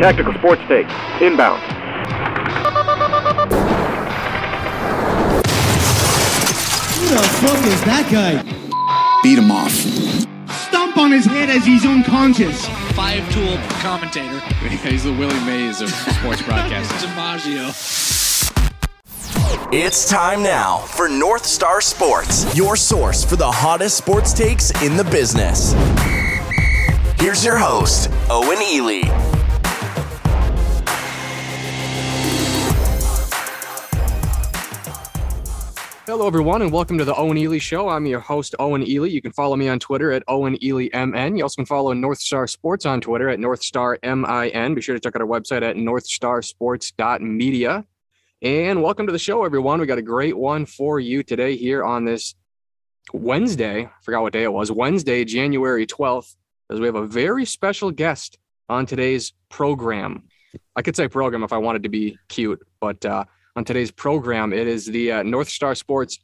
Tactical sports take. Inbound. Who the fuck is that guy? Beat him off. Stomp on his head as he's unconscious. Five-tool commentator. He's the Willie Mays of sports broadcasting. DiMaggio. It's time now for North Star Sports, your source for the hottest sports takes in the business. Here's your host, Owen Ely. Hello, everyone, and welcome to the Owen Ely Show. I'm your host, Owen Ely. You can follow me on Twitter at OwenEelyMN. You also can follow North Star Sports on Twitter at NorthstarMIN. Be sure to check out our website at northstarsports.media. And welcome to the show, everyone. We got a great one for you today here on this Wednesday. I forgot what day it was. Wednesday, January 12th, as we have a very special guest on today's program. I could say program if I wanted to be cute, but on today's program, it is the North Star Sports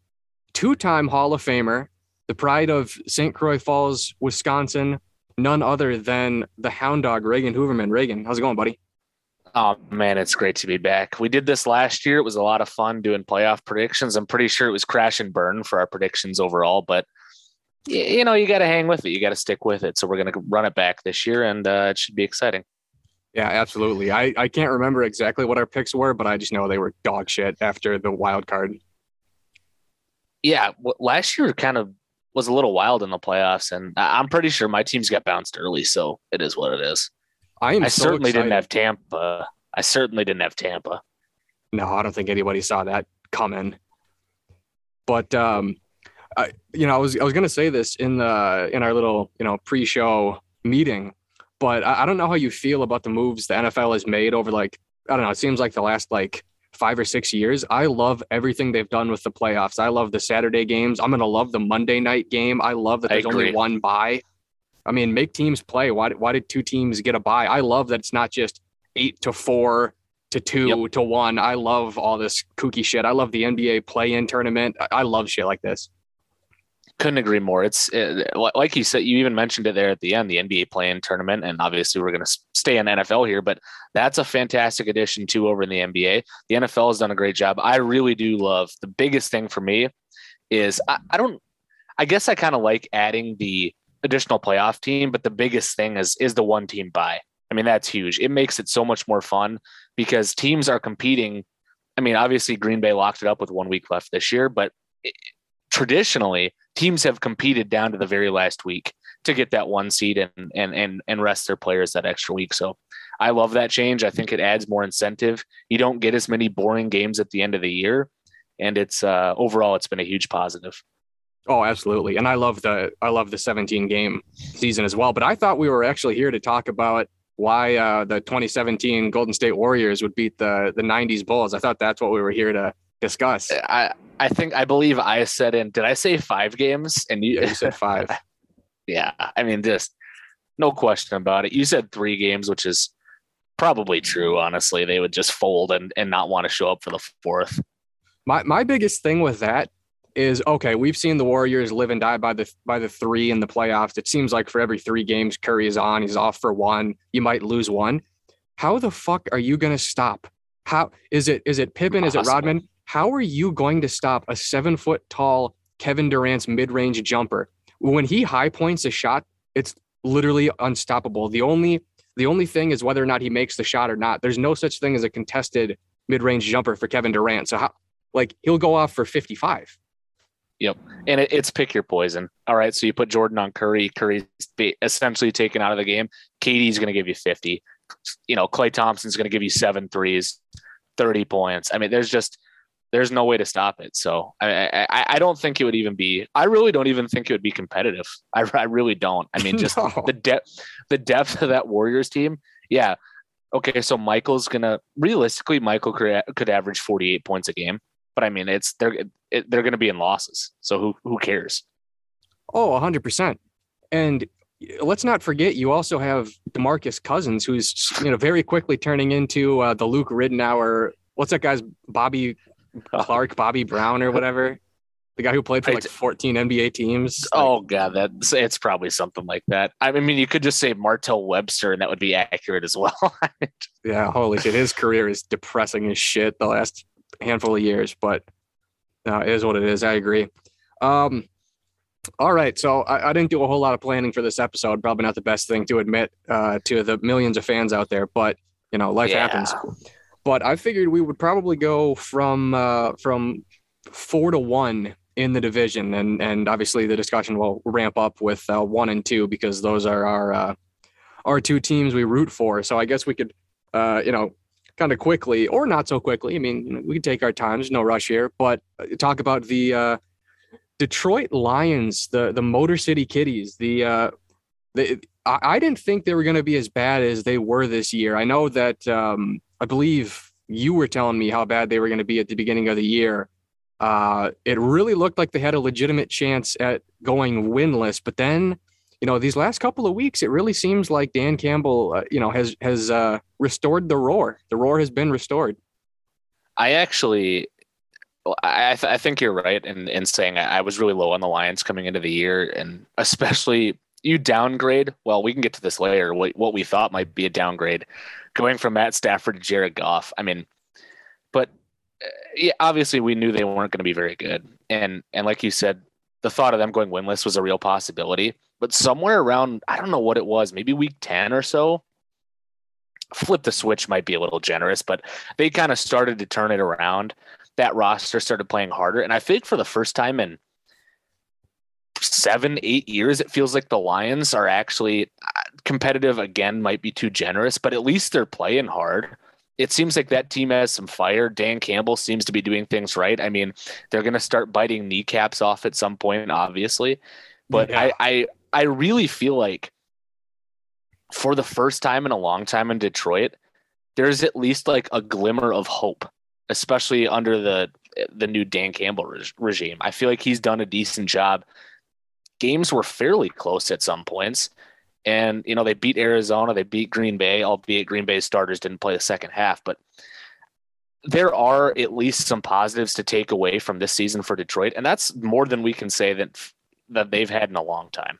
two-time Hall of Famer, the pride of St. Croix Falls, Wisconsin, none other than the hound dog, Reagan Hooverman. Reagan, how's it going, buddy? Oh, man, it's great to be back. We did this last year. It was a lot of fun doing playoff predictions. I'm pretty sure it was crash and burn for our predictions overall, but, you know, you got to hang with it. You got to stick with it. So we're going to run it back this year, and it should be exciting. Yeah, absolutely. I can't remember exactly what our picks were, but I just know they were dog shit after the wild card. Yeah, last year kind of was a little wild in the playoffs, and I'm pretty sure my team's got bounced early, so it is what it is. I certainly didn't have Tampa. No, I don't think anybody saw that coming. But I was going to say this in our little pre-show meeting, but I don't know how you feel about the moves the NFL has made over it seems like the last 5 or 6 years. I love everything they've done with the playoffs. I love the Saturday games. I'm going to love the Monday night game. I love that there's only one bye. I mean, make teams play. Why did two teams get a bye? I love that it's not just 8 to 4 to 2 to 1. I love all this kooky shit. I love the NBA play-in tournament. I love shit like this. Couldn't agree more. It's like you said, you even mentioned it there at the end, the NBA play-in tournament. And obviously we're going to stay in NFL here, but that's a fantastic addition too over in the NBA. The NFL has done a great job. I really do love the biggest thing for me is I guess I kind of like adding the additional playoff team, but the biggest thing is the one team bye. I mean, that's huge. It makes it so much more fun because teams are competing. I mean, obviously Green Bay locked it up with 1 week left this year, but traditionally teams have competed down to the very last week to get that one seed and rest their players that extra week. So I love that change. I think it adds more incentive. You don't get as many boring games at the end of the year. And it's overall, it's been a huge positive. Oh, absolutely. And I love the 17 game season as well. But I thought we were actually here to talk about why the 2017 Golden State Warriors would beat the 90s Bulls. I thought that's what we were here to discuss. Did I say 5 games? And you said 5. Yeah. I mean, just no question about it. You said 3 games, which is probably true. Honestly, they would just fold and not want to show up for the 4th. My biggest thing with that is, okay, we've seen the Warriors live and die by the 3 in the playoffs. It seems like for every 3 games, Curry is on, he's off for 1. You might lose 1. How the fuck are you going to stop? How is it Pippen? Awesome. Is it Rodman? How are you going to stop a 7 foot tall Kevin Durant's mid-range jumper? When he high points a shot, it's literally unstoppable. The only thing is whether or not he makes the shot or not. There's no such thing as a contested mid-range jumper for Kevin Durant. So how, he'll go off for 55. Yep. And it's pick your poison. All right. So you put Jordan on Curry. Curry's essentially taken out of the game. KD's going to give you 50. Klay Thompson's going to give you 7 threes, 30 points. I mean, there's no way to stop it. So I don't think it would even be, I really don't even think it would be competitive. I really don't. I mean, just the depth of that Warriors team. Yeah. Okay. So Michael could average 48 points a game. But I mean, they're going to be in losses. So who cares? Oh, 100%. And let's not forget, you also have DeMarcus Cousins, who's very quickly turning into the Luke Ridnour. What's that guy's Bobby Brown or whatever? The guy who played for like 14 NBA teams. Oh, God, it's probably something like that. I mean, you could just say Martell Webster, and that would be accurate as well. Yeah, holy shit. His career is depressing as shit the last handful of years, but it is what it is. I agree. All right, so I didn't do a whole lot of planning for this episode. Probably not the best thing to admit to the millions of fans out there, but, you know, life happens. But I figured we would probably go from 4-1 in the division, and obviously the discussion will ramp up with 1 and 2 because those are our two teams we root for. So I guess we could kind of quickly, or not so quickly, I mean, we can take our time, there's no rush here, but talk about the Detroit Lions, the Motor City Kitties. I didn't think they were going to be as bad as they were this year. I know that I believe you were telling me how bad they were going to be at the beginning of the year. It really looked like they had a legitimate chance at going winless, but then, you know, these last couple of weeks, it really seems like Dan Campbell, has restored the roar. The roar has been restored. I think you're right in saying I was really low on the Lions coming into the year, and especially you downgrade. Well, we can get to this later. What we thought might be a downgrade, going from Matt Stafford to Jared Goff. I mean, but. Yeah, obviously we knew they weren't going to be very good. And like you said, the thought of them going winless was a real possibility, but somewhere around, I don't know what it was, maybe week 10 or so, flip the switch might be a little generous, but they kind of started to turn it around. That roster started playing harder. And I think for the first time in 7-8 years, it feels like the Lions are actually competitive again, might be too generous, but at least they're playing hard. It seems like that team has some fire. Dan Campbell seems to be doing things right. I mean, they're going to start biting kneecaps off at some point, obviously. But yeah. I really feel like for the first time in a long time in Detroit, there's at least like a glimmer of hope, especially under the new Dan Campbell regime. I feel like he's done a decent job. Games were fairly close at some points. And, you know, they beat Arizona, they beat Green Bay, albeit Green Bay's starters didn't play the second half. But there are at least some positives to take away from this season for Detroit. And that's more than we can say that they've had in a long time.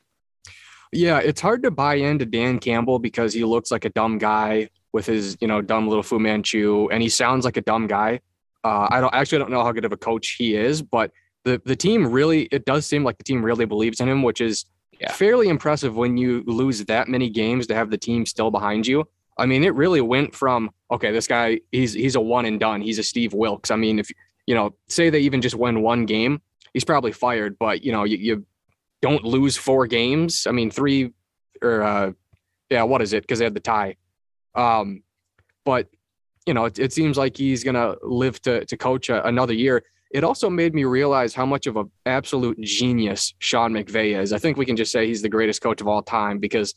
Yeah, it's hard to buy into Dan Campbell because he looks like a dumb guy with his, you know, dumb little Fu Manchu. And he sounds like a dumb guy. I don't know how good of a coach he is. But the team really, it does seem like the team really believes in him, which is, yeah, fairly impressive when you lose that many games to have the team still behind you. I mean, it really went from, okay, this guy, he's a one and done. He's a Steve Wilkes. I mean, if, you know, say they even just win one game, he's probably fired, but, you know, you don't lose 4 games. I mean, 3 or, what is it? Because they had the tie. But, you know, it seems like he's going to live to coach another year. It also made me realize how much of an absolute genius Sean McVay is. I think we can just say he's the greatest coach of all time because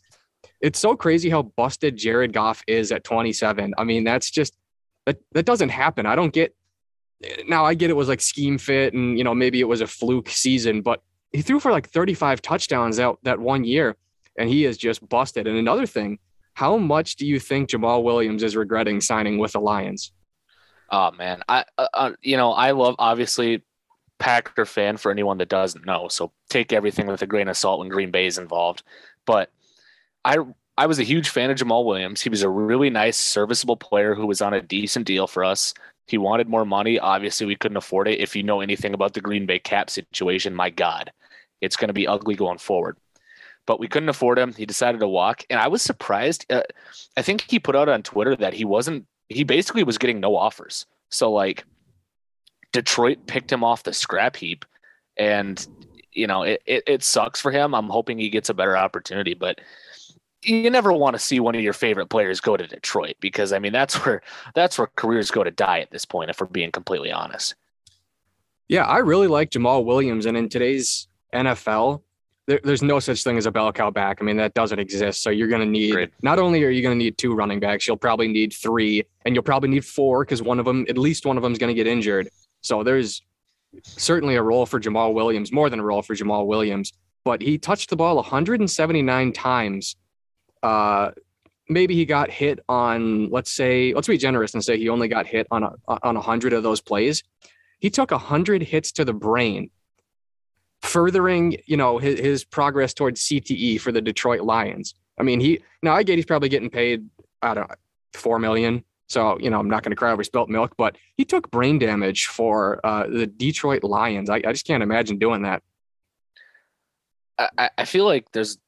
it's so crazy how busted Jared Goff is at 27. I mean, that's just – that doesn't happen. I don't get – now I get it was like scheme fit and, you know, maybe it was a fluke season, but he threw for like 35 touchdowns that one year, and he is just busted. And another thing, how much do you think Jamal Williams is regretting signing with the Lions? Oh man, I love, obviously, Packer fan for anyone that doesn't know. So take everything with a grain of salt when Green Bay is involved. But I was a huge fan of Jamal Williams. He was a really nice, serviceable player who was on a decent deal for us. He wanted more money. Obviously, we couldn't afford it. If you know anything about the Green Bay cap situation, my God, it's going to be ugly going forward. But we couldn't afford him. He decided to walk, and I was surprised. I think he put out on Twitter that he wasn't. He basically was getting no offers. So like Detroit picked him off the scrap heap, and you know, it sucks for him. I'm hoping he gets a better opportunity, but you never want to see one of your favorite players go to Detroit because I mean, that's where careers go to die at this point, if we're being completely honest. Yeah. I really like Jamal Williams. And in today's NFL, there's no such thing as a bell cow back. I mean, that doesn't exist. So you're going to need, not only are you going to need 2 running backs, you'll probably need 3, and you'll probably need 4 because at least one of them is going to get injured. So there's certainly a role for Jamal Williams, more than a role for Jamal Williams, but he touched the ball 179 times. Maybe he got hit on, let's be generous and say he only got hit on 100 of those plays. He took 100 hits to the brain. furthering, you know, his progress towards CTE for the Detroit Lions. I mean, I get he's probably getting paid, I don't know, $4 million. So, you know, I'm not going to cry over spilt milk, but he took brain damage for the Detroit Lions. I just can't imagine doing that. I feel like there's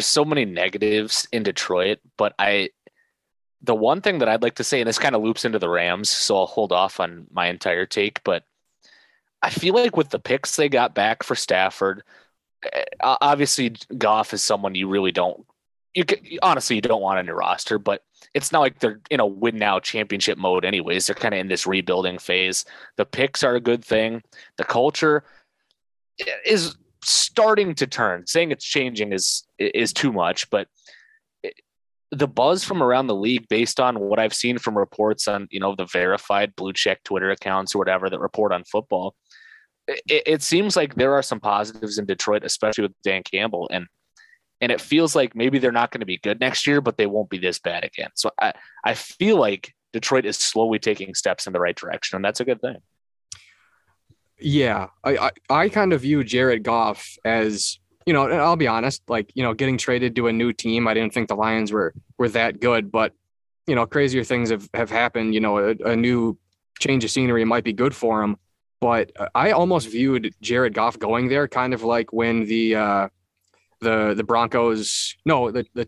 so many negatives in Detroit, but the one thing that I'd like to say, and this kind of loops into the Rams, so I'll hold off on my entire take, but I feel like with the picks they got back for Stafford, obviously Goff is someone you really don't, you don't want on your roster, but it's not like they're in a win now championship mode anyways. They're kind of in this rebuilding phase. The picks are a good thing. The culture is starting to turn. Saying it's changing is too much, but the buzz from around the league based on what I've seen from reports on, you know, the verified blue check Twitter accounts or whatever that report on football, it seems like there are some positives in Detroit, especially with Dan Campbell. And it feels like maybe they're not going to be good next year, but they won't be this bad again. So I feel like Detroit is slowly taking steps in the right direction, and that's a good thing. Yeah, I kind of view Jared Goff as, you know, I'll be honest, like, you know, getting traded to a new team, I didn't think the Lions were that good, but, you know, crazier things have happened. You know, a new change of scenery might be good for him, but I almost viewed Jared Goff going there kind of like when the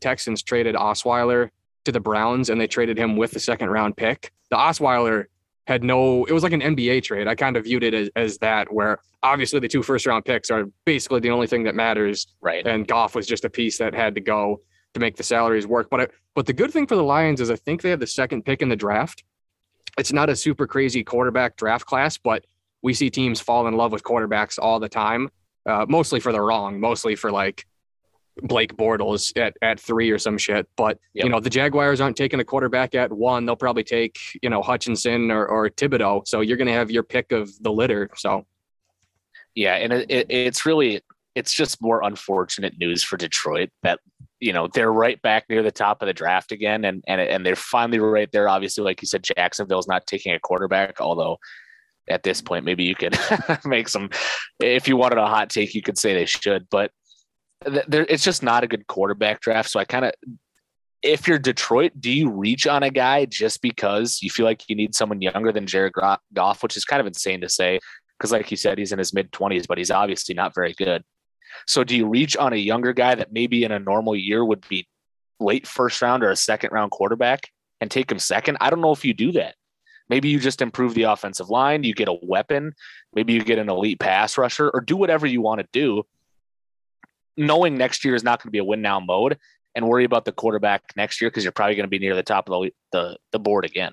Texans traded Osweiler to the Browns and they traded him with the second round pick. The Osweiler it was like an NBA trade. I kind of viewed it as that, where obviously the 2 first round picks are basically the only thing that matters. Right. And Goff was just a piece that had to go to make the salaries work. But the good thing for the Lions is I think they have the 2nd pick in the draft. It's not a super crazy quarterback draft class, but we see teams fall in love with quarterbacks all the time, mostly for the wrong, mostly for like Blake Bortles at 3 or some shit. But, yep, you know, the Jaguars aren't taking a quarterback at 1. They'll probably take, you know, Hutchinson or Thibodeau. So you're going to have your pick of the litter. So. Yeah. And it's just more unfortunate news for Detroit that, you know, they're right back near the top of the draft again. And they're finally right there. Obviously, like you said, Jacksonville's not taking a quarterback, although at this point, maybe you could make some, if you wanted a hot take, you could say they should, but it's just not a good quarterback draft. So I kind of, if you're Detroit, do you reach on a guy just because you feel like you need someone younger than Jared Goff, which is kind of insane to say, because like you said, he's in his mid-20s, but he's obviously not very good. So do you reach on a younger guy that maybe in a normal year would be late first round or a second round quarterback and take him 2nd? I don't know if you do that. Maybe you just improve the offensive line. You get a weapon. Maybe you get an elite pass rusher, or do whatever you want to do, knowing next year is not going to be a win now mode, and worry about the quarterback next year because you're probably going to be near the top of the board again.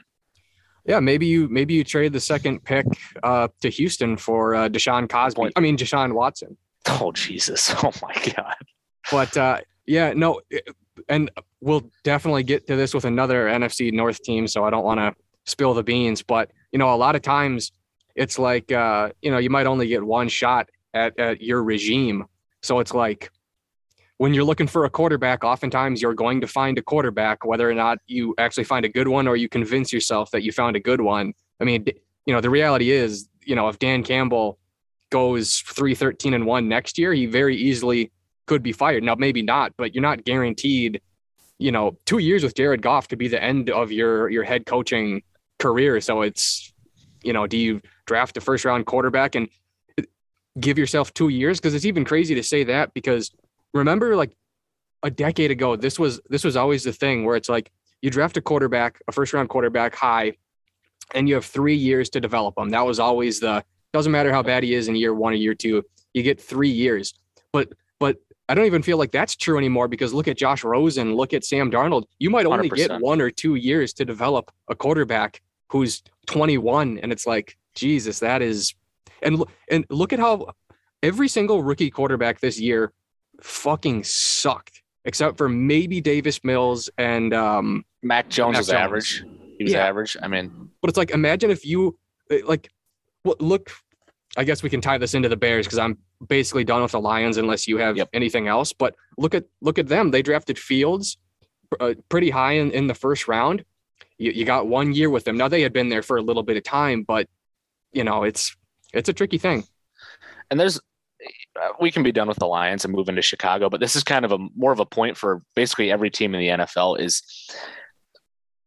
Yeah, maybe you trade the 2nd pick to Houston for Deshaun Watson. Oh, Jesus. Oh, my God. But, yeah, no, and we'll definitely get to this with another NFC North team, so I don't want to spill the beans. But, you know, a lot of times it's like, you know, you might only get one shot at your regime. So it's like, when you're looking for a quarterback, oftentimes you're going to find a quarterback, whether or not you actually find a good one or you convince yourself that you found a good one. I mean, you know, the reality is, you know, if Dan Campbell goes 3-13-1 next year, he very easily could be fired. Now, maybe not, but you're not guaranteed, you know, 2 years with Jared Goff could be the end of your head coaching career. So it's, you know, do you draft a first round quarterback and give yourself 2 years? Because it's even crazy to say that, because remember, like a decade ago, this was always the thing where it's like you draft a first round quarterback high, and you have 3 years to develop him. That was always doesn't matter how bad he is in year 1 or year 2, you get 3 years. But I don't even feel like that's true anymore, because look at Josh Rosen, look at Sam Darnold. You might only 100%. Get 1 or 2 years to develop a quarterback who's 21. And it's like, Jesus, that is. And look at how every single rookie quarterback this year fucking sucked, except for maybe Davis Mills and Mac Jones was average. He was average. I mean, but it's like, imagine if you like, look, I guess we can tie this into the Bears because I'm basically done with the Lions unless you have anything else. But look at them. They drafted Fields pretty high in the first round. You got 1 year with them. Now they had been there for a little bit of time, but you know, it's a tricky thing. And there's we can be done with the Lions and move into Chicago, but this is kind of a more of a point for basically every team in the NFL is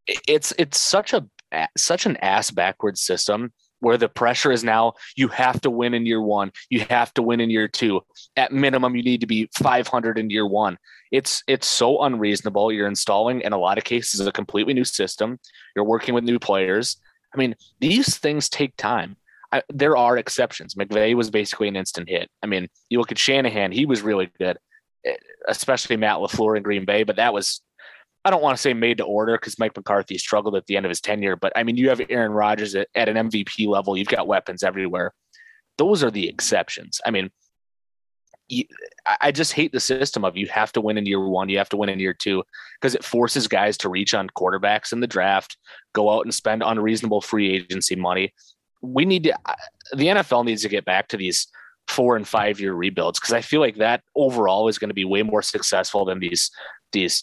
it's such an ass backwards system where the pressure is now you have to win in year one. You have to win in year two. At minimum, you need to be 500 in year one. It's so unreasonable. You're installing, in a lot of cases, a completely new system. You're working with new players. I mean, these things take time. There are exceptions. McVay was basically an instant hit. I mean, you look at Shanahan, he was really good, especially Matt LaFleur in Green Bay, but that was, I don't want to say made to order because Mike McCarthy struggled at the end of his tenure, but I mean, you have Aaron Rodgers at an MVP level. You've got weapons everywhere. Those are the exceptions. I mean, I just hate the system of you have to win in year one, you have to win in year two, because it forces guys to reach on quarterbacks in the draft, go out and spend unreasonable free agency money. We need to, the NFL needs to get back to these 4 and 5 year rebuilds, because I feel like that overall is going to be way more successful than these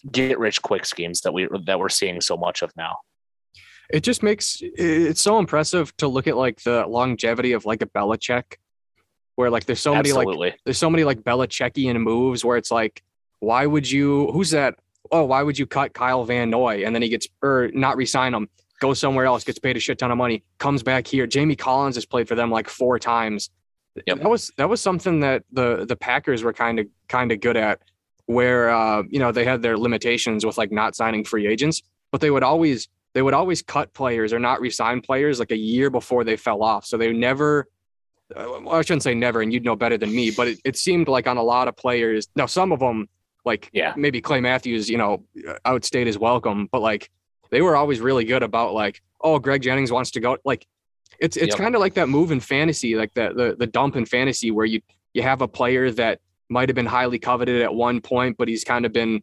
get rich quick schemes that we're seeing so much of now. It just makes it's so impressive to look at like the longevity of like a Belichick, where like there's so Absolutely. Many like there's so many like Belichickian moves where it's like, why would you cut Kyle Van Noy and then he gets or not re-sign him, go somewhere else, gets paid a shit ton of money, comes back here. Jamie Collins has played for them like 4 times. Yep. That was something that the Packers were kind of good at, where they had their limitations with like not signing free agents, but they would always cut players or not re-sign players like a year before they fell off. So they never, I shouldn't say never, and you'd know better than me, but it seemed like on a lot of players. Now some of them, like maybe Clay Matthews, outstayed his welcome, but like they were always really good about like, oh, Greg Jennings wants to go. Like it's kind of like that move in fantasy, like the dump in fantasy where you have a player that might have been highly coveted at one point, but he's kind of been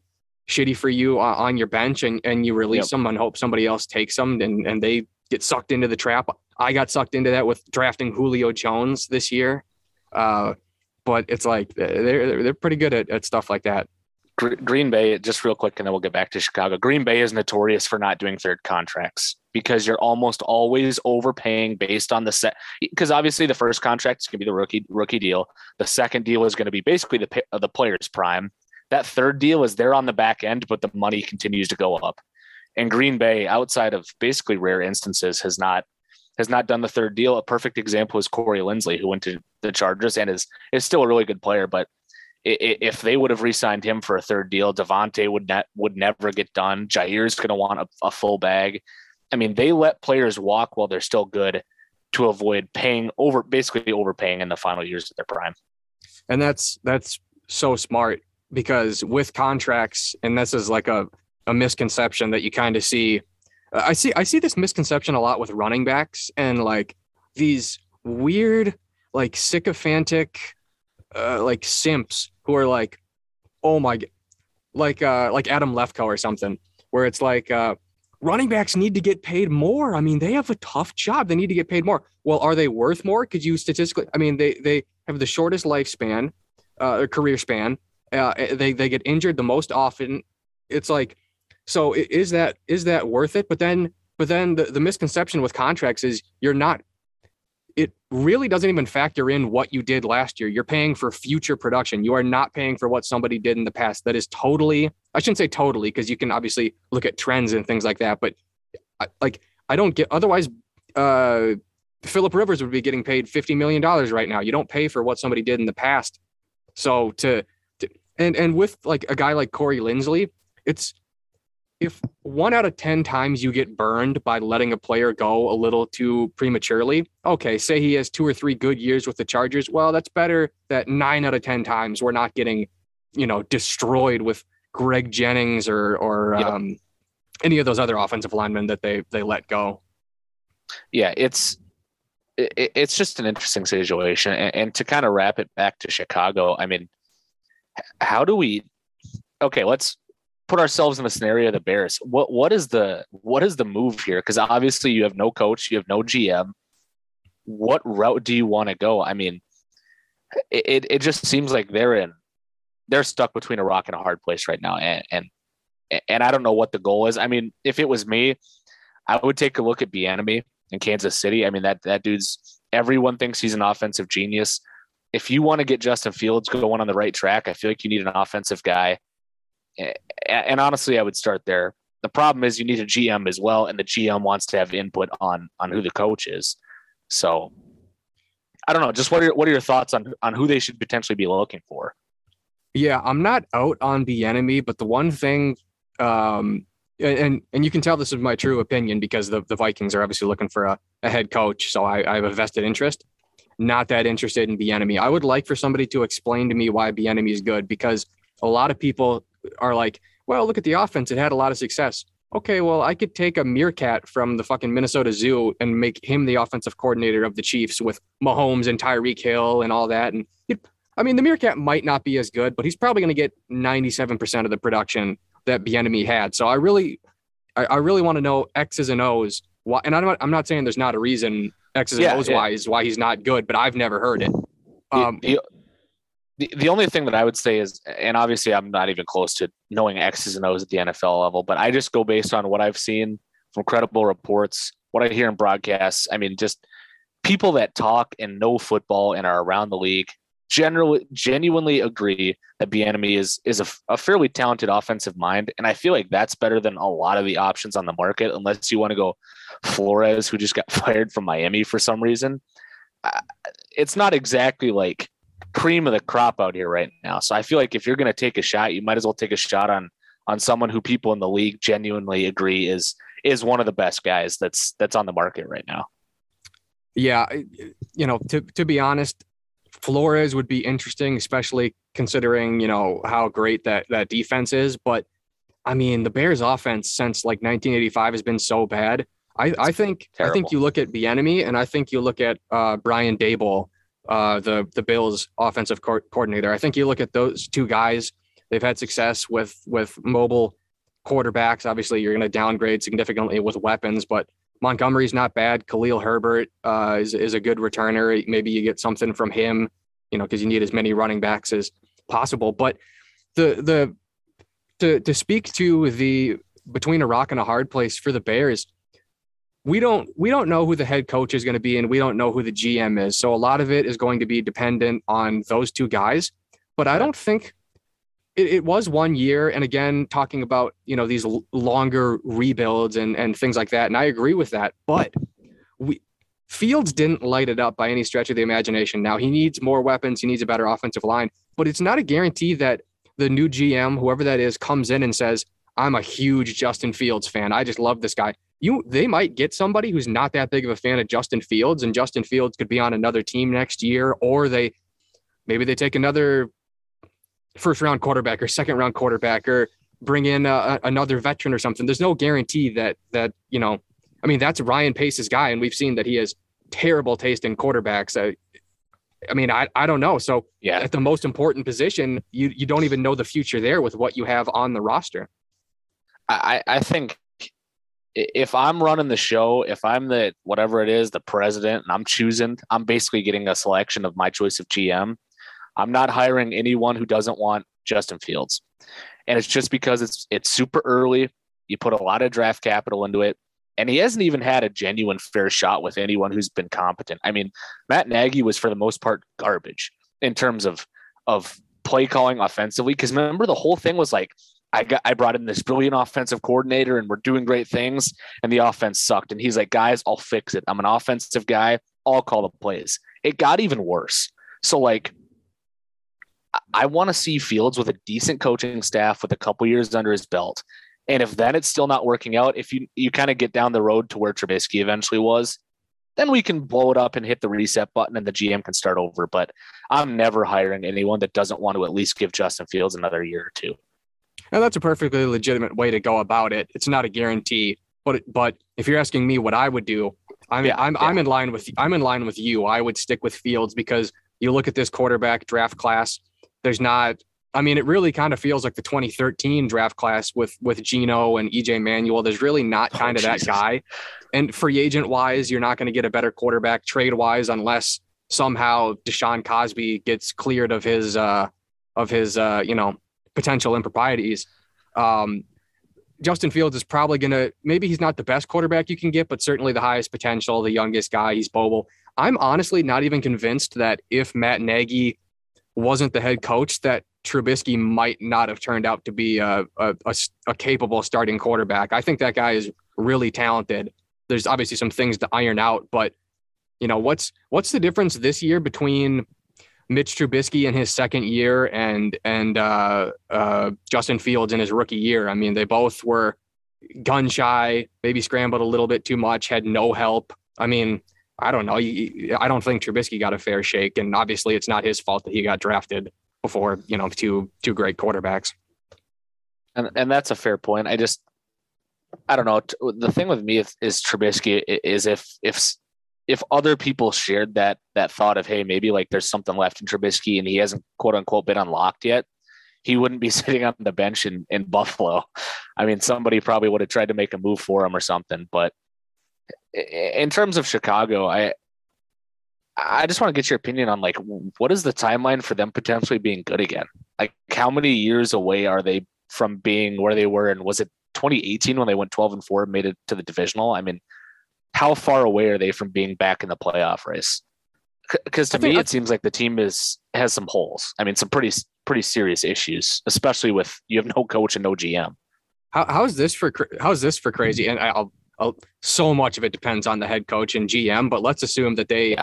shitty for you on your bench, and you release him and hope somebody else takes him and they get sucked into the trap. I got sucked into that with drafting Julio Jones this year. But it's like they're pretty good at stuff like that. Green Bay, just real quick, and then we'll get back to Chicago. Green Bay is notorious for not doing third contracts because you're almost always overpaying based on the set. Because obviously the first contract is going to be the rookie deal. The second deal is going to be basically the player's prime. That third deal is there on the back end, but the money continues to go up. And Green Bay, outside of basically rare instances, has not done the third deal. A perfect example is Corey Linsley, who went to the Chargers and is still a really good player, but if they would have re-signed him for a third deal, Devontae would never get done. Jair's going to want a full bag. I mean, they let players walk while they're still good to avoid overpaying in the final years of their prime. And that's so smart, because with contracts, and this is like a misconception that you kind of see. I see this misconception a lot with running backs and like these weird, like sycophantic, like simps who are like, oh my, like Adam Lefkoe or something, where it's like running backs need to get paid more. I mean, they have a tough job. They need to get paid more. Well, are they worth more? Could you statistically, I mean, they have the shortest lifespan, or career span. They get injured the most often. It's like, so is that worth it? But then the misconception with contracts is you're not. It really doesn't even factor in what you did last year. You're paying for future production. You are not paying for what somebody did in the past. That is totally, I shouldn't say totally, because you can obviously look at trends and things like that, but I don't get, otherwise Phillip Rivers would be getting paid $50 million right now. You don't pay for what somebody did in the past. So and with like a guy like Corey Linsley, it's, if 1 out of 10 times you get burned by letting a player go a little too prematurely, okay, say he has 2 or 3 good years with the Chargers. Well, that's better that 9 out of 10 times we're not getting, destroyed with Greg Jennings or any of those other offensive linemen that they let go. Yeah, it's just an interesting situation. And to kind of wrap it back to Chicago, I mean, how do we? Okay, let's put ourselves in the scenario of the Bears. What is the move here? Because obviously you have no coach, you have no GM. What route do you want to go? I mean, it just seems like they're stuck between a rock and a hard place right now. And I don't know what the goal is. I mean, if it was me, I would take a look at Bieniemy in Kansas City. I mean, that dude's, everyone thinks he's an offensive genius. if you want to get Justin Fields going on the right track, I feel like you need an offensive guy. And honestly, I would start there. The problem is you need a GM as well, and the GM wants to have input on who the coach is. So I don't know. Just what are your thoughts on who they should potentially be looking for? Yeah, I'm not out on Bieniemy, but the one thing, and you can tell this is my true opinion because the Vikings are obviously looking for a head coach, so I have a vested interest. Not that interested in Bieniemy. I would like for somebody to explain to me why Bieniemy is good, because a lot of people are like, well, look at the offense. It had a lot of success. Okay, well, I could take a meerkat from the fucking Minnesota Zoo and make him the offensive coordinator of the Chiefs with Mahomes and Tyreek Hill and all that. And I mean, the meerkat might not be as good, but he's probably going to get 97% of the production that Bieniemy had. So I really want to know X's and O's. Why, and I'm not saying there's not a reason X's and O's wise why he's not good, but I've never heard it. The only thing that I would say is, and obviously I'm not even close to knowing X's and O's at the NFL level, but I just go based on what I've seen from credible reports, what I hear in broadcasts. I mean, just people that talk and know football and are around the league genuinely agree that Bieniemy is a fairly talented offensive mind. And I feel like that's better than a lot of the options on the market, unless you want to go Flores, who just got fired from Miami for some reason. It's not exactly like cream of the crop out here right now. So I feel like if you're going to take a shot, you might as well take a shot on someone who people in the league genuinely agree is one of the best guys that's on the market right now. Yeah. You know, to be honest, Flores would be interesting, especially considering, you know, how great that defense is. But I mean, the Bears offense since like 1985 has been so bad. I think you look at Bieniemy, and I think you look at Brian Daboll, the Bills offensive coordinator. I think you look at those two guys, they've had success with mobile quarterbacks. Obviously you're going to downgrade significantly with weapons, but Montgomery's not bad. Khalil Herbert is a good returner. Maybe you get something from him, you know, because you need as many running backs as possible. But to speak to the between a rock and a hard place for the Bears, we don't know who the head coach is going to be, and we don't know who the GM is. So a lot of it is going to be dependent on those two guys. But I don't think it was one year. And again, talking about, you know, these longer rebuilds and things like that. And I agree with that, but Fields didn't light it up by any stretch of the imagination. Now he needs more weapons. He needs a better offensive line, but it's not a guarantee that the new GM, whoever that is, comes in and says, I'm a huge Justin Fields fan. I just love this guy. They might get somebody who's not that big of a fan of Justin Fields, and Justin Fields could be on another team next year, or maybe they take another first round quarterback or second round quarterback, or bring in another veteran or something. There's no guarantee that, you know, I mean, that's Ryan Pace's guy. And we've seen that he has terrible taste in quarterbacks. I don't know. So yeah, at the most important position, you don't even know the future there with what you have on the roster. I think if I'm running the show, if I'm the whatever it is, the president, and I'm basically getting a selection of my choice of GM. I'm not hiring anyone who doesn't want Justin Fields. And it's just because it's super early. You put a lot of draft capital into it, and he hasn't even had a genuine fair shot with anyone who's been competent. I mean, Matt Nagy was for the most part garbage in terms of play calling offensively, because remember the whole thing was like, I brought in this brilliant offensive coordinator and we're doing great things, and the offense sucked. And he's like, guys, I'll fix it. I'm an offensive guy. I'll call the plays. It got even worse. So like, I want to see Fields with a decent coaching staff with a couple years under his belt. And if then it's still not working out, if you kind of get down the road to where Trubisky eventually was, then we can blow it up and hit the reset button and the GM can start over. But I'm never hiring anyone that doesn't want to at least give Justin Fields another year or two. Now, that's a perfectly legitimate way to go about it. It's not a guarantee, but if you're asking me what I would do, I'm in line with you. I would stick with Fields, because you look at this quarterback draft class. There's not, I mean, it really kind of feels like the 2013 draft class with Geno and EJ Manuel. There's really not kind of that guy. And free agent wise, you're not going to get a better quarterback trade wise, unless somehow Deshaun Cosby gets cleared of his potential improprieties. Justin Fields is probably going to, maybe he's not the best quarterback you can get, but certainly the highest potential, the youngest guy, he's mobile. I'm honestly not even convinced that if Matt Nagy wasn't the head coach, that Trubisky might not have turned out to be a capable starting quarterback. I think that guy is really talented. There's obviously some things to iron out, but you know, what's the difference this year between Mitch Trubisky in his second year and Justin Fields in his rookie year? I mean, they both were gun shy, maybe scrambled a little bit too much, had no help. I mean, I don't know. I don't think Trubisky got a fair shake, and obviously it's not his fault that he got drafted before, you know, two great quarterbacks. And that's a fair point. I don't know. The thing with me is Trubisky is if other people shared that thought of, hey, maybe like there's something left in Trubisky and he hasn't quote unquote been unlocked yet, he wouldn't be sitting on the bench in Buffalo. I mean, somebody probably would have tried to make a move for him or something. But in terms of Chicago, I just want to get your opinion on like, what is the timeline for them potentially being good again? Like, how many years away are they from being where they were? And was it 2018 when they went 12-4 and made it to the divisional? I mean, how far away are they from being back in the playoff race? Because to me, it seems like the team has some holes. I mean, some pretty serious issues, especially with you have no coach and no GM. How's this for crazy? And I'll so much of it depends on the head coach and GM. But let's assume that they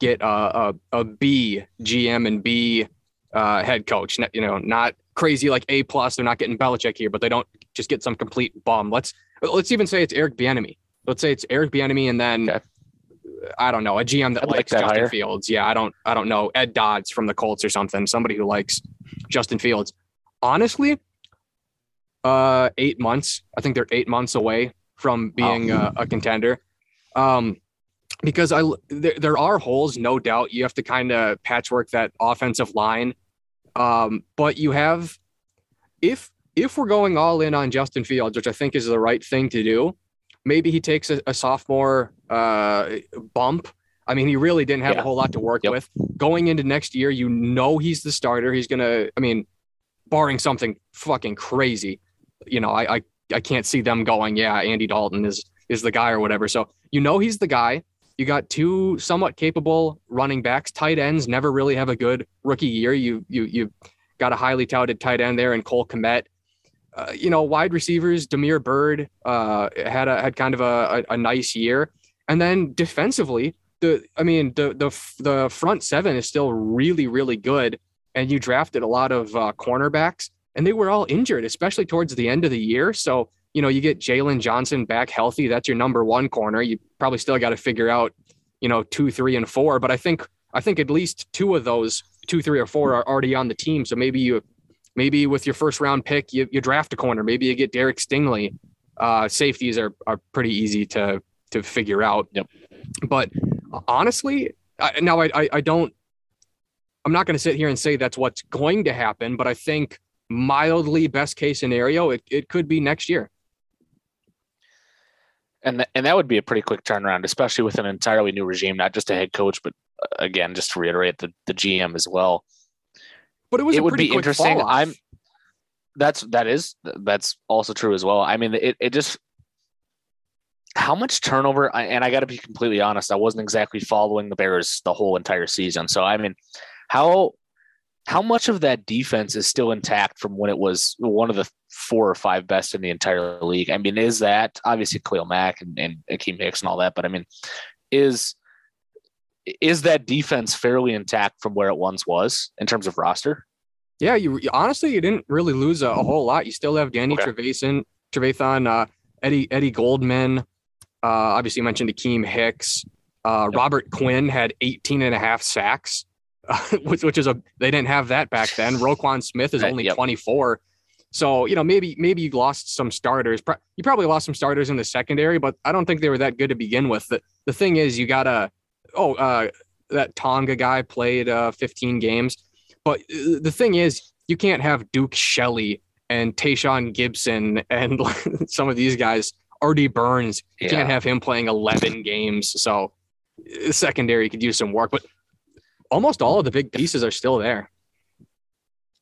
get a B GM and B head coach. You know, not crazy like A plus. They're not getting Belichick here, but they don't just get some complete bum. Let's even say it's Eric Bieniemy. Let's say it's Eric Bieniemy, and then I don't know, a GM that likes that Justin Fields. Yeah, I don't know, Ed Dodds from the Colts or something. Somebody who likes Justin Fields. Honestly, 8 months. I think they're 8 months away from being a contender. Because there are holes, no doubt. You have to kind of patchwork that offensive line. But you have, if we're going all in on Justin Fields, which I think is the right thing to do. Maybe he takes a sophomore bump. I mean, he really didn't have a whole lot to work with. Going into next year, you know he's the starter. He's going to, I mean, barring something fucking crazy, you know, I can't see them going, yeah, Andy Dalton is the guy or whatever. So, you know, he's the guy. You got two somewhat capable running backs. Tight ends never really have a good rookie year. You got a highly touted tight end there in Cole Kmet. You know, wide receivers, Damier Byrd had kind of a nice year, and then defensively, the front seven is still really, really good. And you drafted a lot of cornerbacks, and they were all injured, especially towards the end of the year. So you know, you get Jalen Johnson back healthy. That's your number one corner. You probably still got to figure out, you know, 2, 3, and 4. But I think at least two of those 2, 3, or 4 are already on the team. So maybe you. Maybe with your first round pick, you draft a corner. Maybe you get Derek Stingley. Safeties are pretty easy to figure out. Yep. But honestly, I'm not going to sit here and say that's what's going to happen, but I think mildly best case scenario, it could be next year. And that would be a pretty quick turnaround, especially with an entirely new regime, not just a head coach, but again, just to reiterate the GM as well. But it would be interesting. That's also true as well. I mean, it just how much turnover. And I got to be completely honest, I wasn't exactly following the Bears the whole entire season. So I mean, how much of that defense is still intact from when it was one of the 4 or 5 best in the entire league? I mean, is that obviously Khalil Mack and Akeem Hicks and all that? But I mean, is that defense fairly intact from where it once was in terms of roster? Yeah, you didn't really lose a whole lot. You still have Danny Trevathan, Eddie Goldman. Obviously, you mentioned Akeem Hicks. Robert Quinn had 18.5 sacks, which is they didn't have that back then. Roquan Smith is only 24. So, you know, maybe you lost some starters. You probably lost some starters in the secondary, but I don't think they were that good to begin with. The thing is, you got to... that Tonga guy played 15 games. But the thing is, you can't have Duke Shelley and Tayshaun Gibson and some of these guys, Artie Burns, you can't have him playing 11 games. So secondary could use some work, but almost all of the big pieces are still there.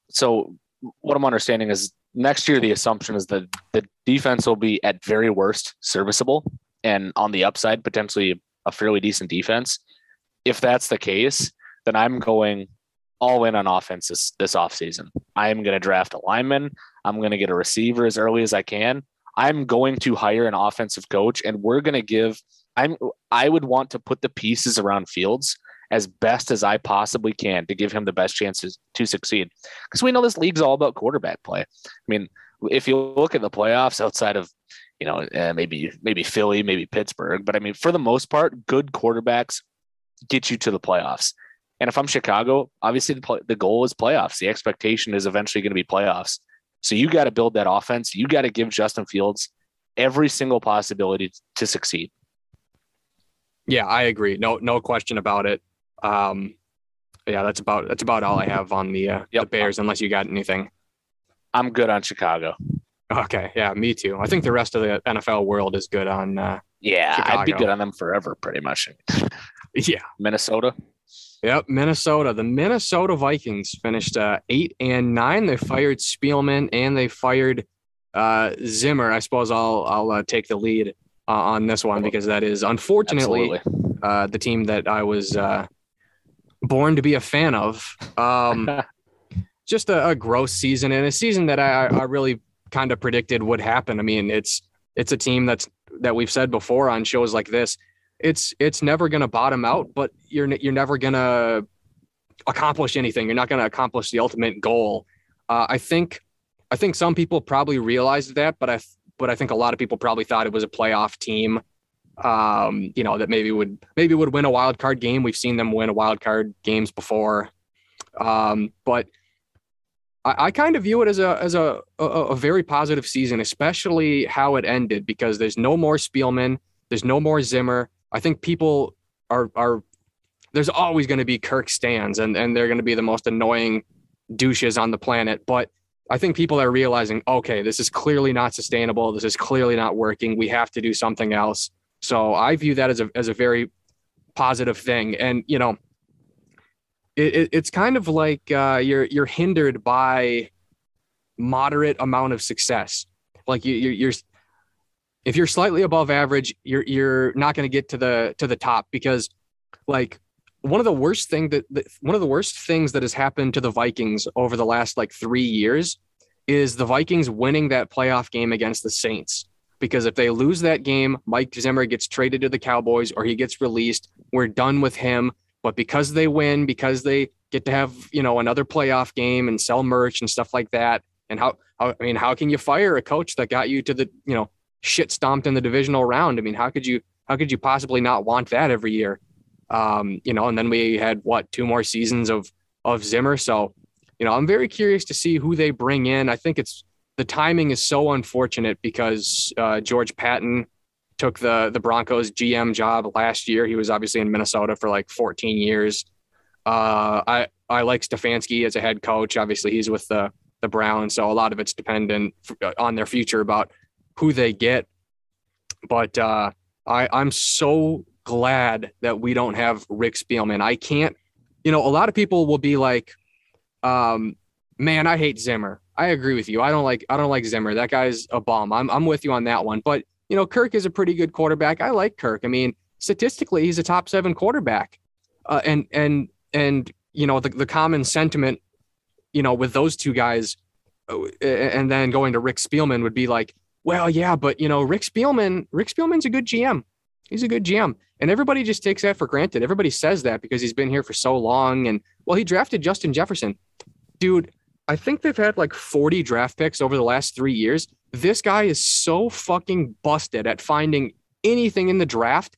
So what I'm understanding is next year, the assumption is that the defense will be at very worst serviceable and on the upside, potentially a fairly decent defense. If that's the case, then I'm going all in on offense this offseason. I'm going to draft a lineman. I'm going to get a receiver as early as I can. I'm going to hire an offensive coach, and we're going to give – I would want to put the pieces around Fields as best as I possibly can to give him the best chances to succeed. Because we know this league's all about quarterback play. I mean, if you look at the playoffs outside of, you know, maybe Philly, maybe Pittsburgh, but I mean, for the most part, good quarterbacks get you to the playoffs. And if I'm Chicago, obviously the goal is playoffs. The expectation is eventually going to be playoffs. So you got to build that offense. You got to give Justin Fields every single possibility to succeed. Yeah, I agree. No question about it. Yeah, that's about all I have on the Bears, unless you got anything. I'm good on Chicago. Okay, yeah, me too. I think the rest of the NFL world is good on Chicago. I'd be good on them forever, pretty much. Yeah. Minnesota? Yep, Minnesota. The Minnesota Vikings finished 8-9. They fired Spielman and they fired Zimmer. I suppose I'll take the lead on this one because that is unfortunately the team that I was born to be a fan of. Just a gross season and a season that I really kind of predicted would happen. I mean, it's a team that we've said before on shows like this. It's never going to bottom out, but you're never going to accomplish anything. You're not going to accomplish the ultimate goal. I think some people probably realized that, but I think a lot of people probably thought it was a playoff team. That maybe would win a wild card game. We've seen them win wild card games before, but I kind of view it as a very positive season, especially how it ended, because there's no more Spielman, there's no more Zimmer. I think people are there's always going to be Kirk Stans and they're going to be the most annoying douches on the planet. But I think people are realizing, okay, this is clearly not sustainable. This is clearly not working. We have to do something else. So I view that as a very positive thing. And, you know, it's kind of like you're hindered by moderate amount of success. Like you're if you're slightly above average, you're not going to get to the top, because like one of the worst things that has happened to the Vikings over the last like 3 years is the Vikings winning that playoff game against the Saints. Because if they lose that game, Mike Zimmer gets traded to the Cowboys or he gets released. We're done with him. But because they win, because they get to have, you know, another playoff game and sell merch and stuff like that. And how can you fire a coach that got you to the, you know, shit stomped in the divisional round? I mean, how could you possibly not want that every year? And then we had two more seasons of Zimmer. So, you know, I'm very curious to see who they bring in. I think the timing is so unfortunate because George Patton took the Broncos GM job last year. He was obviously in Minnesota for like 14 years. I like Stefanski as a head coach. Obviously he's with the Browns. So a lot of it's dependent on their future about who they get. But I'm so glad that we don't have Rick Spielman. I can't, you know, a lot of people will be like, man, I hate Zimmer. I agree with you. I don't like Zimmer. That guy's a bum. I'm with you on that one. But, you know, Kirk is a pretty good quarterback. I like Kirk. I mean, statistically, he's a top 7 quarterback. And you know, the common sentiment, you know, with those two guys and then going to Rick Spielman would be like, well, yeah, but, you know, Rick Spielman's a good GM. He's a good GM. And everybody just takes that for granted. Everybody says that because he's been here for so long. And, well, he drafted Justin Jefferson. Dude, I think they've had like 40 draft picks over the last 3 years. This guy is so fucking busted at finding anything in the draft.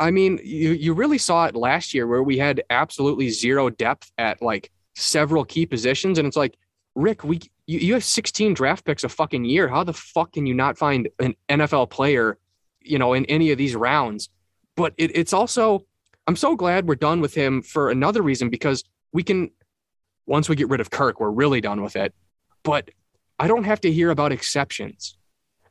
I mean, you really saw it last year where we had absolutely zero depth at like several key positions. And it's like, Rick, you have 16 draft picks a fucking year. How the fuck can you not find an NFL player, you know, in any of these rounds? But it's also, I'm so glad we're done with him for another reason, because we can, once we get rid of Kirk, we're really done with it. But I don't have to hear about exceptions.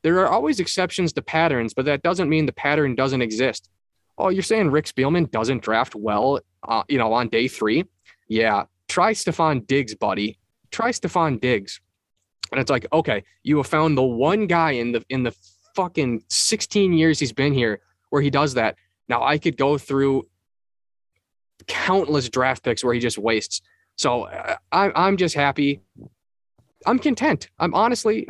There are always exceptions to patterns, but that doesn't mean the pattern doesn't exist. Oh, you're saying Rick Spielman doesn't draft well, on day 3? Yeah. Try Stephon Diggs, buddy. Try Stephon Diggs. And it's like, okay, you have found the one guy in the fucking 16 years he's been here where he does that. Now I could go through countless draft picks where he just wastes. So I'm just happy. I'm content. I'm honestly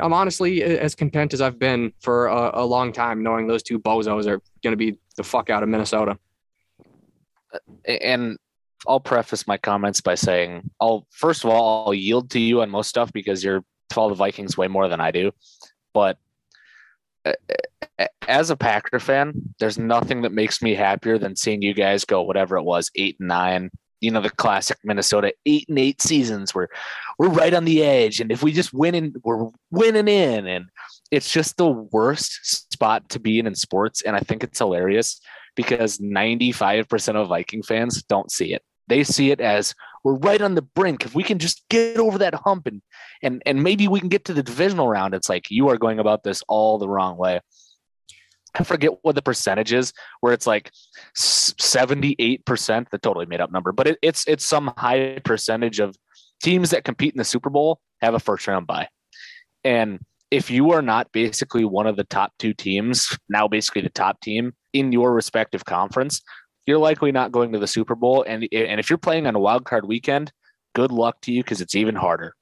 as content as I've been for a long time, knowing those two bozos are going to be the fuck out of Minnesota. And I'll preface my comments by saying, I'll yield to you on most stuff because you're follow the Vikings way more than I do. But as a Packer fan, there's nothing that makes me happier than seeing you guys go, whatever it was, 8-9, you know, the classic Minnesota 8-8 seasons where we're right on the edge. And if we just win in, we're winning in. And it's just the worst spot to be in sports. And I think it's hilarious because 95% of Viking fans don't see it. They see it as we're right on the brink. If we can just get over that hump and maybe we can get to the divisional round. It's like, you are going about this all the wrong way. I forget what the percentage is where it's like 78%, the totally made up number, but it's some high percentage of teams that compete in the Super Bowl have a first round bye. And if you are not basically one of the top two teams, now basically the top team in your respective conference, you're likely not going to the Super Bowl. And if you're playing on a wild card weekend, good luck to you because it's even harder.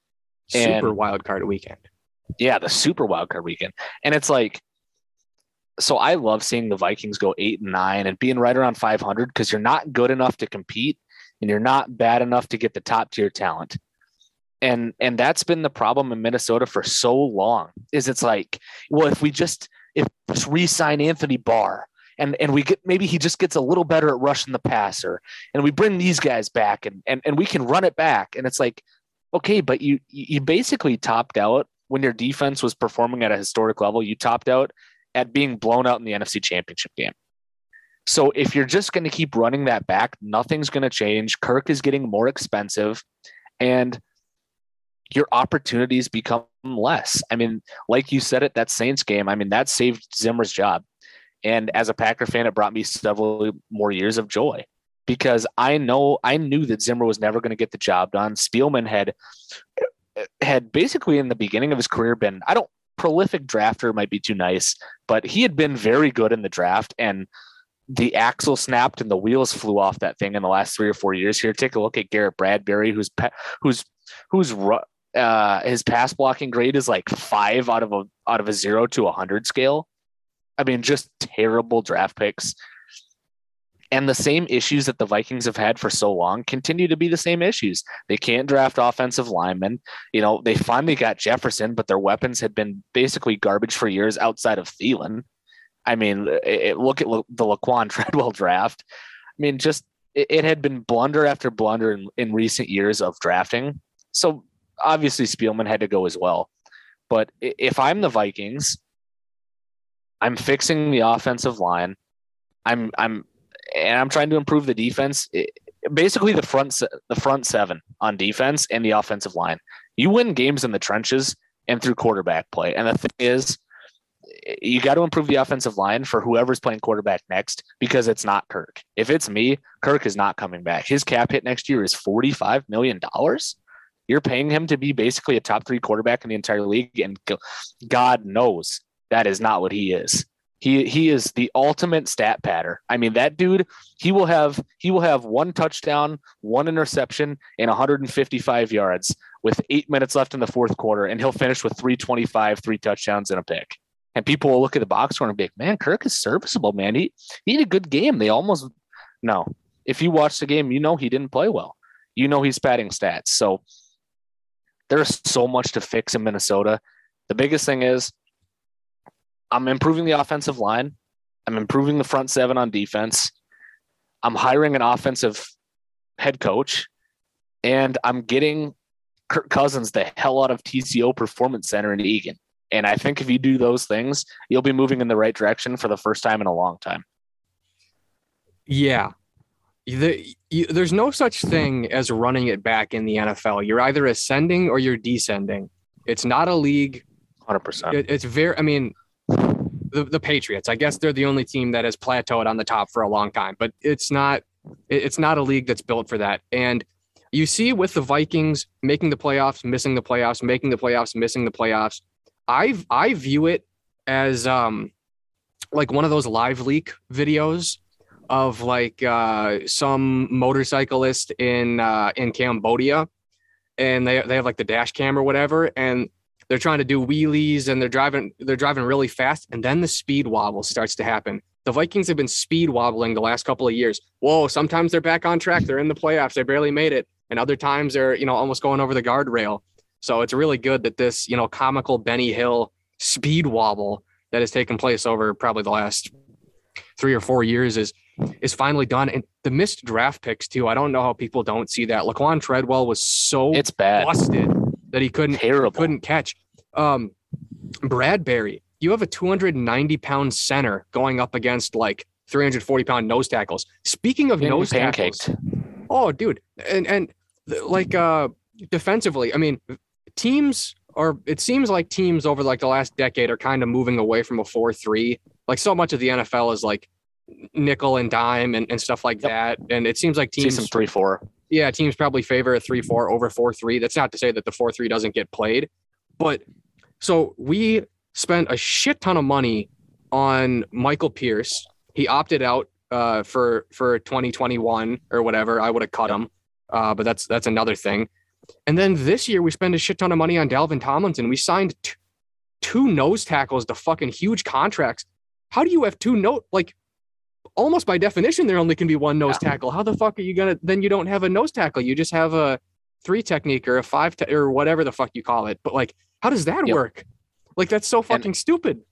Super wild card weekend. Yeah, the super wild card weekend. And it's like, so I love seeing the Vikings go 8-9 and being right around 500 because you're not good enough to compete and you're not bad enough to get the top tier talent. And that's been the problem in Minnesota for so long is it's like, well, if we just re-sign Anthony Barr, and we get, maybe he just gets a little better at rushing the passer and we bring these guys back and we can run it back. And it's like, okay, but you basically topped out when your defense was performing at a historic level. You topped out at being blown out in the NFC Championship game. So if you're just going to keep running that back, nothing's going to change. Kirk is getting more expensive and your opportunities become less. I mean, like you said at that Saints game, I mean, that saved Zimmer's job. And as a Packer fan, it brought me several more years of joy because I knew that Zimmer was never going to get the job done. Spielman had basically in the beginning of his career been, prolific drafter might be too nice, but he had been very good in the draft and the axle snapped and the wheels flew off that thing in the last 3 or 4 years here. Take a look at Garrett Bradbury, who's his pass blocking grade is like 5 out of a 0 to 100 scale. I mean, just terrible draft picks. And the same issues that the Vikings have had for so long continue to be the same issues. They can't draft offensive linemen. You know, they finally got Jefferson, but their weapons had been basically garbage for years outside of Thielen. I mean, look at the Laquan Treadwell draft. I mean, just it had been blunder after blunder in recent years of drafting. So obviously Spielman had to go as well. But if I'm the Vikings, I'm fixing the offensive line. I'm trying to improve the defense. Basically, the front seven on defense and the offensive line. You win games in the trenches and through quarterback play. And the thing is, you got to improve the offensive line for whoever's playing quarterback next because it's not Kirk. If it's me, Kirk is not coming back. His cap hit next year is $45 million. You're paying him to be basically a top 3 quarterback in the entire league, and God knows that is not what he is. He is the ultimate stat patter. I mean, that dude, he will have 1 touchdown, 1 interception, and 155 yards with 8 minutes left in the fourth quarter, and he'll finish with 325, 3 touchdowns, and a pick. And people will look at the box score and be like, man, Kirk is serviceable, man. He had a good game. If you watch the game, you know he didn't play well. You know he's padding stats. So there's so much to fix in Minnesota. The biggest thing is, I'm improving the offensive line. I'm improving the front seven on defense. I'm hiring an offensive head coach, and I'm getting Kirk Cousins the hell out of TCO Performance Center in Eagan. And I think if you do those things, you'll be moving in the right direction for the first time in a long time. Yeah. There's no such thing as running it back in the NFL. You're either ascending or you're descending. It's not a league. 100%. It's very, I mean, the Patriots, I guess they're the only team that has plateaued on the top for a long time, but it's not a league that's built for that. And you see with the Vikings making the playoffs, missing the playoffs, making the playoffs, missing the playoffs. I view it as like one of those live leak videos of like some motorcyclist in Cambodia, and they have like the dash cam or whatever, and they're trying to do wheelies and they're driving really fast, and then the speed wobble starts to happen. The Vikings have been speed wobbling the last couple of years. Whoa, sometimes they're back on track, they're in the playoffs, they barely made it, and other times they're, you know, almost going over the guardrail. So it's really good that this, you know, comical Benny Hill speed wobble that has taken place over probably the last 3 or 4 years is finally done. And the missed draft picks too. I don't know how people don't see that. Laquan Treadwell was so busted that he couldn't catch. Bradbury, you have a 290-pound center going up against like 340-pound nose tackles. Speaking of nose tackles, oh dude, and like defensively, I mean, it seems like teams over like the last decade are kind of moving away from a 4-3. Like so much of the NFL is like nickel and dime and stuff like that. And it seems like teams 3-4. Yeah, teams probably favor a 3-4 over 4-3. That's not to say that the 4-3 doesn't get played, but so we spent a shit ton of money on Michael Pierce. He opted out for 2021 or whatever. I would have cut him, but that's another thing. And then this year we spend a shit ton of money on Dalvin Tomlinson. We signed two nose tackles to fucking huge contracts. How do you have almost by definition, there only can be one nose tackle. How the fuck are you going to, then you don't have a nose tackle. You just have a 3 technique or a 5 or whatever the fuck you call it. But like, how does that work? Like, that's so fucking stupid.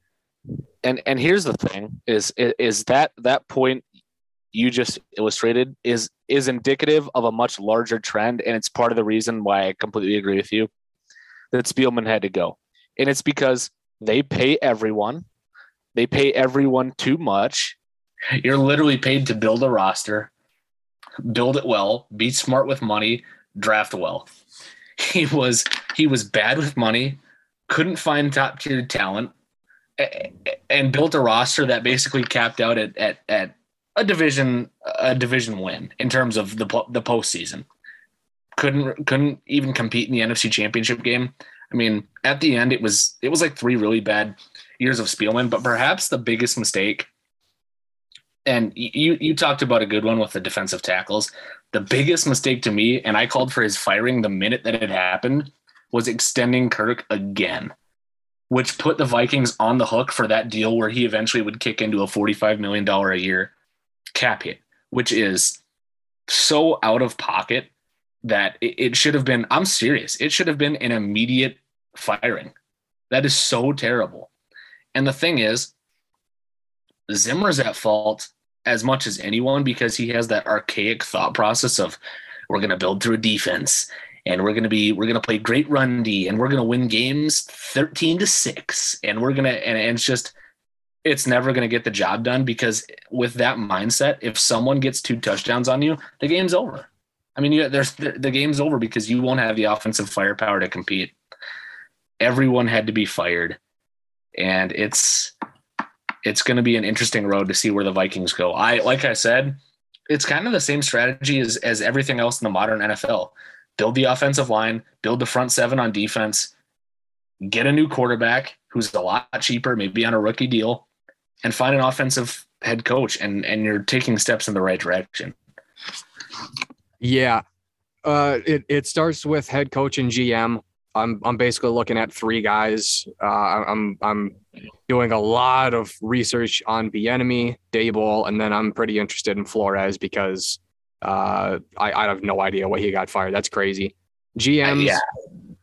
And here's the thing is that point you just illustrated is indicative of a much larger trend. And it's part of the reason why I completely agree with you that Spielman had to go. And it's because they pay everyone too much. You're literally paid to build a roster, build it well, be smart with money, draft well. He was bad with money, couldn't find top tier talent, and built a roster that basically capped out at a division win in terms of the postseason. Couldn't even compete in the NFC Championship game. I mean, at the end, it was like 3 really bad years of Spielman, but perhaps the biggest mistake. And you talked about a good one with the defensive tackles. The biggest mistake to me, and I called for his firing the minute that it happened, was extending Kirk again, which put the Vikings on the hook for that deal where he eventually would kick into a $45 million a year cap hit, which is so out of pocket that it should have been, I'm serious, it should have been an immediate firing. That is so terrible. And the thing is, Zimmer's at fault as much as anyone because he has that archaic thought process of we're going to build through a defense and we're going to play great run D and we're going to win games 13-6 and it's never going to get the job done because with that mindset, if someone gets 2 touchdowns on you, the game's over. I mean, the game's over because you won't have the offensive firepower to compete. Everyone had to be fired, and it's going to be an interesting road to see where the Vikings go. Like I said, it's kind of the same strategy as everything else in the modern NFL. Build the offensive line, build the front 7 on defense, get a new quarterback who's a lot cheaper, maybe on a rookie deal, and find an offensive head coach, and you're taking steps in the right direction. Yeah. It starts with head coach and GM. I'm basically looking at 3 guys. I'm doing a lot of research on Bieniemy, Daboll, and then I'm pretty interested in Flores because I have no idea why he got fired. That's crazy. GMs,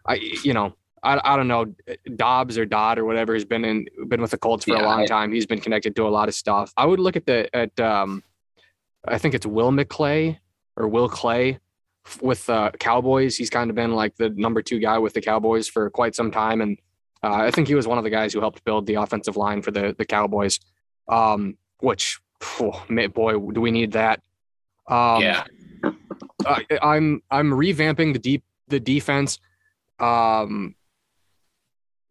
I don't know. Dobbs or Dodd or whatever has been with the Colts for a long time. He's been connected to a lot of stuff. I would look at I think it's Will Clay with Cowboys. He's kind of been like the number 2 guy with the Cowboys for quite some time, and I think he was one of the guys who helped build the offensive line for the Cowboys, which boy do we need that. I'm revamping the defense.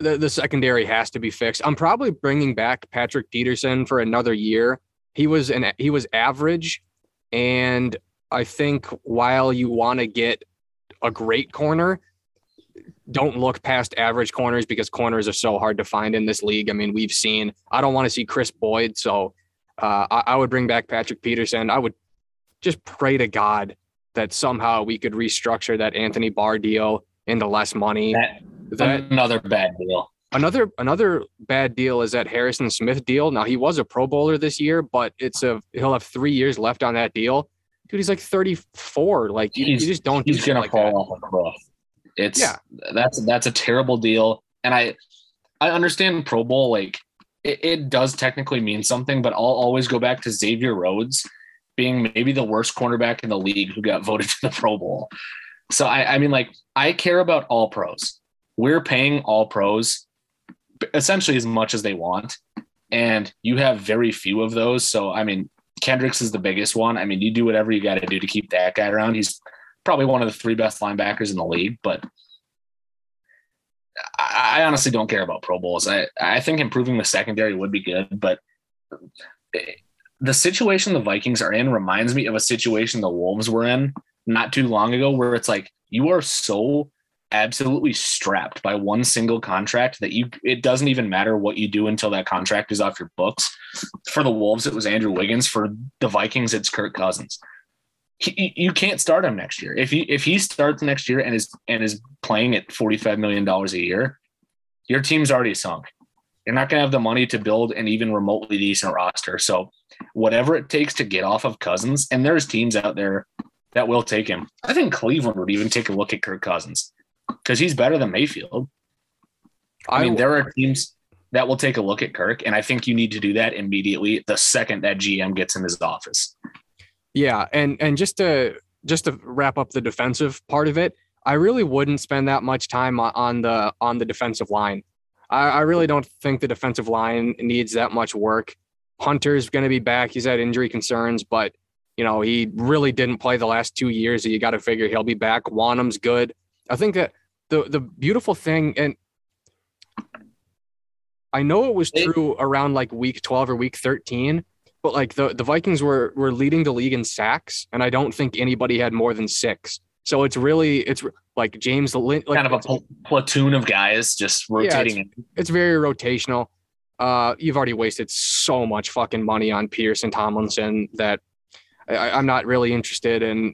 The secondary has to be fixed. I'm probably bringing back Patrick Peterson for another year. He was average, and I think while you want to get a great corner, don't look past average corners because corners are so hard to find in this league. I mean, we've seen, I don't want to see Chris Boyd. So I would bring back Patrick Peterson. I would just pray to God that somehow we could restructure that Anthony Barr deal into less money. That's another bad deal. Another bad deal is that Harrison Smith deal. Now, he was a Pro Bowler this year, but he'll have 3 years left on that deal. Dude, he's like 34. Like you just don't. He's gonna like fall off a cliff. That's a terrible deal. And I understand Pro Bowl, like it does technically mean something, but I'll always go back to Xavier Rhodes being maybe the worst cornerback in the league who got voted to the Pro Bowl. So I mean, like, I care about all pros. We're paying all pros essentially as much as they want, and you have very few of those. So I mean, Kendricks is the biggest one. I mean, you do whatever you got to do to keep that guy around. He's probably one of the three best linebackers in the league, but I honestly don't care about Pro Bowls. I think improving the secondary would be good, but the situation the Vikings are in reminds me of a situation the Wolves were in not too long ago, where it's like you are so absolutely strapped by one single contract that it doesn't even matter what you do until that contract is off your books. For the Wolves, it was Andrew Wiggins. For the Vikings, it's Kirk Cousins. You can't start him next year. If he starts next year and is playing at $45 million a year, your team's already sunk. You're not going to have the money to build an even remotely decent roster. So whatever it takes to get off of Cousins, and there's teams out there that will take him. I think Cleveland would even take a look at Kirk Cousins, because he's better than Mayfield. I mean, there are teams that will take a look at Kirk, and I think you need to do that immediately the second that GM gets in his office. Yeah, and just to wrap up the defensive part of it, I really wouldn't spend that much time on the defensive line. I really don't think the defensive line needs that much work. Hunter's going to be back. He's had injury concerns, but you know, he really didn't play the last 2 years, so you got to figure he'll be back. Wanham's good. I think that the beautiful thing, and I know it was true around like week 12 or week 13, but like the Vikings were leading the league in sacks, and I don't think anybody had more than 6. So it's like James Lynch, like, kind of a platoon of guys just rotating. Yeah, it's very rotational. You've already wasted so much fucking money on Pierce and Tomlinson that I'm not really interested in.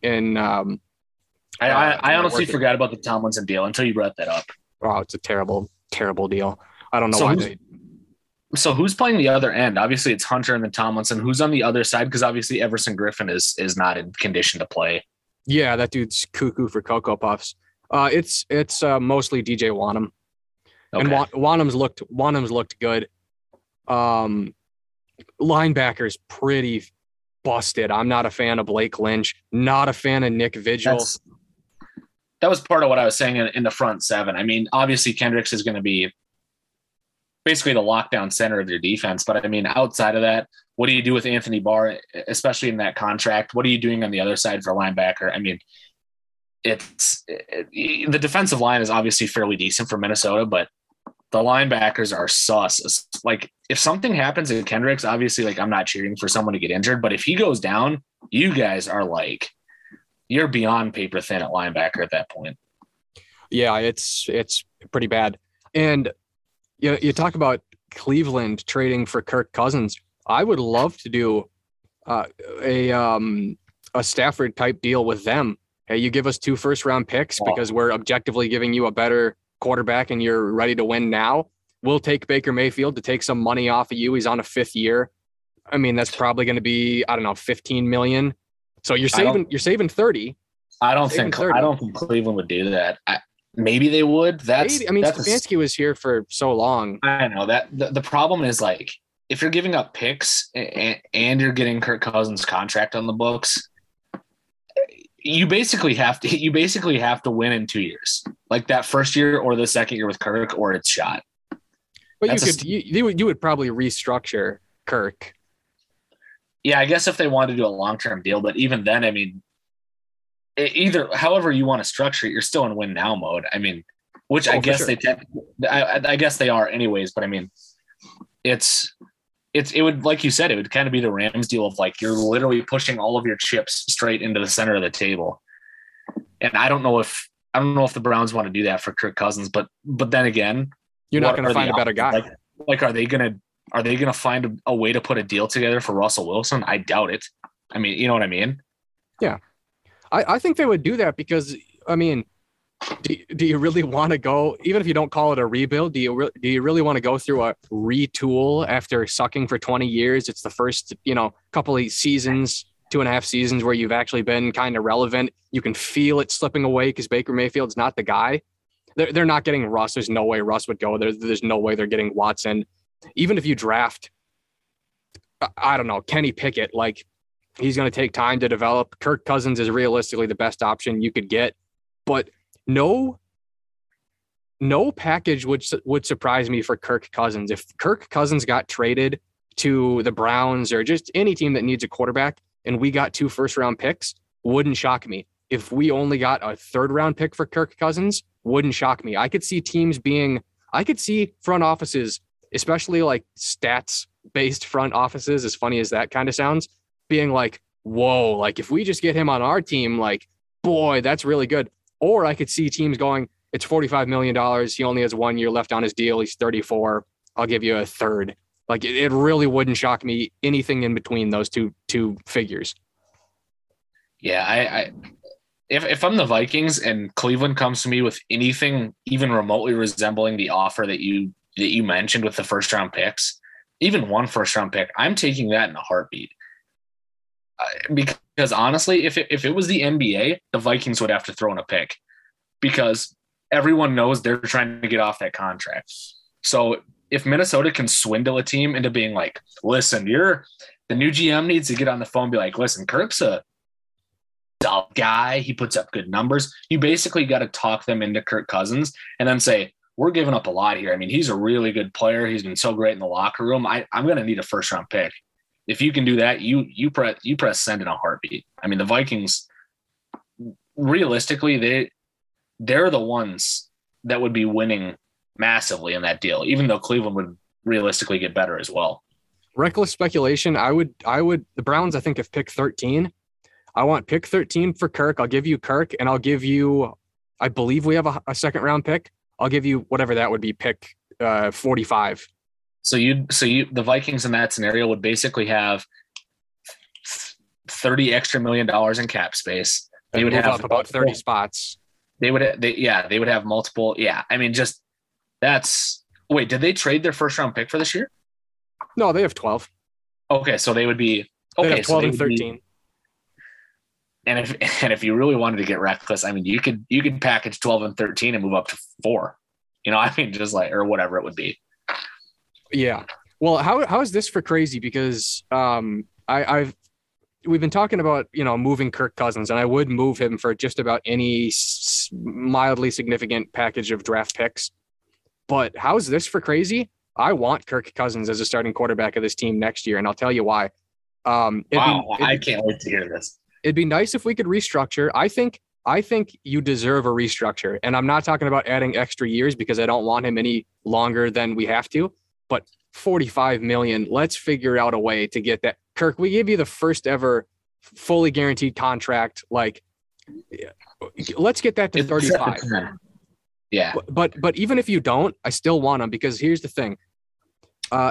I honestly forgot about the Tomlinson deal until you brought that up. Oh, it's a terrible, terrible deal. I don't know why. So who's playing the other end? Obviously, it's Hunter and then Tomlinson. Who's on the other side? Because obviously Everson Griffin is not in condition to play. Yeah, that dude's cuckoo for Cocoa Puffs. It's mostly DJ Wanham. Okay. And Wanham's looked good. Linebacker's pretty busted. I'm not a fan of Blake Lynch. Not a fan of Nick Vigil. That was part of what I was saying in the front seven. I mean, obviously Kendricks is going to be basically the lockdown center of your defense. But I mean, outside of that, what do you do with Anthony Barr, especially in that contract? What are you doing on the other side for linebacker? I mean, the defensive line is obviously fairly decent for Minnesota, but the linebackers are sus. Like, if something happens in Kendricks, obviously, like, I'm not cheering for someone to get injured, but if he goes down, you guys are like, you're beyond paper thin at linebacker at that point. Yeah, it's pretty bad. And you talk about Cleveland trading for Kirk Cousins. I would love to do a Stafford type deal with them. Hey, you give us 2 first round picks because we're objectively giving you a better quarterback and you're ready to win now. We'll take Baker Mayfield to take some money off of you. He's on a 5th year. I mean, that's probably going to be, I don't know, $15 million. So you're saving 30. I don't think Cleveland would do that. Maybe they would. Stefanski was here for so long. I know that the problem is, like, if you're giving up picks and you're getting Kirk Cousins' contract on the books, you basically have to win in 2 years, like that first year or the second year with Kirk, or it's shot. But you would probably restructure Kirk. Yeah, I guess if they wanted to do a long-term deal, but even then, I mean, either however you want to structure it, you're still in win now mode. I mean, which I guess they tend, I guess they are anyways, but I mean, it would, like you said, it would kind of be the Rams deal of, like, you're literally pushing all of your chips straight into the center of the table. And I don't know if I don't know if the Browns want to do that for Kirk Cousins, but then again, you're not going to find a better guy. Like, are they going to find a way to put a deal together for Russell Wilson? I doubt it. I mean, you know what I mean? Yeah. I think they would do that because, I mean, do you really want to go, even if you don't call it a rebuild, do you really want to go through a retool after sucking for 20 years? It's the first, couple of seasons, 2.5 seasons where you've actually been kind of relevant. You can feel it slipping away because Baker Mayfield's not the guy. They're not getting Russ. There's no way Russ would go. There's no way they're getting Watson. Even if you draft, I don't know, Kenny Pickett, like, he's going to take time to develop. Kirk Cousins is realistically the best option you could get, but no package would surprise me for Kirk Cousins. If Kirk Cousins got traded to the Browns or just any team that needs a quarterback and we got 2 first-round picks, wouldn't shock me. If we only got a 3rd-round pick for Kirk Cousins, wouldn't shock me. I could see front offices, especially like stats-based front offices, as funny as that kind of sounds, being like, whoa, like if we just get him on our team, like, boy, that's really good. Or I could see teams going, it's $45 million. He only has 1 year left on his deal. He's 34. I'll give you a 3rd. Like, it really wouldn't shock me anything in between those two figures. Yeah, if I'm the Vikings and Cleveland comes to me with anything even remotely resembling the offer that you mentioned with the 1st-round picks, even 1 first-round pick, I'm taking that in a heartbeat. Because honestly, if it was the NBA, the Vikings would have to throw in a pick because everyone knows they're trying to get off that contract. So if Minnesota can swindle a team into being like, listen, the new GM needs to get on the phone and be like, listen, Kirk's a solid guy. He puts up good numbers. You basically got to talk them into Kirk Cousins and then say, we're giving up a lot here. I mean, he's a really good player. He's been so great in the locker room. I'm going to need a 1st-round pick. If you can do that, you press send in a heartbeat. I mean, the Vikings, realistically, they're the ones that would be winning massively in that deal, even though Cleveland would realistically get better as well. Reckless speculation. The Browns, I think, have picked 13. I want pick 13 for Kirk. I'll give you Kirk, and I'll give you, I believe we have a 2nd-round pick. I'll give you whatever that would be, pick 45. So the Vikings in that scenario would basically have $30 extra million in cap space. They would have about 30 spots. They would have multiple. Yeah. I mean, did they trade their 1st-round pick for this year? No, they have 12. Okay. So they would be 12 and 13. And if you really wanted to get reckless, I mean, you could package 12 and 13 and move up to 4, or whatever it would be. Yeah. Well, how is this for crazy? Because we've been talking about, moving Kirk Cousins, and I would move him for just about any mildly significant package of draft picks. But how's this for crazy? I want Kirk Cousins as a starting quarterback of this team next year, and I'll tell you why. I can't wait to hear this. It'd be nice if we could restructure. I think you deserve a restructure, and I'm not talking about adding extra years because I don't want him any longer than we have to. But $45 million, let's figure out a way to get that. Kirk, we give you the 1st-ever fully guaranteed contract. Like, let's get that to 35. Yeah. But even if you don't, I still want him because here's the thing.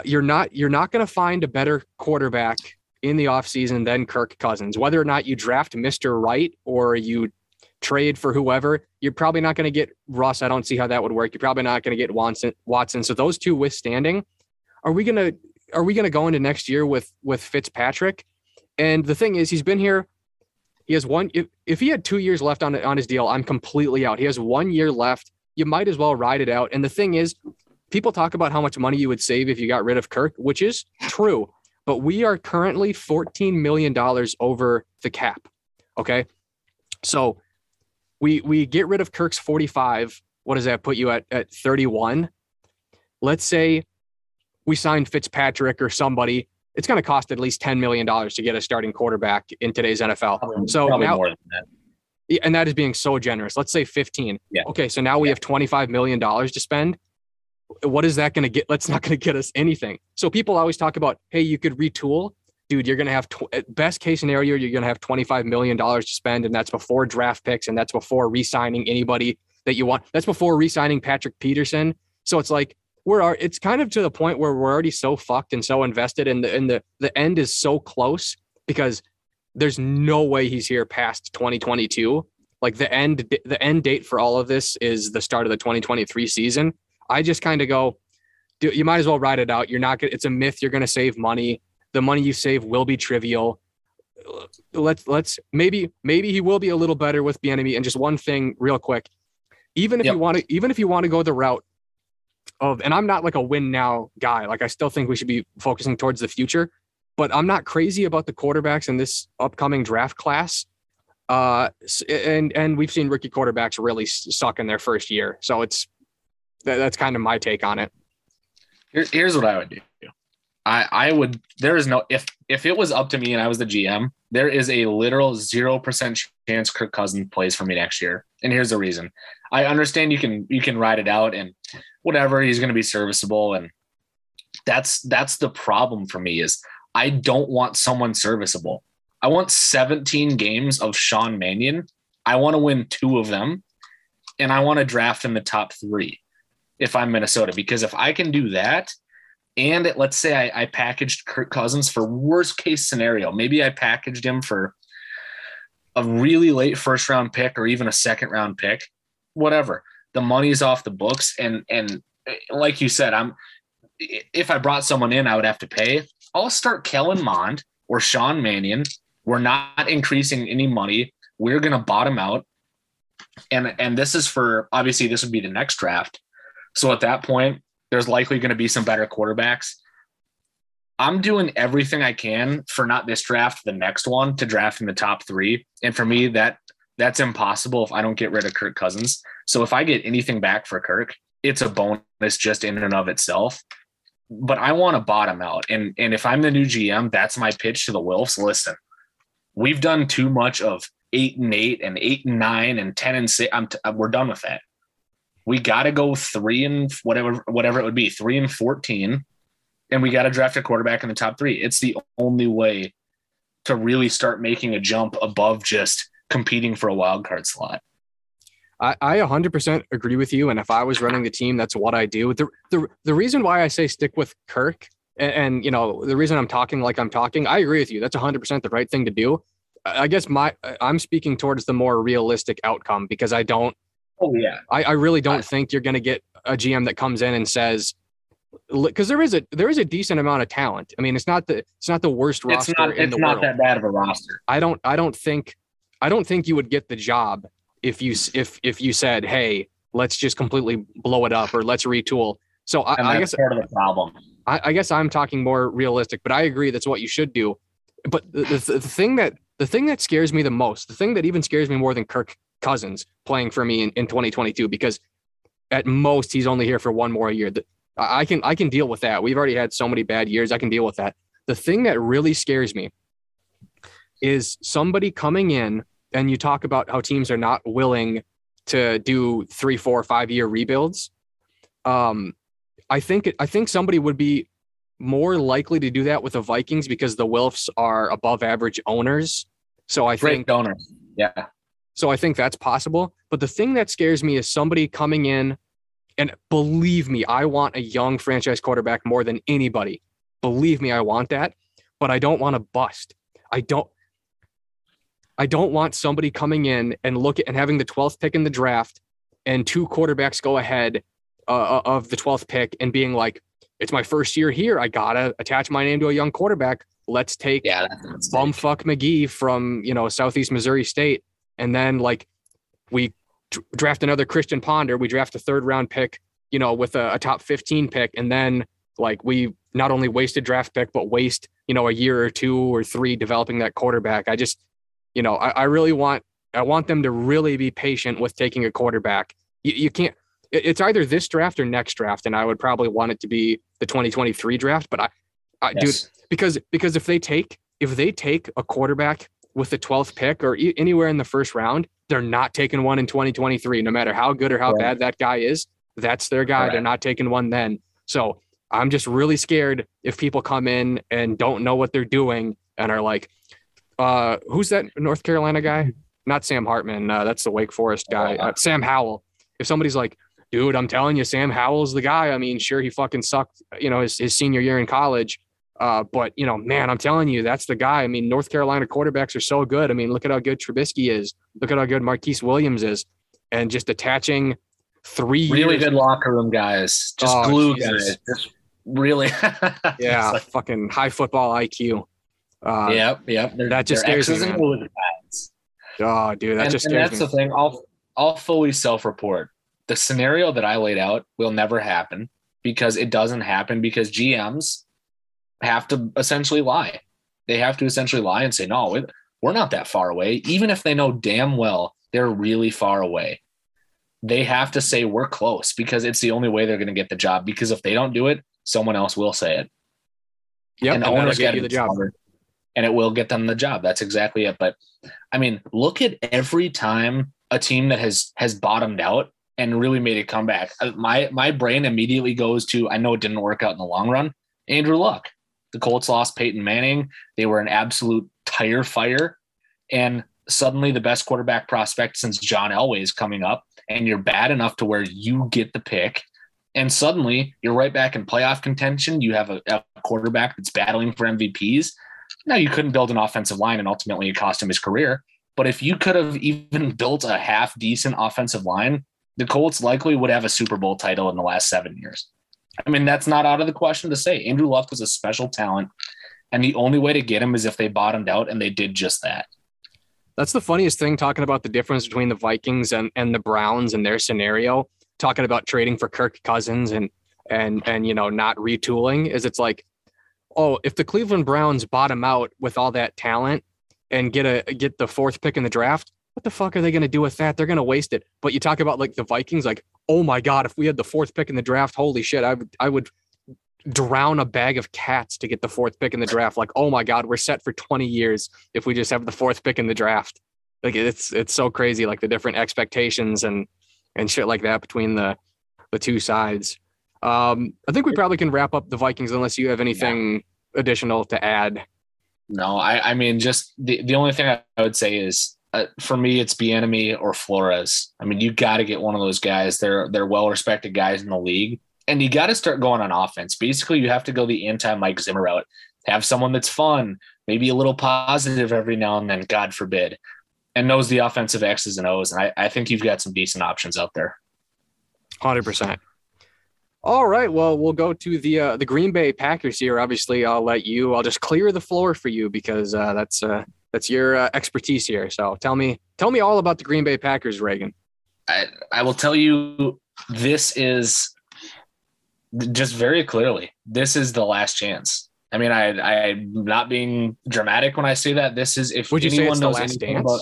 You're not going to find a better quarterback in the offseason than Kirk Cousins. Whether or not you draft Mr. Right or you trade for whoever, you're probably not going to get Russ. I don't see how that would work. You're probably not going to get Watson. So those two withstanding, are we going to go into next year with Fitzpatrick? And the thing is, he's been here. He has one. If he had 2 years left on his deal, I'm completely out. He has 1 year left. You might as well ride it out. And the thing is, people talk about how much money you would save if you got rid of Kirk, which is true. But we are currently $14 million over the cap. Okay. So we get rid of Kirk's 45. What does that put you at 31? Let's say we sign Fitzpatrick or somebody. It's going to cost at least $10 million to get a starting quarterback in today's NFL. Probably now, more than that. And that is being so generous. Let's say 15. Yeah. Okay, so now we have $25 million to spend. What is that going to get? That's not going to get us anything. So people always talk about, hey, you could retool. dude, you're going to have best case scenario, you're going to have $25 million to spend. And that's before draft picks. And that's before re-signing anybody that you want. That's before re-signing Patrick Peterson. So it's like, it's kind of to the point where we're already so fucked and so invested, and the end is so close because there's no way he's here past 2022. Like the end date for all of this is the start of the 2023 season. I just kind of go, dude, you might as well ride it out. You're not going to, it's a myth. You're going to save money. The money you save will be trivial. Let's maybe he will be a little better with Bieniemy. And just one thing real quick, even if you want to go the route of, and I'm not like a win now guy. Like I still think we should be focusing towards the future, but I'm not crazy about the quarterbacks in this upcoming draft class. And we've seen rookie quarterbacks really suck in their first year. So that's kind of my take on it. Here's what I would do. If it was up to me and I was the GM, there is a literal 0% chance Kirk Cousins plays for me next year. And here's the reason. I understand you can ride it out and whatever, he's going to be serviceable. And that's the problem for me is I don't want someone serviceable. I want 17 games of Sean Mannion. I want to win 2 of them, and I want to draft in the top 3 if I'm Minnesota, because if I can do that, and let's say I packaged Kirk Cousins for worst case scenario, maybe I packaged him for a really late first round pick or even a second round pick, whatever. The money's off the books. And like you said, if I brought someone in, I would have to pay. I'll start Kellen Mond or Sean Mannion. We're not increasing any money. We're going to bottom out. And this is for, obviously this would be the next draft. So at that point, there's likely going to be some better quarterbacks. I'm doing everything I can for not this draft, the next one, to draft in the top 3. And for me, that's impossible if I don't get rid of Kirk Cousins. So if I get anything back for Kirk, it's a bonus just in and of itself. But I want to bottom out. And if I'm the new GM, that's my pitch to the Wilfs. Listen, we've done too much of 8-8 and 8-9 and 10-6. We're done with that. We got to go 3-14, and we got to draft a quarterback in the top 3. It's the only way to really start making a jump above just competing for a wild card slot. I 100% agree with you, and if I was running the team, that's what I do. The reason why I say stick with Kirk, and you know the reason I'm talking like I'm talking, I agree with you. That's 100% the right thing to do. I guess I'm speaking towards the more realistic outcome because I don't. Oh yeah, I really don't think you're going to get a GM that comes in and says, because there is a decent amount of talent. I mean, it's not the worst roster in the world. It's not that bad of a roster. I don't think you would get the job if you said, hey, let's just completely blow it up or let's retool. So I guess part of the problem. I guess I'm talking more realistic, but I agree that's what you should do. But the thing that scares me the most, the thing that even scares me more than Kirk Cousins playing for me in 2022, because at most he's only here for one more year. I can deal with that. We've already had so many bad years. I can deal with that. The thing that really scares me is somebody coming in, and you talk about how teams are not willing to do 3, 4, 5 year rebuilds. I think somebody would be more likely to do that with the Vikings because the Wilfs are above average owners. So I think owners. Yeah. So I think that's possible. But the thing that scares me is somebody coming in, and believe me, I want a young franchise quarterback more than anybody. Believe me, I want that, but I don't want to bust. I don't want somebody coming in and having the 12th pick in the draft and 2 quarterbacks go ahead of the 12th pick and being like, it's my first year here. I got to attach my name to a young quarterback. Let's take bumfuck McGee from, Southeast Missouri State. And then we draft another Christian Ponder, we draft a 3rd round pick, with a top 15 pick. And then we not only waste a draft pick, but waste, a year or 2 or 3 developing that quarterback. I just, I really want them to really be patient with taking a quarterback. You can't, it's either this draft or next draft. And I would probably want it to be the 2023 draft, but dude, because if they take a quarterback with the 12th pick or anywhere in the first round, they're not taking one in 2023, no matter how good or how bad that guy is. That's their guy. Right. They're not taking one then. So I'm just really scared if people come in and don't know what they're doing and are like, who's that North Carolina guy? Not Sam Hartman. That's the Wake Forest guy. Sam Howell. If somebody's like, dude, I'm telling you, Sam Howell's the guy. I mean, sure, he fucking sucked, you know, his senior year in college. But, you know, man, I'm telling you, that's the guy. I mean, North Carolina quarterbacks are so good. I mean, look at how good Trubisky is. Look at how good Marquise Williams is. And just attaching 3 years. Really good locker room guys. Just glue guys. Just really. Yeah, like, fucking high football IQ. Yep. That just scares me, man. Oh, dude, that just scares me. And that's the thing. I'll fully self-report. The scenario that I laid out will never happen because it doesn't happen because GMs have to essentially lie. They have to essentially lie and say, no, we're not that far away. Even if they know damn well they're really far away, they have to say we're close because it's the only way they're going to get the job. Because if they don't do it, someone else will say it. Yep, and owners get the job. And it will get them the job. That's exactly it. But I mean, look at every time a team that has bottomed out and really made a comeback. My brain immediately goes to, I know it didn't work out in the long run. Andrew Luck, the Colts lost Peyton Manning. They were an absolute tire fire. And suddenly the best quarterback prospect since John Elway is coming up, and you're bad enough to where you get the pick. And suddenly you're right back in playoff contention. You have a quarterback that's battling for MVPs. Now, you couldn't build an offensive line, and ultimately it cost him his career. But if you could have even built a half-decent offensive line, the Colts likely would have a Super Bowl title in the last 7 years. I mean, that's not out of the question to say. Andrew Luck was a special talent, and the only way to get him is if they bottomed out, and they did just that. That's the funniest thing, talking about the difference between the Vikings and the Browns and their scenario, talking about trading for Kirk Cousins and you know, not retooling, is it's like, oh, if the Cleveland Browns bottom out with all that talent and get the fourth pick in the draft, what the fuck are they going to do with that? They're going to waste it. But you talk about like the Vikings, like, oh my God, if we had the fourth pick in the draft, holy shit, I would drown a bag of cats to get the fourth pick in the draft. Like, oh my God, we're set for 20 years if we just have the fourth pick in the draft. Like, it's so crazy, like the different expectations and shit like that between the two sides. I think we probably can wrap up the Vikings unless you have anything additional to add. No, I mean, just the only thing I would say is for me, it's Bieniemy or Flores. I mean, you got to get one of those guys. They're well-respected guys in the league, and you got to start going on offense. Basically, you have to go the anti-Mike Zimmer route. Have someone that's fun, maybe a little positive every now and then, God forbid, and knows the offensive X's and O's. And I think you've got some decent options out there. 100%. All right, well, we'll go to the Green Bay Packers here. Obviously, I'll just clear the floor for you because that's your expertise here. So tell me all about the Green Bay Packers, Reagan. I will tell you, this is just very clearly, this is the last chance. I mean, I'm not being dramatic when I say that. This is, if anyone knows anything about,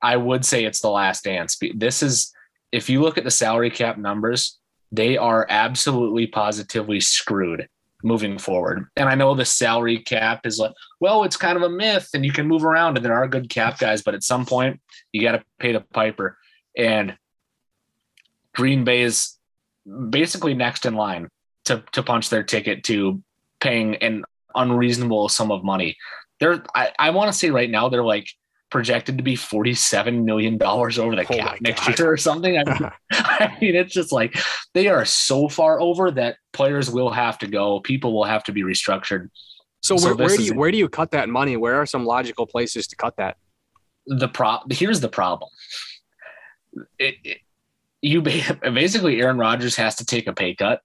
I would say it's the last dance. This is, if you look at the salary cap numbers, they are absolutely positively screwed moving forward. And I know the salary cap is like, well, it's kind of a myth and you can move around and there are good cap guys, but at some point you got to pay the piper. And Green Bay is basically next in line to punch their ticket to paying an unreasonable sum of money. They're, I want to say right now, they're like projected to be $47 million over the cap next year or something. I mean, it's just like they are so far over that players will have to go. People will have to be restructured. So where do you cut that money? Where are some logical places to cut that? Here's the problem. Basically Aaron Rodgers has to take a pay cut.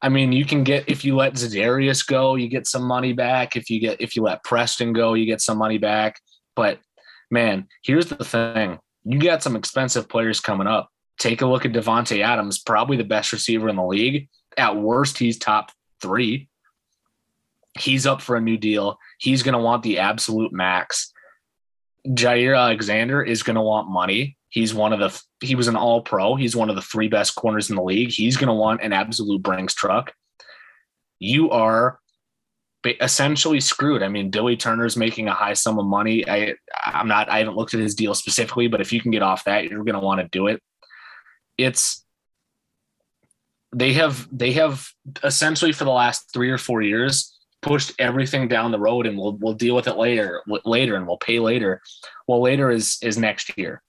I mean, you can get, if you let Za'Darius go, you get some money back. If you let Preston go, you get some money back. But man, here's the thing. You got some expensive players coming up. Take a look at Devontae Adams, probably the best receiver in the league. At worst, he's top three. He's up for a new deal. He's going to want the absolute max. Jair Alexander is going to want money. He was an all-pro. He's one of the three best corners in the league. He's going to want an absolute Brinks truck. You are essentially screwed. I mean, Billy Turner's making a high sum of money. I haven't looked at his deal specifically, but if you can get off that, you're going to want to do it. It's they have essentially for the last 3 or 4 years pushed everything down the road, and we'll deal with it later, and we'll pay later. Well, later is next year.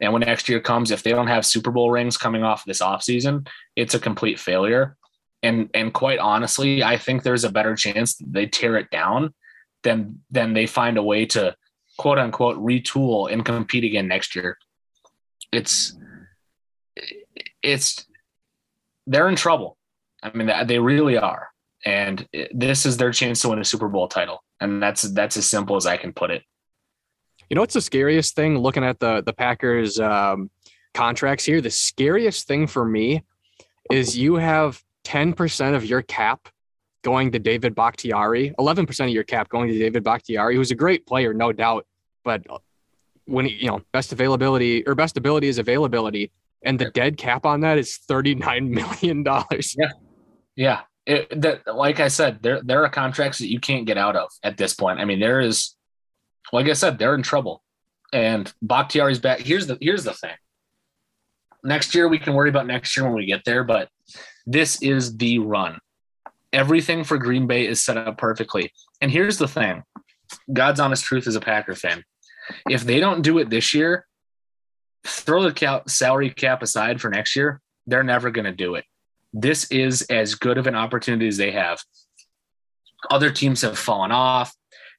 And when next year comes, if they don't have Super Bowl rings coming off this offseason, it's a complete failure. And quite honestly, I think there's a better chance that they tear it down than they find a way to, quote unquote, retool and compete again next year. It's they're in trouble. I mean, they really are. And this is their chance to win a Super Bowl title. And that's as simple as I can put it. You know what's the scariest thing looking at the Packers contracts here? The scariest thing for me is you have 10% of your cap going to David Bakhtiari, 11% of your cap going to David Bakhtiari, who's a great player, no doubt. But when best availability or best ability is availability, and the dead cap on that is $39 million. Yeah. Like I said, there are contracts that you can't get out of at this point. I mean, there is. Like I said, they're in trouble, and Bakhtiari's back. Here's the thing. Next year, we can worry about next year when we get there, but this is the run. Everything for Green Bay is set up perfectly. And here's the thing. God's honest truth as a Packer fan. If they don't do it this year, throw the salary cap aside for next year, they're never going to do it. This is as good of an opportunity as they have. Other teams have fallen off.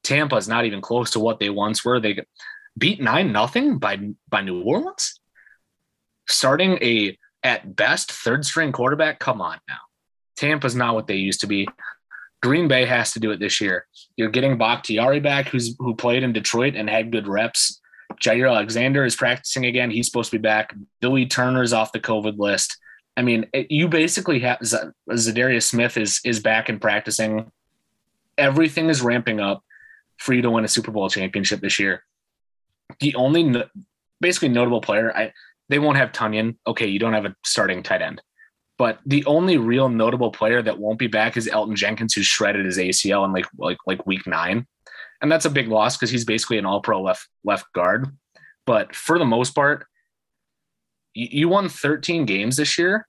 Tampa's not even close to what they once were. They beat 9-0 by New Orleans, starting a at best third string quarterback. Come on now, Tampa's not what they used to be. Green Bay has to do it this year. You're getting Bakhtiari back, who played in Detroit and had good reps. Jair Alexander is practicing again. He's supposed to be back. Billy Turner's off the COVID list. I mean, you basically have Zadarius Smith is back and practicing. Everything is ramping up for you to win a Super Bowl championship this year. The only basically notable player, they won't have Tonyan. Okay, you don't have a starting tight end. But the only real notable player that won't be back is Elton Jenkins, who shredded his ACL in like week 9. And that's a big loss because he's basically an all-pro left guard. But for the most part, you won 13 games this year,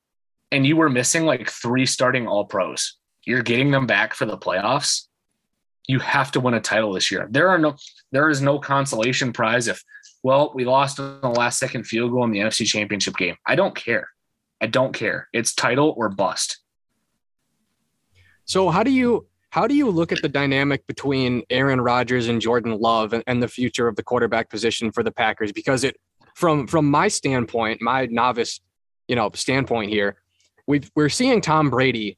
and you were missing like 3 starting all-pros. You're getting them back for the playoffs. You have to win a title this year. There is no consolation prize if, well, we lost on the last second field goal in the NFC Championship game. I don't care. It's title or bust. So how do you look at the dynamic between Aaron Rodgers and Jordan Love and the future of the quarterback position for the Packers? Because from my standpoint, my novice, standpoint here, we're seeing Tom Brady.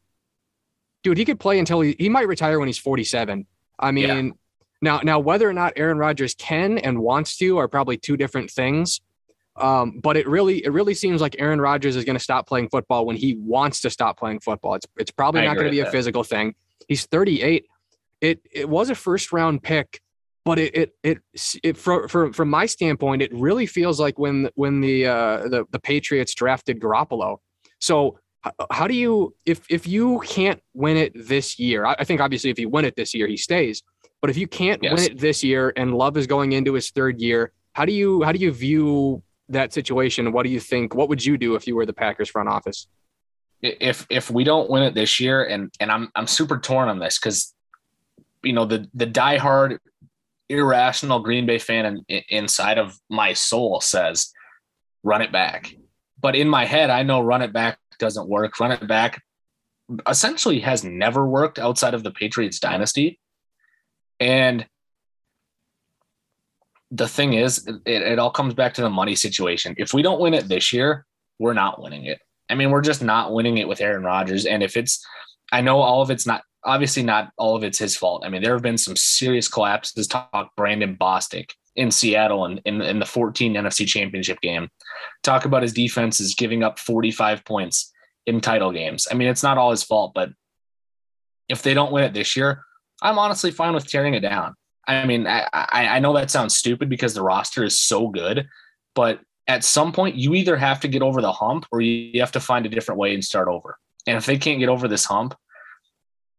Dude, he could play until he might retire when he's 47. I mean, yeah. Now, whether or not Aaron Rodgers can and wants to are probably two different things. But it really seems like Aaron Rodgers is going to stop playing football when he wants to stop playing football. It's probably not going to be a physical thing. He's 38. It was a first round pick, but it from my standpoint, it really feels like when the Patriots drafted Garoppolo. So how do you, if you can't win it this year, I think obviously if you win it this year, he stays. But if you can't win it this year and Love is going into his 3rd year, how do you view that situation? What do you think? What would you do if you were the Packers front office? If we don't win it this year, and I'm super torn on this because, the diehard, irrational Green Bay fan inside of my soul says, run it back. But in my head, I know run it back doesn't work. Run it back essentially has never worked outside of the Patriots dynasty. And the thing is, it all comes back to the money situation. If we don't win it this year, we're not winning it. I mean, we're just not winning it with Aaron Rodgers. And I know all of it's not all of it's his fault. I mean, there have been some serious collapses. Talk Brandon Bostic in Seattle and in the 14 NFC Championship game. Talk about his defense is giving up 45 points in title games. I mean, it's not all his fault, but if they don't win it this year, I'm honestly fine with tearing it down. I mean, I know that sounds stupid because the roster is so good, but at some point you either have to get over the hump or you have to find a different way and start over. And if they can't get over this hump,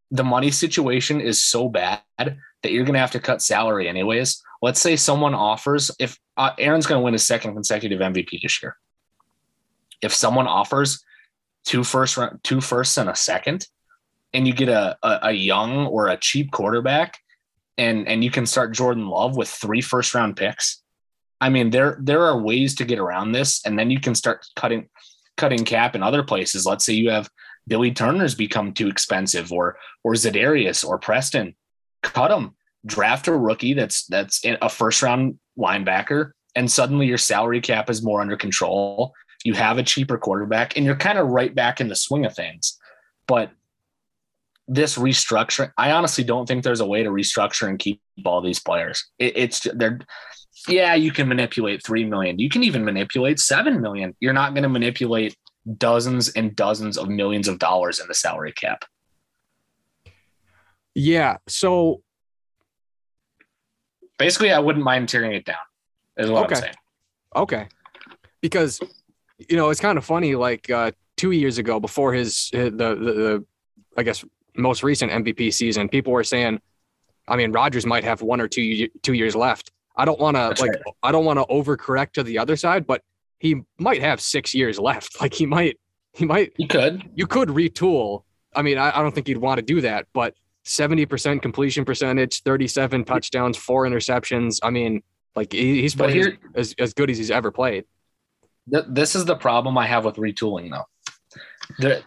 the money situation is so bad that you're going to have to cut salary anyways. Let's say someone offers, if Aaron's going to win his 2nd consecutive MVP this year, if someone offers two firsts and a second, and you get a young or a cheap quarterback, and you can start Jordan Love with 3 first round picks. I mean, there are ways to get around this, and then you can start cutting cap in other places. Let's say you have Billy Turner's become too expensive, or Za'Darius or Preston. Cut them. Draft a rookie that's a first round linebacker, and suddenly your salary cap is more under control. You have a cheaper quarterback, and you're kind of right back in the swing of things. But this restructuring, I honestly don't think there's a way to restructure and keep all these players. You can manipulate $3 million. You can even manipulate $7 million. You're not going to manipulate dozens and dozens of millions of dollars in the salary cap. Yeah. So basically, I wouldn't mind tearing it down, is what I'm saying. Okay. Because, it's kind of funny, like 2 years ago, before the I guess, most recent MVP season, people were saying, Rodgers might have 1 or 2 years left. I don't want to I don't want to overcorrect to the other side, but he might have 6 years left. Like you could retool. I don't think he'd want to do that, but 70% completion percentage, 37 touchdowns, 4 interceptions. He's played as good as he's ever played. This is the problem I have with retooling though.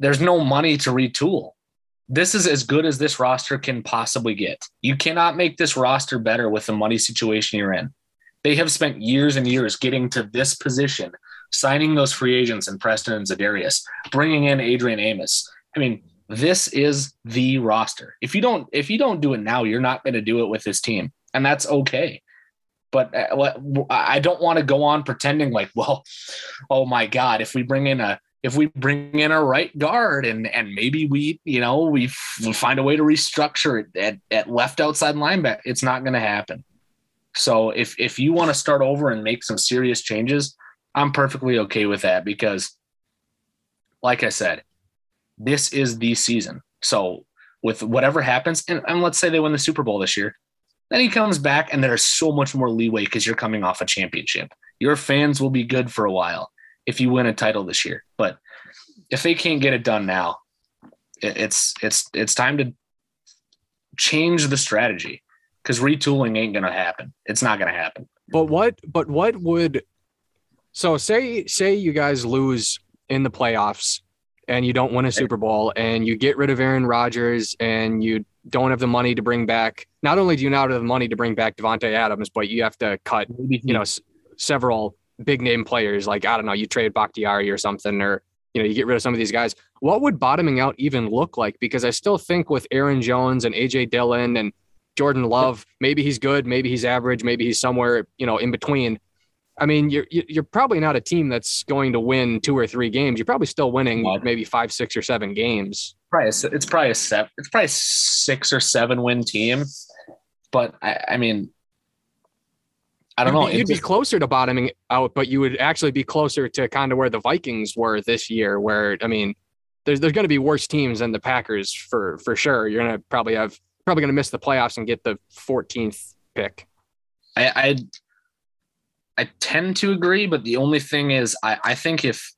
There's no money to retool. This is as good as this roster can possibly get. You cannot make this roster better with the money situation you're in. They have spent years and years getting to this position, signing those free agents in Preston and Za'Darius, bringing in Adrian Amos. This is the roster. If you don't do it now, you're not going to do it with this team, and that's okay. But I don't want to go on pretending like, well, oh my God, if we bring in a right guard and maybe we find a way to restructure it at left outside linebacker, it's not going to happen. So if you want to start over and make some serious changes, I'm perfectly okay with that because, like I said, this is the season. So with whatever happens, and let's say they win the Super Bowl this year, then he comes back and there's so much more leeway because you're coming off a championship. Your fans will be good for a while if you win a title this year, but if they can't get it done now, it's time to change the strategy because retooling ain't going to happen. It's not going to happen. So say you guys lose in the playoffs and you don't win a Super Bowl and you get rid of Aaron Rodgers and you don't have the money to bring back. Not only do you not have the money to bring back Devontae Adams, but you have to cut, several big name players. Like, I don't know, you trade Bakhtiari or something, or, you get rid of some of these guys. What would bottoming out even look like? Because I still think with Aaron Jones and AJ Dillon and Jordan Love, maybe he's good, maybe he's average, maybe he's somewhere, in between. You're probably not a team that's going to win 2 or 3 games. You're probably still winning maybe 5, 6, or 7 gagames. Right. It's probably a 6 or 7 win team. But I don't know. You'd be closer to bottoming out, but you would actually be closer to kind of where the Vikings were this year, where, there's going to be worse teams than the Packers for sure. You're going to probably going to miss the playoffs and get the 14th pick. I tend to agree, but the only thing is I think if,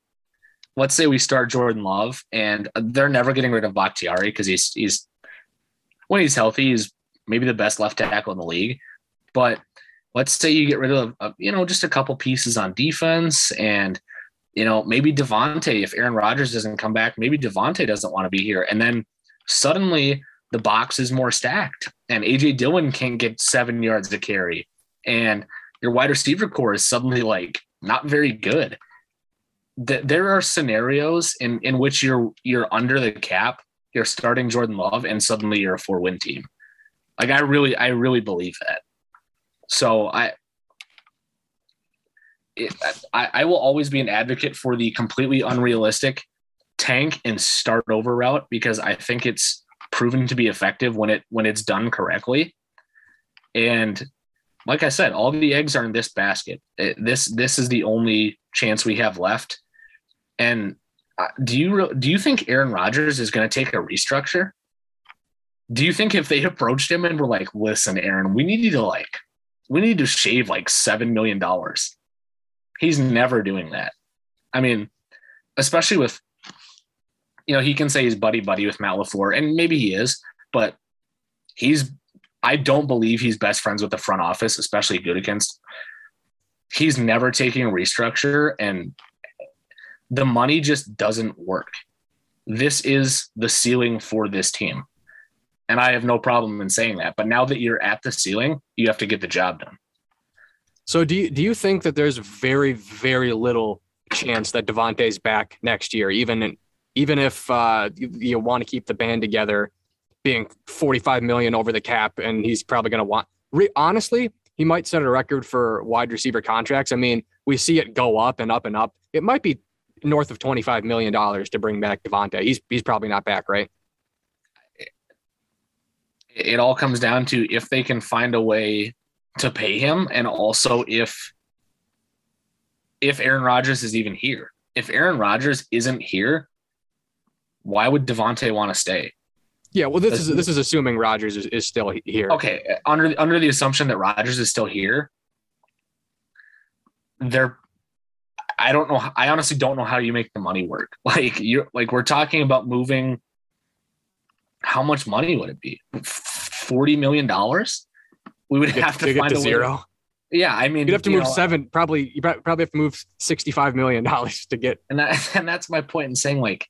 let's say we start Jordan Love and they're never getting rid of Bakhtiari because he's when he's healthy, he's maybe the best left tackle in the league. But let's say you get rid of, just a couple pieces on defense and, maybe Devontae, if Aaron Rodgers doesn't come back, maybe Devontae doesn't want to be here. And then suddenly the box is more stacked and AJ Dillon can't get 7 yards to carry. And your wide receiver core is suddenly not very good. There are scenarios in which you're under the cap, you're starting Jordan Love and suddenly you're a 4-win team. I really believe that. So I will always be an advocate for the completely unrealistic tank and start over route because I think it's proven to be effective when it's done correctly. And like I said, all the eggs are in this basket. This is the only chance we have left. And do you think Aaron Rodgers is going to take a restructure? Do you think if they approached him and were like, "Listen, Aaron, we need you to we need to shave $7 million. He's never doing that. Especially with you know, he can say he's buddy with Matt LaFleur, and maybe he is, but I don't believe he's best friends with the front office, especially Gutekunst. He's never taking a restructure, and the money just doesn't work. This is the ceiling for this team. And I have no problem in saying that, but now that you're at the ceiling, you have to get the job done. So do you think that there's very, very little chance that Devontae's back next year, even if you want to keep the band together, being $45 million over the cap, and he's probably going to want? Honestly, he might set a record for wide receiver contracts. I mean, we see it go up and up and up. It might be north of $25 million to bring back Devontae. He's probably not back, right? It all comes down to if they can find a way to pay him, and also if Aaron Rodgers is even here. If Aaron Rodgers isn't here, why would Devontae want to stay? Yeah, well, this is assuming Rodgers is still here. Okay, under the assumption that Rodgers is still here, I don't know. I honestly don't know how you make the money work. We're talking about moving. How much money would it be? $40 million. We would have to find a zero. Yeah, I mean, you'd have to move seven. Probably you probably have to move $65 million to get. And that's my point in saying, like,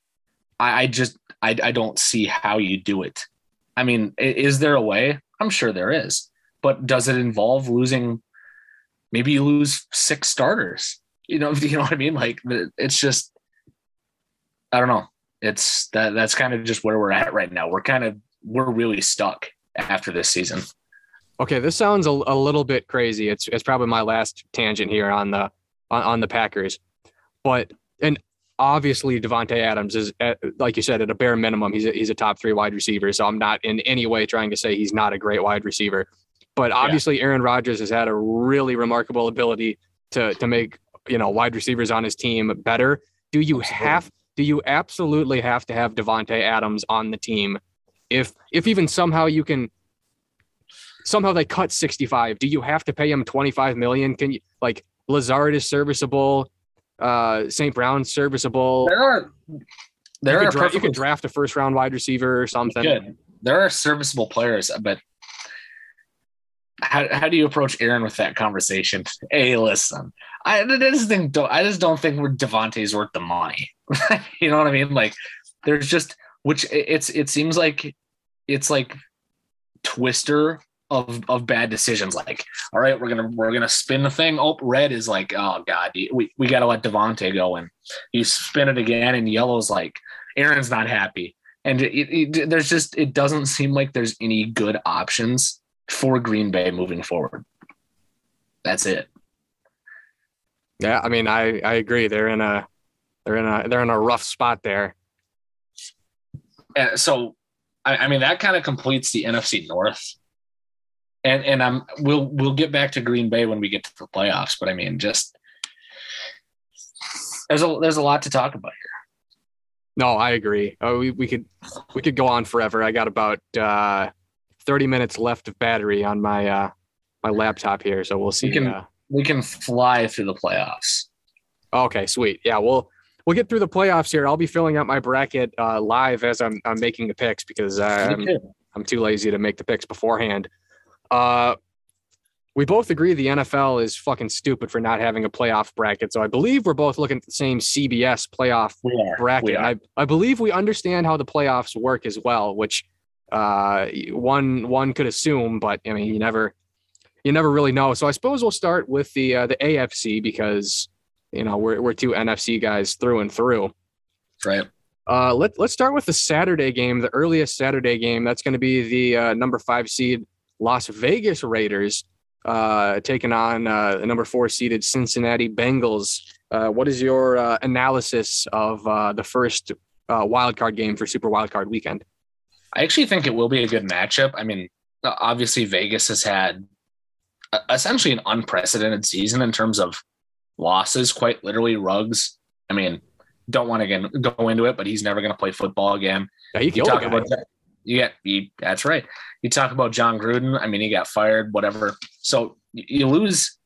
I don't see how you do it. I mean, is there a way? I'm sure there is, but does it involve losing? Maybe you lose 6 starters. You know what I mean? Like, it's just, I don't know. It's that's kind of just where we're at right now. We're really stuck after this season. Okay, this sounds a little bit crazy. It's probably my last tangent here on the Packers, but obviously, Devontae Adams is, like you said, at a bare minimum, he's a top 3 wide receiver. So I'm not in any way trying to say he's not a great wide receiver. But obviously, yeah, Aaron Rodgers has had a really remarkable ability to make, wide receivers on his team better. Do you absolutely have to have Devontae Adams on the team? If even somehow you can, somehow they cut 65, do you have to pay him $25 million? Can you, like, Lazard is serviceable? St. Brown serviceable. You could draft a first round wide receiver or something. There are serviceable players, but how do you approach Aaron with that conversation? Hey, listen, I just don't think Devontae's worth the money. You know what I mean? Like, there's just, which it seems like it's like Twister of bad decisions. Like, all right, we're gonna spin the thing. Oh, red is like, oh God, we gotta let Devontae go, and you spin it again, and yellow's like, Aaron's not happy, and it doesn't seem like there's any good options for Green Bay moving forward. That's it. Yeah, I mean, I agree. They're in a rough spot there. So, I mean, that kind of completes the NFC North. And we'll get back to Green Bay when we get to the playoffs, but I mean, just there's a lot to talk about here. No, I agree. We could go on forever. I got about 30 minutes left of battery on my my laptop here, so we'll see. We can fly through the playoffs. Okay, sweet. Yeah, we'll get through the playoffs here. I'll be filling out my bracket live as I'm making the picks, because I'm too lazy to make the picks beforehand. We both agree the NFL is fucking stupid for not having a playoff bracket. So I believe we're both looking at the same CBS playoff bracket. I believe we understand how the playoffs work as well, which one could assume, but I mean, you never really know. So I suppose we'll start with the AFC, because we're two NFC guys through and through. Right. Let's start with the Saturday game, the earliest Saturday game. That's going to be the number 5 seed Las Vegas Raiders taking on the number 4 seeded Cincinnati Bengals. What is your analysis of the first wildcard game for Super Wildcard Weekend? I actually think it will be a good matchup. I mean, obviously Vegas has had essentially an unprecedented season in terms of losses, quite literally Ruggs. I mean, don't want to go into it, but he's never going to play football again. Yeah, you talk about that. Yeah, that's right. You talk about John Gruden. I mean, he got fired, whatever. So you lose.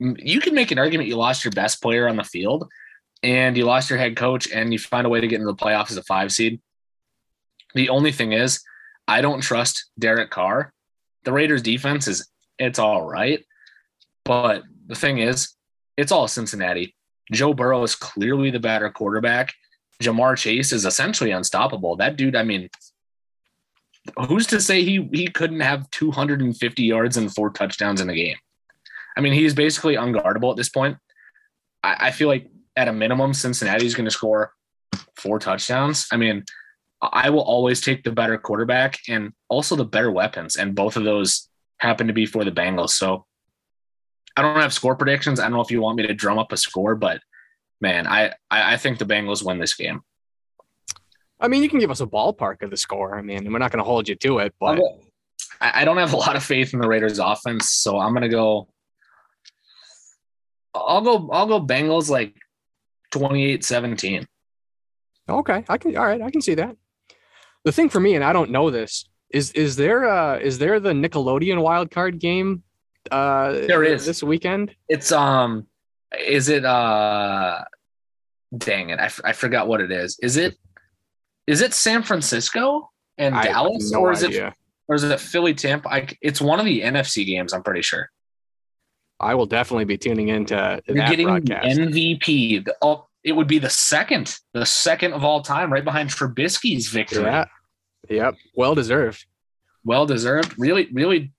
You can make an argument you lost your best player on the field, and you lost your head coach and you find a way to get into the playoffs as a 5 seed. The only thing is I don't trust Derek Carr. The Raiders defense it's all right. But the thing is, it's all Cincinnati. Joe Burrow is clearly the better quarterback. Jamar Chase is essentially unstoppable. That dude, I mean, who's to say he couldn't have 250 yards and 4 touchdowns in a game? I mean, he's basically unguardable at this point. I feel like at a minimum, Cincinnati's going to score 4 touchdowns. I mean, I will always take the better quarterback and also the better weapons, and both of those happen to be for the Bengals. So I don't have score predictions. I don't know if you want me to drum up a score, but man, I think the Bengals win this game. I mean, you can give us a ballpark of the score. I mean, we're not going to hold you to it, but I don't have a lot of faith in the Raiders offense. So I'm going to go, I'll go Bengals like 28-17. Okay. I can see that. The thing for me, and I don't know this, is there the Nickelodeon wild card game? There is this weekend. It's, I forgot what it is. Is it San Francisco and Dallas, no, or is idea. It, or is it Philly, Tampa? It's one of the NFC games. I'm pretty sure. I will definitely be tuning into that broadcast. MVP. It would be the second of all time, right behind Trubisky's victory. Yeah. Yep. Well deserved. Really, really.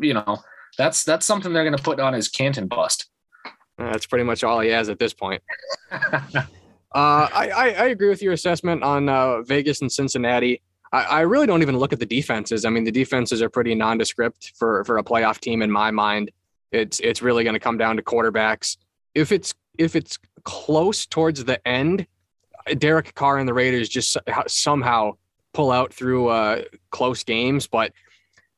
You know, that's something they're going to put on his Canton bust. That's pretty much all he has at this point. I agree with your assessment on Vegas and Cincinnati. I really don't even look at the defenses. I mean, the defenses are pretty nondescript for a playoff team in my mind. It's really going to come down to quarterbacks. If it's close towards the end, Derek Carr and the Raiders just somehow pull out through close games. But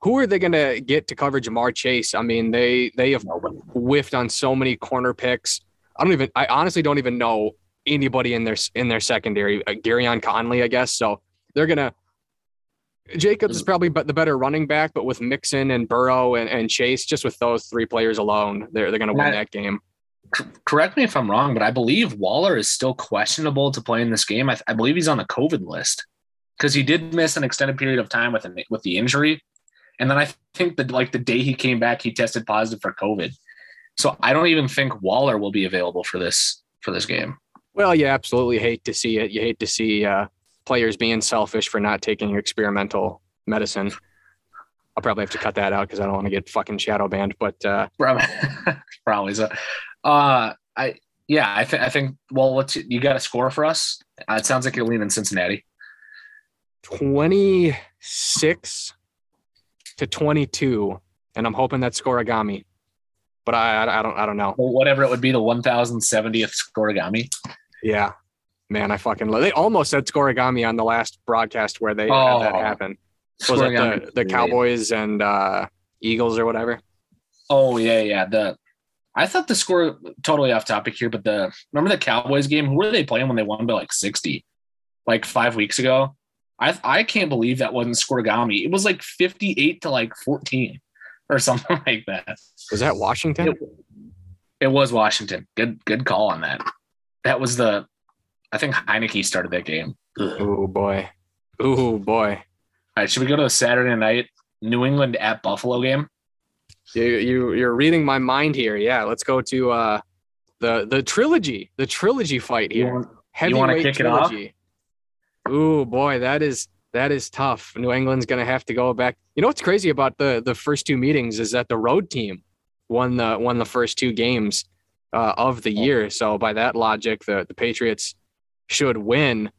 who are they going to get to cover Jamar Chase? I mean, they have whiffed on so many corner picks. I honestly don't even know anybody in their secondary. Garyon Conley, I guess. So they're going to – Jacobs is probably the better running back, but with Mixon and Burrow and Chase, just with those 3 players alone, they're going to win that game. Correct me if I'm wrong, but I believe Waller is still questionable to play in this game. I believe he's on the COVID list because he did miss an extended period of time with the injury. And then I think that like the day he came back, he tested positive for COVID. So I don't even think Waller will be available for this game. Well, you absolutely hate to see it. You hate to see players being selfish for not taking experimental medicine. I'll probably have to cut that out because I don't want to get fucking shadow banned. But probably so. I think. Well, you got a score for us? It sounds like you're leaning Cincinnati. 26-22, and I'm hoping that's scoregami, but I don't know. Well, whatever it would be, the 1,070th scoregami. Yeah, man, I fucking love. They almost said scoregami on the last broadcast where they had that happen. Was it the Cowboys and Eagles or whatever? Oh yeah. I thought the score, totally off topic here, but remember the Cowboys game? Who were they playing when they won by like 60, like 5 weeks ago? I can't believe that wasn't scoregami. It was like 58-14 or something like that. Was that Washington? It was Washington. Good call on that. That was I think Heineke started that game. Oh boy. All right, should we go to the Saturday night New England at Buffalo game? You're reading my mind here. Yeah, let's go to the trilogy fight here. You want to kick trilogy. It off? Oh boy, that is tough. New England's going to have to go back. You know what's crazy about the first 2 meetings is that the road team won the first 2 games of the year. So by that logic, the Patriots should win.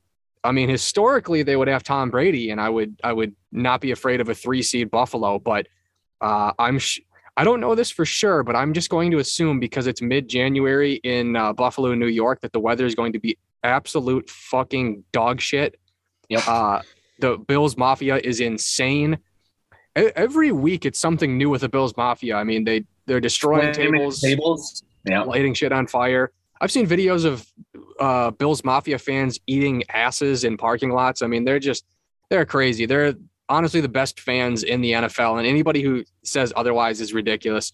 I mean, historically they would have Tom Brady, and I would not be afraid of a 3 seed Buffalo. But I don't know this for sure, but I'm just going to assume because it's mid-January in Buffalo, New York, that the weather is going to be absolute fucking dog shit. Yep. The Bills Mafia is insane. Every week it's something new with the Bills Mafia. I mean, they're destroying tables, yep, lighting shit on fire. I've seen videos of Bills Mafia fans eating asses in parking lots. I mean, they're crazy. They're honestly the best fans in the NFL, and anybody who says otherwise is ridiculous.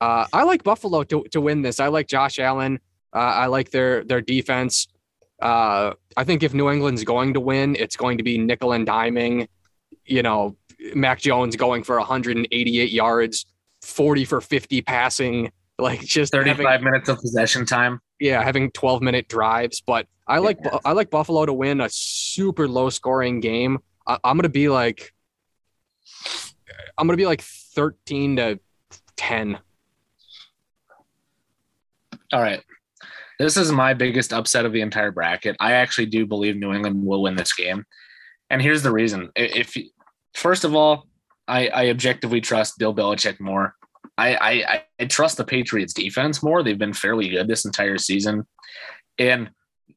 I like Buffalo to win this. I like Josh Allen. I like their defense. I think if New England's going to win, it's going to be nickel and diming, you know, Mac Jones going for 188 yards, 40 for 50 passing, like just 35 minutes of possession time. Yeah, having 12-minute drives. But I like Buffalo to win a super low-scoring game. I'm gonna be like 13-10. All right. This is my biggest upset of the entire bracket. I actually do believe New England will win this game. And here's the reason. First of all, I objectively trust Bill Belichick more. I trust the Patriots defense more. They've been fairly good this entire season. And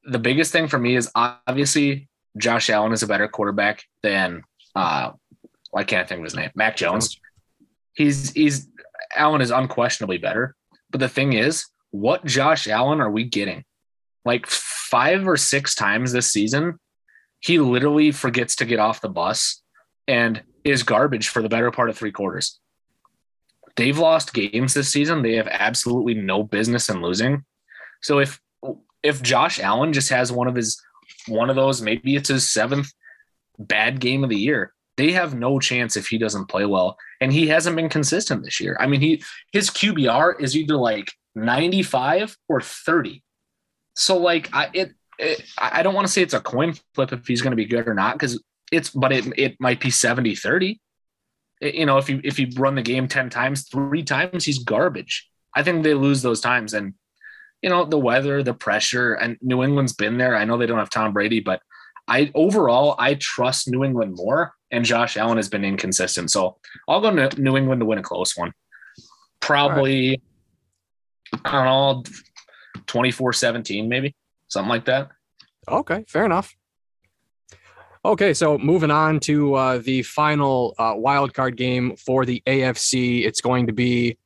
the biggest thing for me is obviously Josh Allen is a better quarterback than I can't think of his name. Mac Jones. Allen is unquestionably better. But the thing is, what Josh Allen are we getting? Like 5 or 6 times this season, he literally forgets to get off the bus and is garbage for the better part of 3 quarters. They've lost games this season they have absolutely no business in losing. So if Josh Allen just has one of those, maybe it's his 7th bad game of the year, they have no chance if he doesn't play well. And he hasn't been consistent this year. I mean, his QBR is either like 95 or 30. So like I don't want to say it's a coin flip if he's going to be good or not, because it might be 70-30. You know, if you run the game 10 times, 3 times, he's garbage. I think they lose those times. And, you know, the weather, the pressure, and New England's been there. I know they don't have Tom Brady, but I trust New England more, and Josh Allen has been inconsistent. So I'll go to New England to win a close one. Probably, right. I don't know, 24-17 maybe, something like that. Okay, fair enough. Okay, so moving on to the final wildcard game for the AFC. It's going to be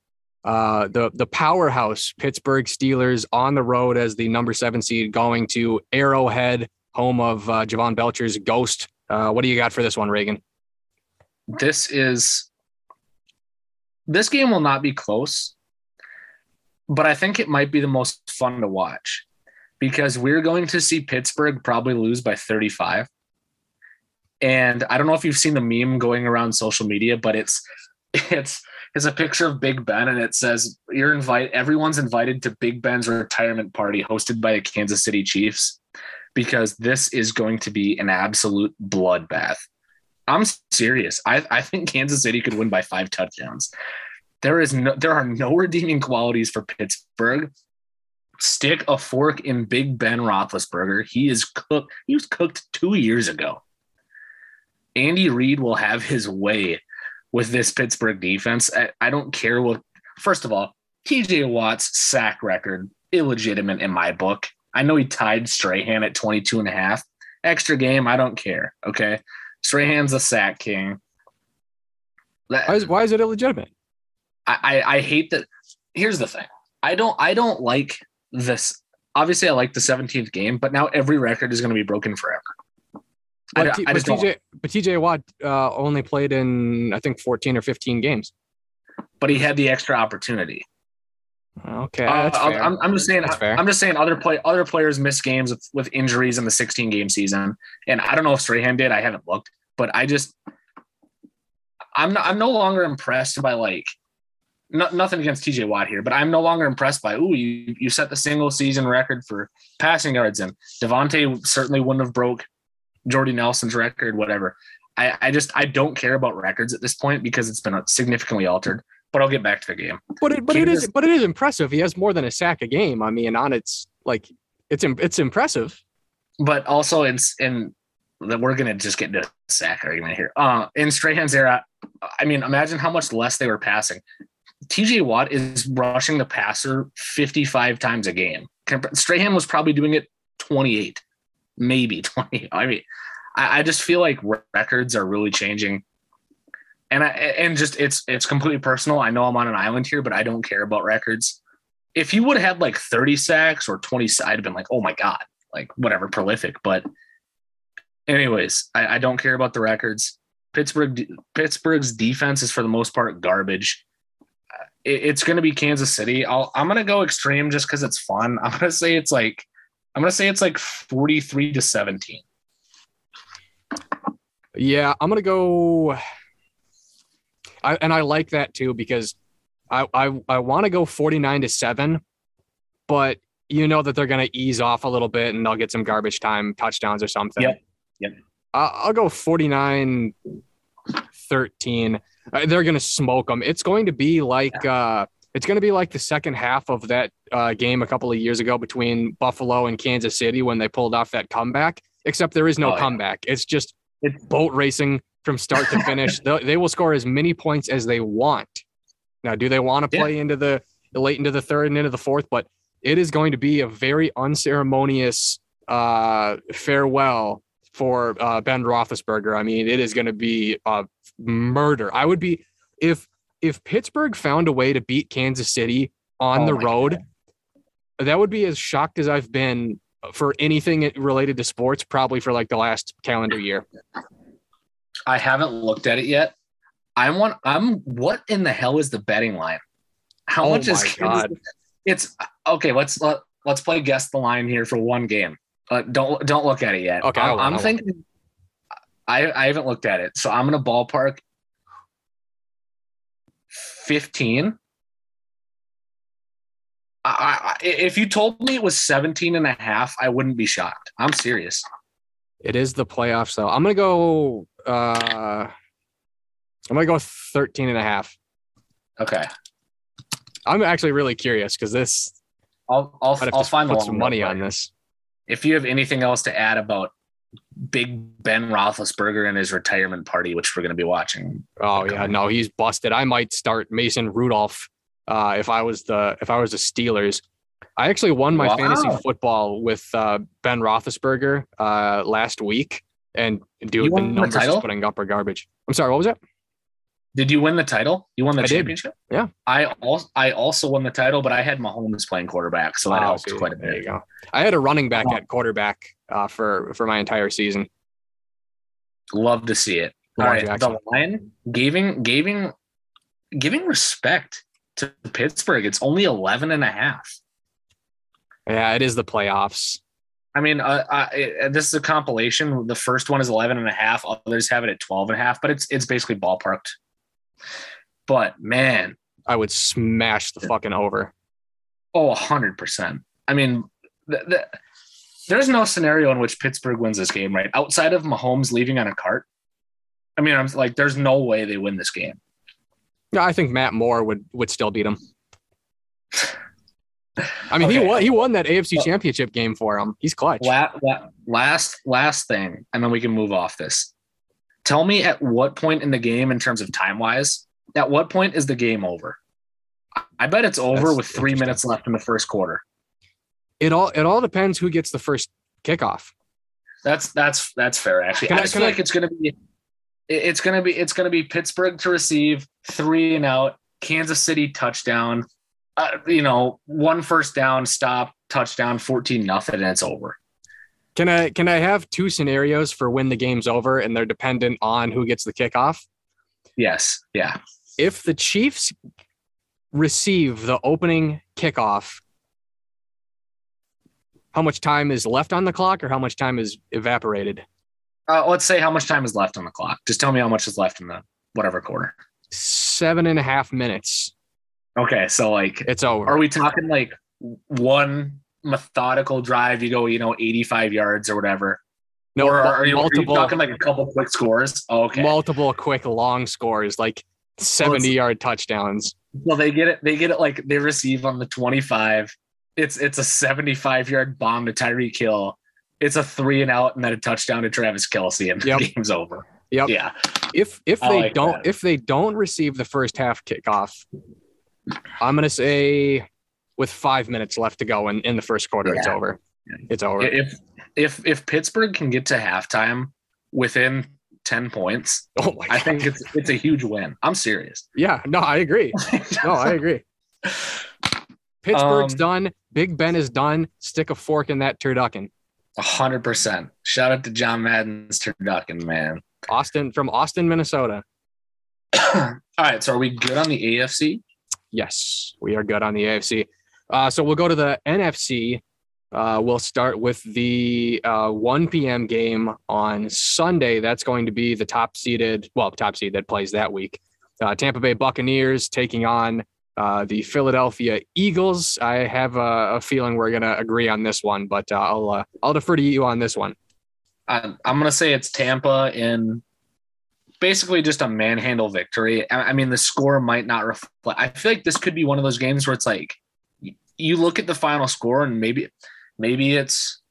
the powerhouse Pittsburgh Steelers on the road as the number 7 seed going to Arrowhead, home of Javon Belcher's ghost. What do you got for this one, Reagan? This game will not be close, but I think it might be the most fun to watch because we're going to see Pittsburgh probably lose by 35. And I don't know if you've seen the meme going around social media, but it's a picture of Big Ben, and it says everyone's invited to Big Ben's retirement party hosted by the Kansas City Chiefs, because this is going to be an absolute bloodbath. I'm serious. I think Kansas City could win by 5 touchdowns. There are no redeeming qualities for Pittsburgh. Stick a fork in Big Ben Roethlisberger. He is cooked. He was cooked 2 years ago. Andy Reid will have his way with this Pittsburgh defense. I don't care what. First of all, TJ Watt's sack record, illegitimate in my book. I know he tied Strahan at 22.5. Extra game, I don't care. Okay, Strahan's a sack king. Why is it illegitimate? I hate that. Here's the thing. I don't like this. Obviously, I like the 17th game, but now every record is going to be broken forever. But TJ Watt only played in, I think, 14 or 15 games. But he had the extra opportunity. Okay, that's fair. I'm just saying other players missed games with injuries in the 16-game season. And I don't know if Strahan did. I haven't looked. But I'm no longer impressed by, like, nothing against TJ Watt here, but I'm no longer impressed by, you set the single-season record for passing yards. And Devontae certainly wouldn't have broke Jordy Nelson's record, whatever. I don't care about records at this point because it's been significantly altered. But I'll get back to the game. But it is impressive. He has more than a sack a game. I mean, it's impressive. But also, we're gonna just get into a sack argument here. In Strahan's era, I mean, imagine how much less they were passing. TJ Watt is rushing the passer 55 times a game. Strahan was probably doing it 28. Maybe 20. I mean, I just feel like records are really changing, and it's completely personal. I know I'm on an island here, but I don't care about records. If you would have had like 30 sacks or 20, I'd have been like, oh my god, like whatever, prolific. But anyways, I don't care about the records. Pittsburgh's defense is for the most part garbage. it's going to be Kansas City. I'm going to go extreme just because it's fun. I'm going to say it's like 43-17. Yeah, I'm going to go. I like that too, because I want to go 49-7, but you know that they're going to ease off a little bit and they'll get some garbage time touchdowns or something. Yep. I'll go 49-13. They're going to smoke them. It's going to be like the second half of that game a couple of years ago between Buffalo and Kansas City when they pulled off that comeback, except there is no comeback. It's just boat racing from start to finish. They will score as many points as they want. Now, do they want to play into the late into the third and into the fourth? But it is going to be a very unceremonious farewell for Ben Roethlisberger. I mean, it is going to be a murder. I would be if Pittsburgh found a way to beat Kansas City on the road, that would be as shocked as I've been for anything related to sports, probably for like the last calendar year. I haven't looked at it yet. What in the hell is the betting line? How much is Kansas? It's okay. Let's play guess the line here for one game. Don't look at it yet. Okay, I'm thinking. I haven't looked at it, so I'm gonna ballpark 15. If you told me it was 17.5, I wouldn't be shocked. I'm serious. It is the playoffs, though. I'm gonna go. I'm gonna go 13.5. Okay. I'm actually really curious because this. I'll find put some money on this. If you have anything else to add about Big Ben Roethlisberger and his retirement party, which we're going to be watching. Oh yeah, no, he's busted. I might start Mason Rudolph if I was the Steelers. I actually won my fantasy football with Ben Roethlisberger last week, and dude, the numbers he's putting up are garbage. I'm sorry, what was that? Did you win the title? You won the championship? Did. Yeah. I also won the title, but I had Mahomes playing quarterback, so that helped quite a bit. There you go. I had a running back at quarterback for my entire season. Love to see it. All right, Jackson. The line giving respect to Pittsburgh. It's only 11.5. Yeah, it is the playoffs. I mean, this is a compilation. The first one is 11.5. Others have it at 12.5, but it's basically ballparked. But man, I would smash the fucking over. 100%. I mean, there's no scenario in which Pittsburgh wins this game, right? Outside of Mahomes leaving on a cart. I mean, I'm like, there's no way they win this game. Yeah, I think Matt Moore would still beat him. I mean, okay. He won that AFC championship game for him. He's clutch. Last thing, and then we can move off this. Tell me at what point in the game, in terms of time-wise, at what point is the game over? I bet it's over with 3 minutes left in the first quarter. It all depends who gets the first kickoff. That's fair, actually. I feel like it's gonna be Pittsburgh to receive, 3 and out, Kansas City touchdown, one first down, stop, touchdown, 14-0, and it's over. Can I have two scenarios for when the game's over and they're dependent on who gets the kickoff? Yes. Yeah. If the Chiefs receive the opening kickoff, how much time is left on the clock or how much time is evaporated? Let's say how much time is left on the clock. Just tell me how much is left in the whatever quarter. 7.5 minutes. Okay. So like it's over. Are we talking like one methodical drive, you go 85 yards or whatever? No, or are you talking like a couple quick scores? Okay, multiple quick long scores, like 70-yard touchdowns. Well, they get it like they receive on the 25. It's a 75-yard bomb to Tyreek Hill. It's a 3 and out and then a touchdown to Travis Kelce, and the game's over. Yep. Yeah. If they don't receive the first half kickoff, I'm gonna say, with 5 minutes left to go in the first quarter, it's over. It's over. If Pittsburgh can get to halftime within 10 points, I think it's a huge win. I'm serious. Yeah, no, I agree. Pittsburgh's done. Big Ben is done. Stick a fork in that turducken. 100%. Shout out to John Madden's turducken, man. Austin, from Austin, Minnesota. All right, so are we good on the AFC? Yes, we are good on the AFC. So we'll go to the NFC. We'll start with the 1 p.m. game on Sunday. That's going to be the top seed that plays that week. Tampa Bay Buccaneers taking on the Philadelphia Eagles. I have a feeling we're going to agree on this one, but I'll defer to you on this one. I'm going to say it's Tampa in basically just a manhandle victory. I mean, the score might not reflect. I feel like this could be one of those games where it's like, you look at the final score and maybe it's,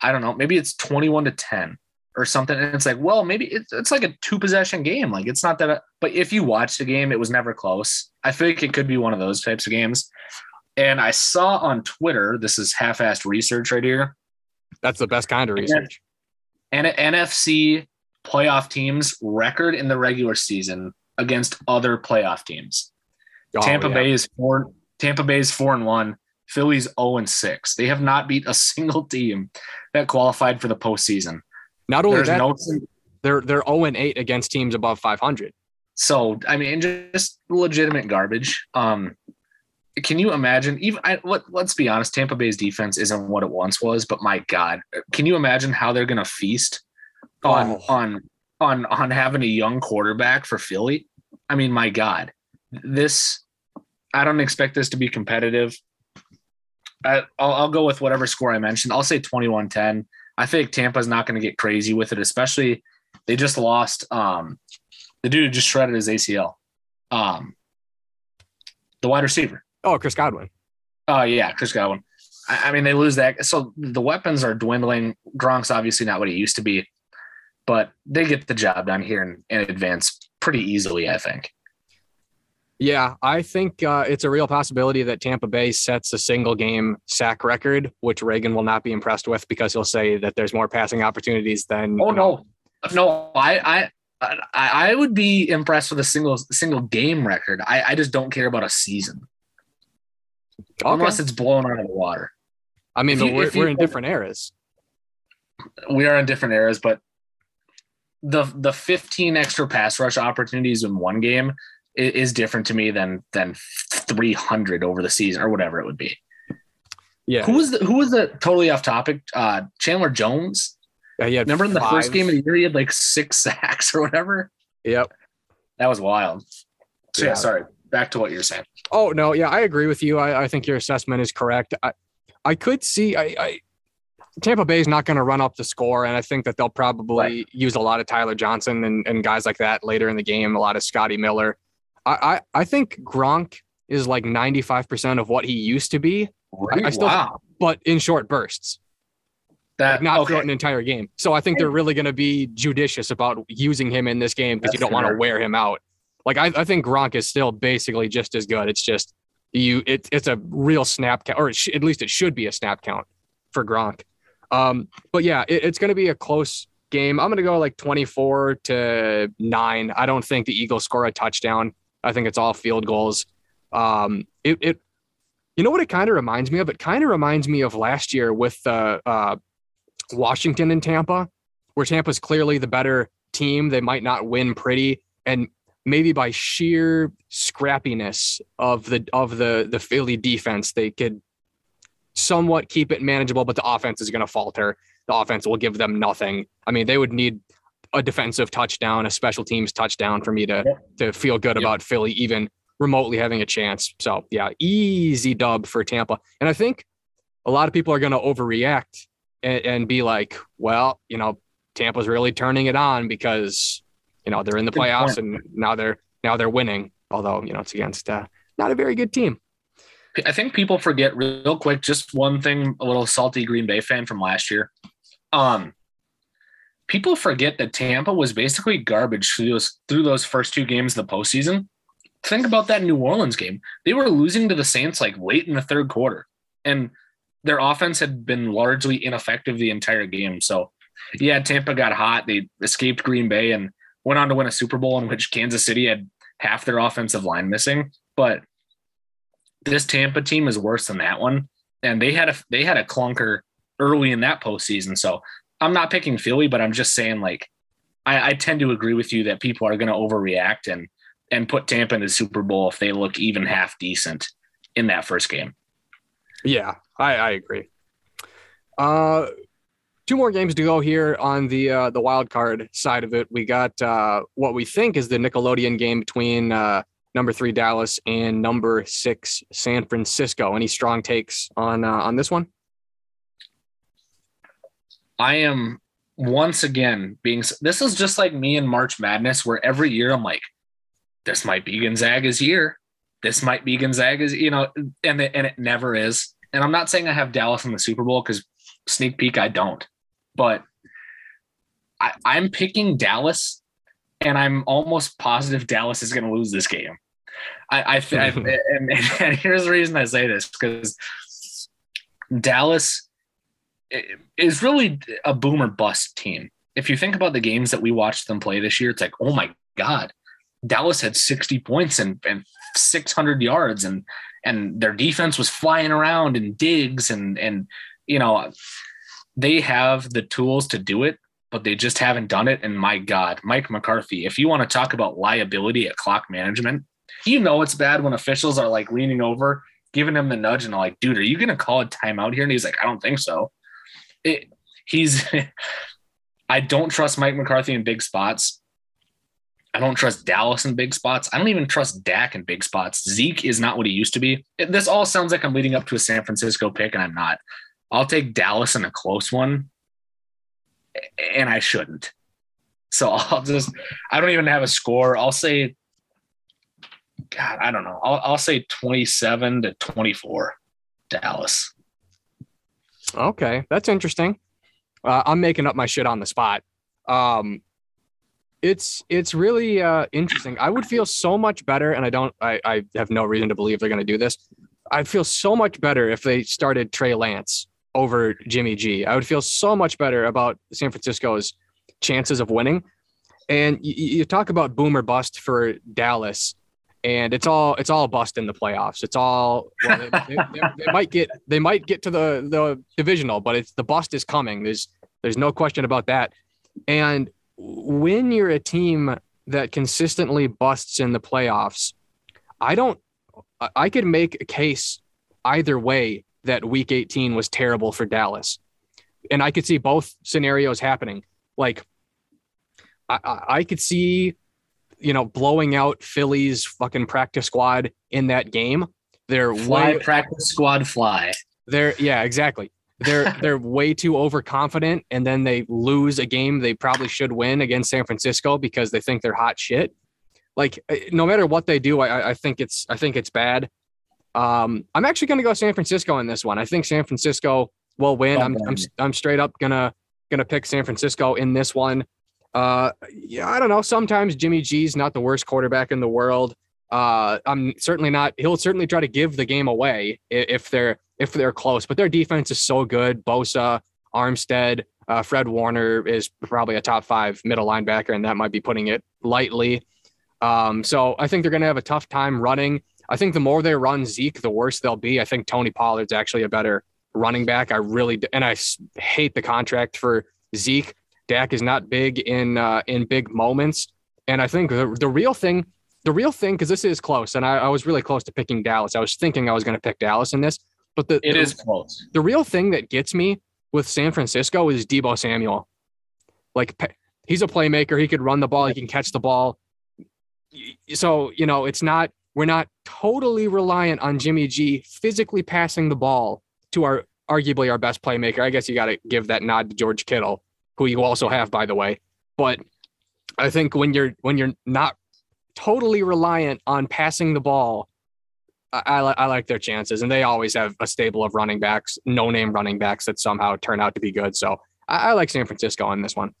I don't know, maybe it's 21-10 or something. And it's like, well, maybe it's like a 2-possession game. Like it's not that, but if you watch the game, it was never close. I think it could be one of those types of games. And I saw on Twitter, this is half-assed research right here. That's the best kind of research. And NFC playoff teams record in the regular season against other playoff teams. Oh, Tampa Bay is 4. Tampa Bay is 4-1. Philly's 0-6. They have not beat a single team that qualified for the postseason. Not only that, they're 0-8 against teams above 500. So I mean, just legitimate garbage. Can you imagine? Even let's be honest, Tampa Bay's defense isn't what it once was. But my God, can you imagine how they're going to feast on having a young quarterback for Philly? I mean, my God, this. I don't expect this to be competitive. I'll go with whatever score I mentioned. I'll say 21-10. I think Tampa's not going to get crazy with it, especially they just lost. The dude just shredded his ACL. The wide receiver. Oh, Chris Godwin. Oh, yeah, Chris Godwin. I mean, they lose that. So the weapons are dwindling. Gronk's obviously not what he used to be, but they get the job done here and advance pretty easily, I think. Yeah, I think it's a real possibility that Tampa Bay sets a single-game sack record, which Reagan will not be impressed with because he'll say that there's more passing opportunities than. Oh no, I would be impressed with a single game record. I just don't care about a season, unless it's blown out of the water. I mean, we're in different eras. We are in different eras, but the 15 extra pass rush opportunities in one game is different to me than 300 over the season or whatever it would be. Yeah. Who was the totally off topic? Chandler Jones. Yeah, remember in the first game of the year, he had like 6 sacks or whatever. Yep. That was wild. So yeah, sorry. Back to what you're saying. Oh no. Yeah. I agree with you. I think your assessment is correct. I could see, Tampa Bay is not going to run up the score, and I think that they'll probably use a lot of Tyler Johnson and guys like that later in the game. A lot of Scotty Miller. I think Gronk is like 95% of what he used to be. Really? But in short bursts, throughout an entire game. So I think they're really going to be judicious about using him in this game because you don't want to wear him out. Like I think Gronk is still basically just as good. It's just it's a real snap count, or at least it should be a snap count for Gronk. But yeah, it's going to be a close game. I'm going to go like 24-9. I don't think the Eagles score a touchdown. I think it's all field goals. You know what it kind of reminds me of? It kind of reminds me of last year with Washington and Tampa, where Tampa's clearly the better team. They might not win pretty, and maybe by sheer scrappiness of the Philly defense, they could somewhat keep it manageable, but the offense is going to falter. The offense will give them nothing. I mean, they would need a defensive touchdown, a special teams touchdown for me to feel good about Philly even remotely having a chance. So yeah, easy dub for Tampa. And I think a lot of people are going to overreact and be like, well, you know, Tampa's really turning it on because, you know, they're in the playoffs and now they're winning. Although, you know, it's against not a very good team. I think people forget real quick, just one thing, a little salty Green Bay fan from last year. People forget that Tampa was basically garbage through those first 2 games of the postseason. Think about that New Orleans game. They were losing to the Saints like late in the third quarter, and their offense had been largely ineffective the entire game. So, yeah, Tampa got hot. They escaped Green Bay and went on to win a Super Bowl in which Kansas City had half their offensive line missing. But this Tampa team is worse than that one, and they had a clunker early in that postseason. So I'm not picking Philly, but I'm just saying, like, I tend to agree with you that people are going to overreact, and and put Tampa in the Super Bowl if they look even half decent in that first game. Yeah, I agree. Two more games to go here on the wild card side of it. We got what we think is the Nickelodeon game between number 3 Dallas and number 6 San Francisco. Any strong takes on this one? I am once again this is just like me in March Madness, where every year I'm like, this might be Gonzaga's year. This might be Gonzaga's, and it never is. And I'm not saying I have Dallas in the Super Bowl, because sneak peek, I don't. But I'm picking Dallas, and I'm almost positive Dallas is going to lose this game. And here's the reason I say this, because Dallas is really a boom or bust team. If you think about the games that we watched them play this year, it's like, oh my God, Dallas had 60 points and 600 yards, and their defense was flying around, and Diggs and they have the tools to do it, but they just haven't done it. And my God, Mike McCarthy, if you want to talk about liability at clock management, it's bad when officials are like leaning over, giving him the nudge, and like, dude, are you going to call a timeout here? And he's like, I don't think so. I don't trust Mike McCarthy in big spots. I don't trust Dallas in big spots. I don't even trust Dak in big spots. Zeke is not what he used to be. This all sounds like I'm leading up to a San Francisco pick, and I'm not. I'll take Dallas in a close one, and I shouldn't. So I don't even have a score. I'll say, God, I don't know. I'll say 27-24, Dallas. Okay, that's interesting. I'm making up my shit on the spot. It's really interesting. I would feel so much better, and I have no reason to believe they're going to do this. I'd feel so much better if they started Trey Lance over Jimmy G. I would feel so much better about San Francisco's chances of winning. And you talk about boom or bust for Dallas, and it's all bust in the playoffs. It's all they might get to the divisional, but the bust is coming. There's no question about that. And when you're a team that consistently busts in the playoffs, I could make a case either way that week 18 was terrible for Dallas. And I could see both scenarios happening. Like I could see, blowing out Philly's fucking practice squad in that game. Yeah, exactly. They're way too overconfident. And then they lose a game they probably should win against San Francisco because they think they're hot shit. Like, no matter what they do, I think it's bad. I'm actually going to go San Francisco in this one. I think San Francisco will win. I'm straight up gonna pick San Francisco in this one. I don't know. Sometimes Jimmy G's not the worst quarterback in the world. I'm certainly not. He'll certainly try to give the game away if they're close. But their defense is so good. Bosa, Armstead, Fred Warner is probably a top 5 middle linebacker, and that might be putting it lightly. So I think they're going to have a tough time running. I think the more they run Zeke, the worse they'll be. I think Tony Pollard's actually a better running back. I hate the contract for Zeke. Dak is not big in big moments. And I think the real thing, because this is close, and I was really close to picking Dallas. I was thinking I was going to pick Dallas in this, but it is close. The real thing that gets me with San Francisco is Deebo Samuel. Like, he's a playmaker. He could run the ball. He can catch the ball. So, we're not totally reliant on Jimmy G physically passing the ball to arguably our best playmaker. I guess you got to give that nod to George Kittle, who you also have, by the way. But I think when you're not totally reliant on passing the ball, I like their chances. And they always have a stable of running backs, no-name running backs that somehow turn out to be good. So I like San Francisco on this one.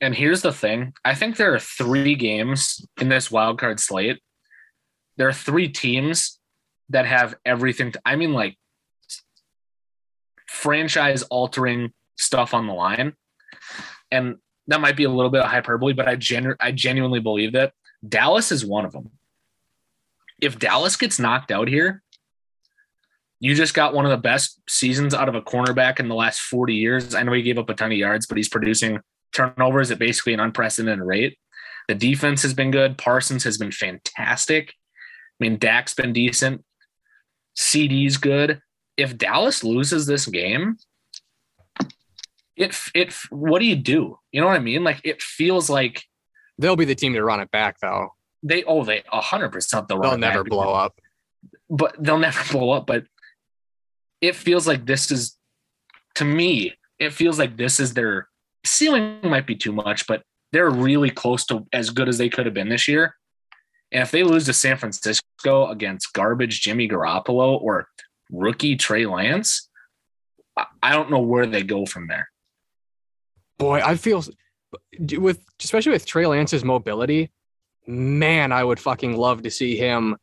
And here's the thing. I think there are 3 games in this wildcard slate. There are 3 teams that have everything. Franchise-altering stuff on the line. And that might be a little bit of hyperbole, but I genuinely believe that Dallas is one of them. If Dallas gets knocked out here, you just got one of the best seasons out of a cornerback in the last 40 years. I know he gave up a ton of yards, but he's producing turnovers at basically an unprecedented rate. The defense has been good. Parsons has been fantastic. I mean, Dak's been decent. CD's good. If Dallas loses this game, it what do you do? You know what I mean? Like, it feels like they'll be the team to run it back, though. They 100% they'll never blow up. But they'll never blow up. But it feels like this is, to me, it feels like this is their ceiling. Might be too much, but they're really close to as good as they could have been this year. And if they lose to San Francisco against garbage Jimmy Garoppolo or rookie Trey Lance, I don't know where they go from there. Boy, I feel especially with Trey Lance's mobility, man, I would fucking love to see him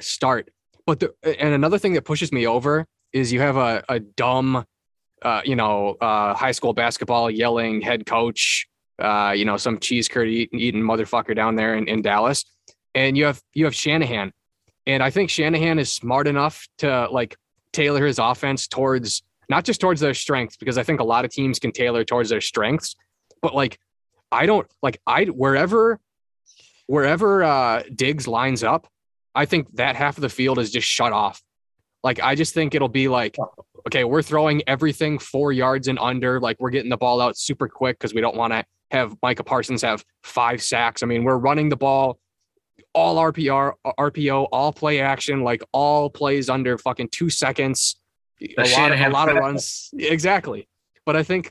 start. But and another thing that pushes me over is you have a dumb, high school basketball yelling head coach, some cheese curd eating motherfucker down there in Dallas. And you have Shanahan. And I think Shanahan is smart enough to like tailor his offense towards, not just towards their strengths, because I think a lot of teams can tailor towards their strengths, but wherever Diggs lines up, I think that half of the field is just shut off. Like, I just think it'll be like, okay, we're throwing everything 4 yards and under. Like, we're getting the ball out super quick because we don't want to have Micah Parsons have 5 sacks. I mean, we're running the ball, all RPO, all play action, like all plays under fucking 2 seconds. A lot of runs. Exactly. But I think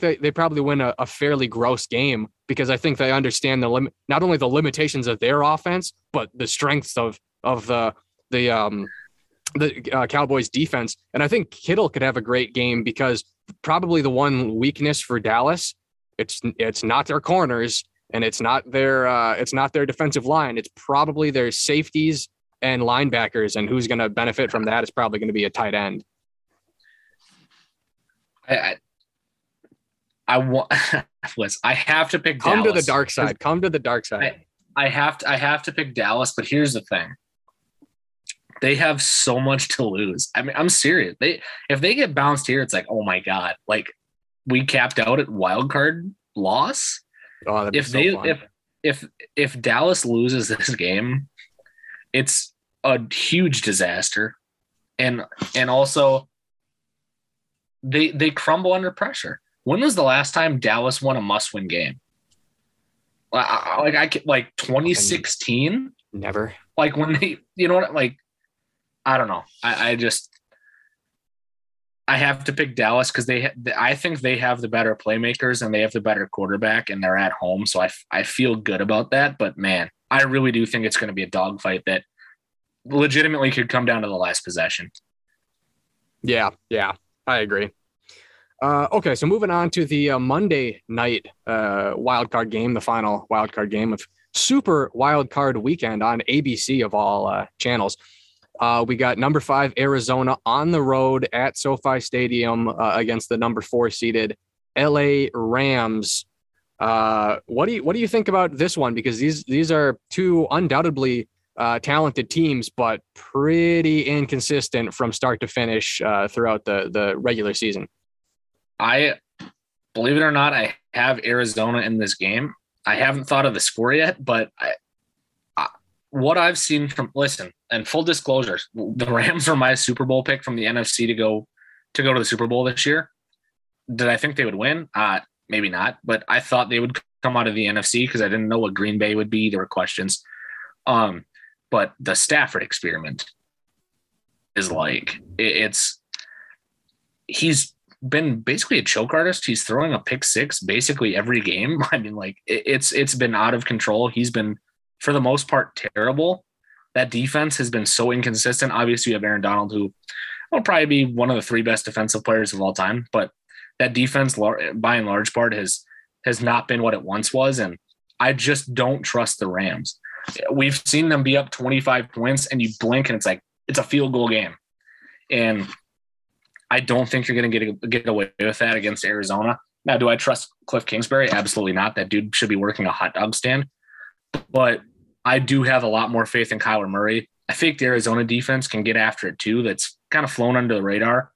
they probably win a fairly gross game because I think they understand the limit, not only the limitations of their offense, but the strengths of the Cowboys defense. And I think Kittle could have a great game because probably the one weakness for Dallas, it's not their corners and it's not their defensive line. It's probably their safeties and linebackers. And who's going to benefit from that is probably going to be a tight end. I have to pick Dallas. Come to the dark side. I have to pick Dallas, but here's the thing. They have so much to lose. I mean, I'm serious. If they get bounced here, it's like, oh my God, like we capped out at wild card loss. Oh, if Dallas loses this game, it's a huge disaster. And also they crumble under pressure. When was the last time Dallas won a must-win game? Like 2016? Never. Like when they, you know what? Like, I don't know. I have to pick Dallas because I think they have the better playmakers and they have the better quarterback and they're at home. So I feel good about that. But man, I really do think it's going to be a dogfight that legitimately could come down to the last possession. Yeah, I agree. Okay, so moving on to the Monday night wildcard game, the final wildcard game of Super Wildcard Weekend on ABC of all channels. We got number 5 Arizona on the road at SoFi Stadium against the number 4 seeded LA Rams. What do you think about this one? Because these are two undoubtedly talented teams, but pretty inconsistent from start to finish throughout the regular season. I, believe it or not, I have Arizona in this game. I haven't thought of the score yet, but what I've seen from, listen, and full disclosure, the Rams were my Super Bowl pick from the NFC to go to the Super Bowl this year. Did I think they would win? Maybe not, but I thought they would come out of the NFC because I didn't know what Green Bay would be. There were questions. But the Stafford experiment is like, he's been basically a choke artist. He's throwing a pick six basically every game. I mean, like it's been out of control. He's been, for the most part, terrible. That defense has been so inconsistent. Obviously you have Aaron Donald, who will probably be one of the 3 best defensive players of all time, but that defense by and large part has not been what it once was. And I just don't trust the Rams. We've seen them be up 25 points and you blink and it's like, it's a field goal game. And I don't think you're going to get away with that against Arizona. Now, do I trust Cliff Kingsbury? Absolutely not. That dude should be working a hot dog stand. But I do have a lot more faith in Kyler Murray. I think the Arizona defense can get after it too. That's kind of flown under the radar,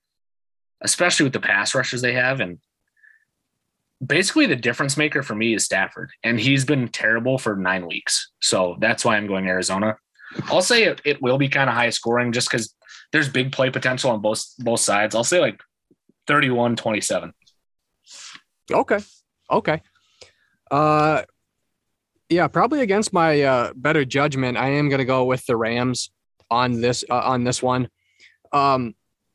especially with the pass rushers they have. And basically the difference maker for me is Stafford, and he's been terrible for 9 weeks. So that's why I'm going Arizona. I'll say it will be kind of high scoring just because there's big play potential on both sides. I'll say like 31-27. Okay. Yeah, probably against my better judgment, I am going to go with the Rams on this one.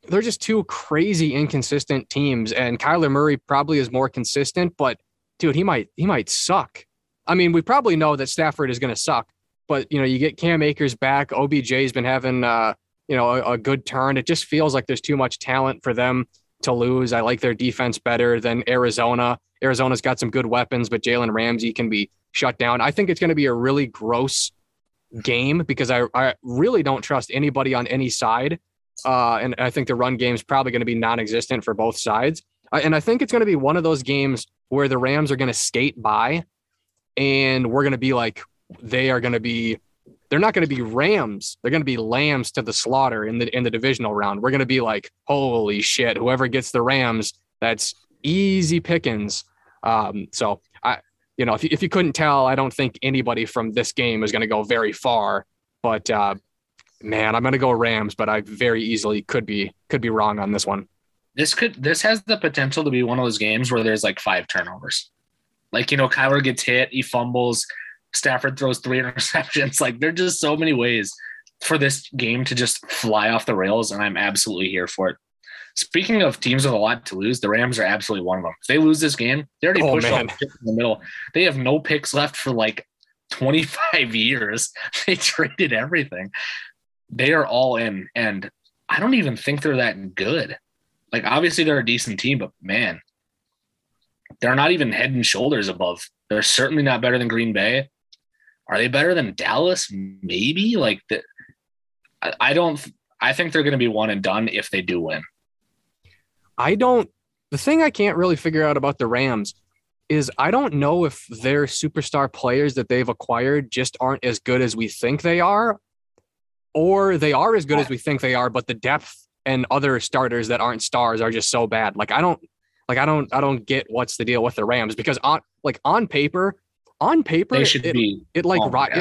They're just two crazy inconsistent teams, and Kyler Murray probably is more consistent, but dude, he might suck. I mean, we probably know that Stafford is going to suck, but you get Cam Akers back. OBJ's been having a good turn. It just feels like there's too much talent for them to lose. I like their defense better than Arizona. Arizona's got some good weapons, but Jalen Ramsey can be shut down. I think it's going to be a really gross game because I really don't trust anybody on any side. And I think the run game is probably going to be non-existent for both sides. And I think it's going to be one of those games where the Rams are going to skate by and we're going to be like, they're not going to be Rams. They're going to be lambs to the slaughter in the divisional round. We're going to be like, holy shit, whoever gets the Rams, that's easy pickings. So I, if you couldn't tell, I don't think anybody from this game is going to go very far, but, man, I'm going to go Rams, but I very easily could be wrong on this one. This has the potential to be one of those games where there's like 5 turnovers. Like, Kyler gets hit, he fumbles, Stafford throws 3 interceptions. Like, there are just so many ways for this game to just fly off the rails, and I'm absolutely here for it. Speaking of teams with a lot to lose, the Rams are absolutely one of them. If they lose this game, they already pushed off in the middle. They have no picks left for like 25 years. They traded everything. They are all in, and I don't even think they're that good. Like, obviously they're a decent team, but man, they're not even head and shoulders above. They're certainly not better than Green Bay. Are they better than Dallas? Maybe. Like, I think they're going to be one and done if they do win. The thing I can't really figure out about the Rams is I don't know if their superstar players that they've acquired just aren't as good as we think they are, or they are as good as we think they are, but the depth and other starters that aren't stars are just so bad. Like, I don't get what's the deal with the Rams, because on paper, they should it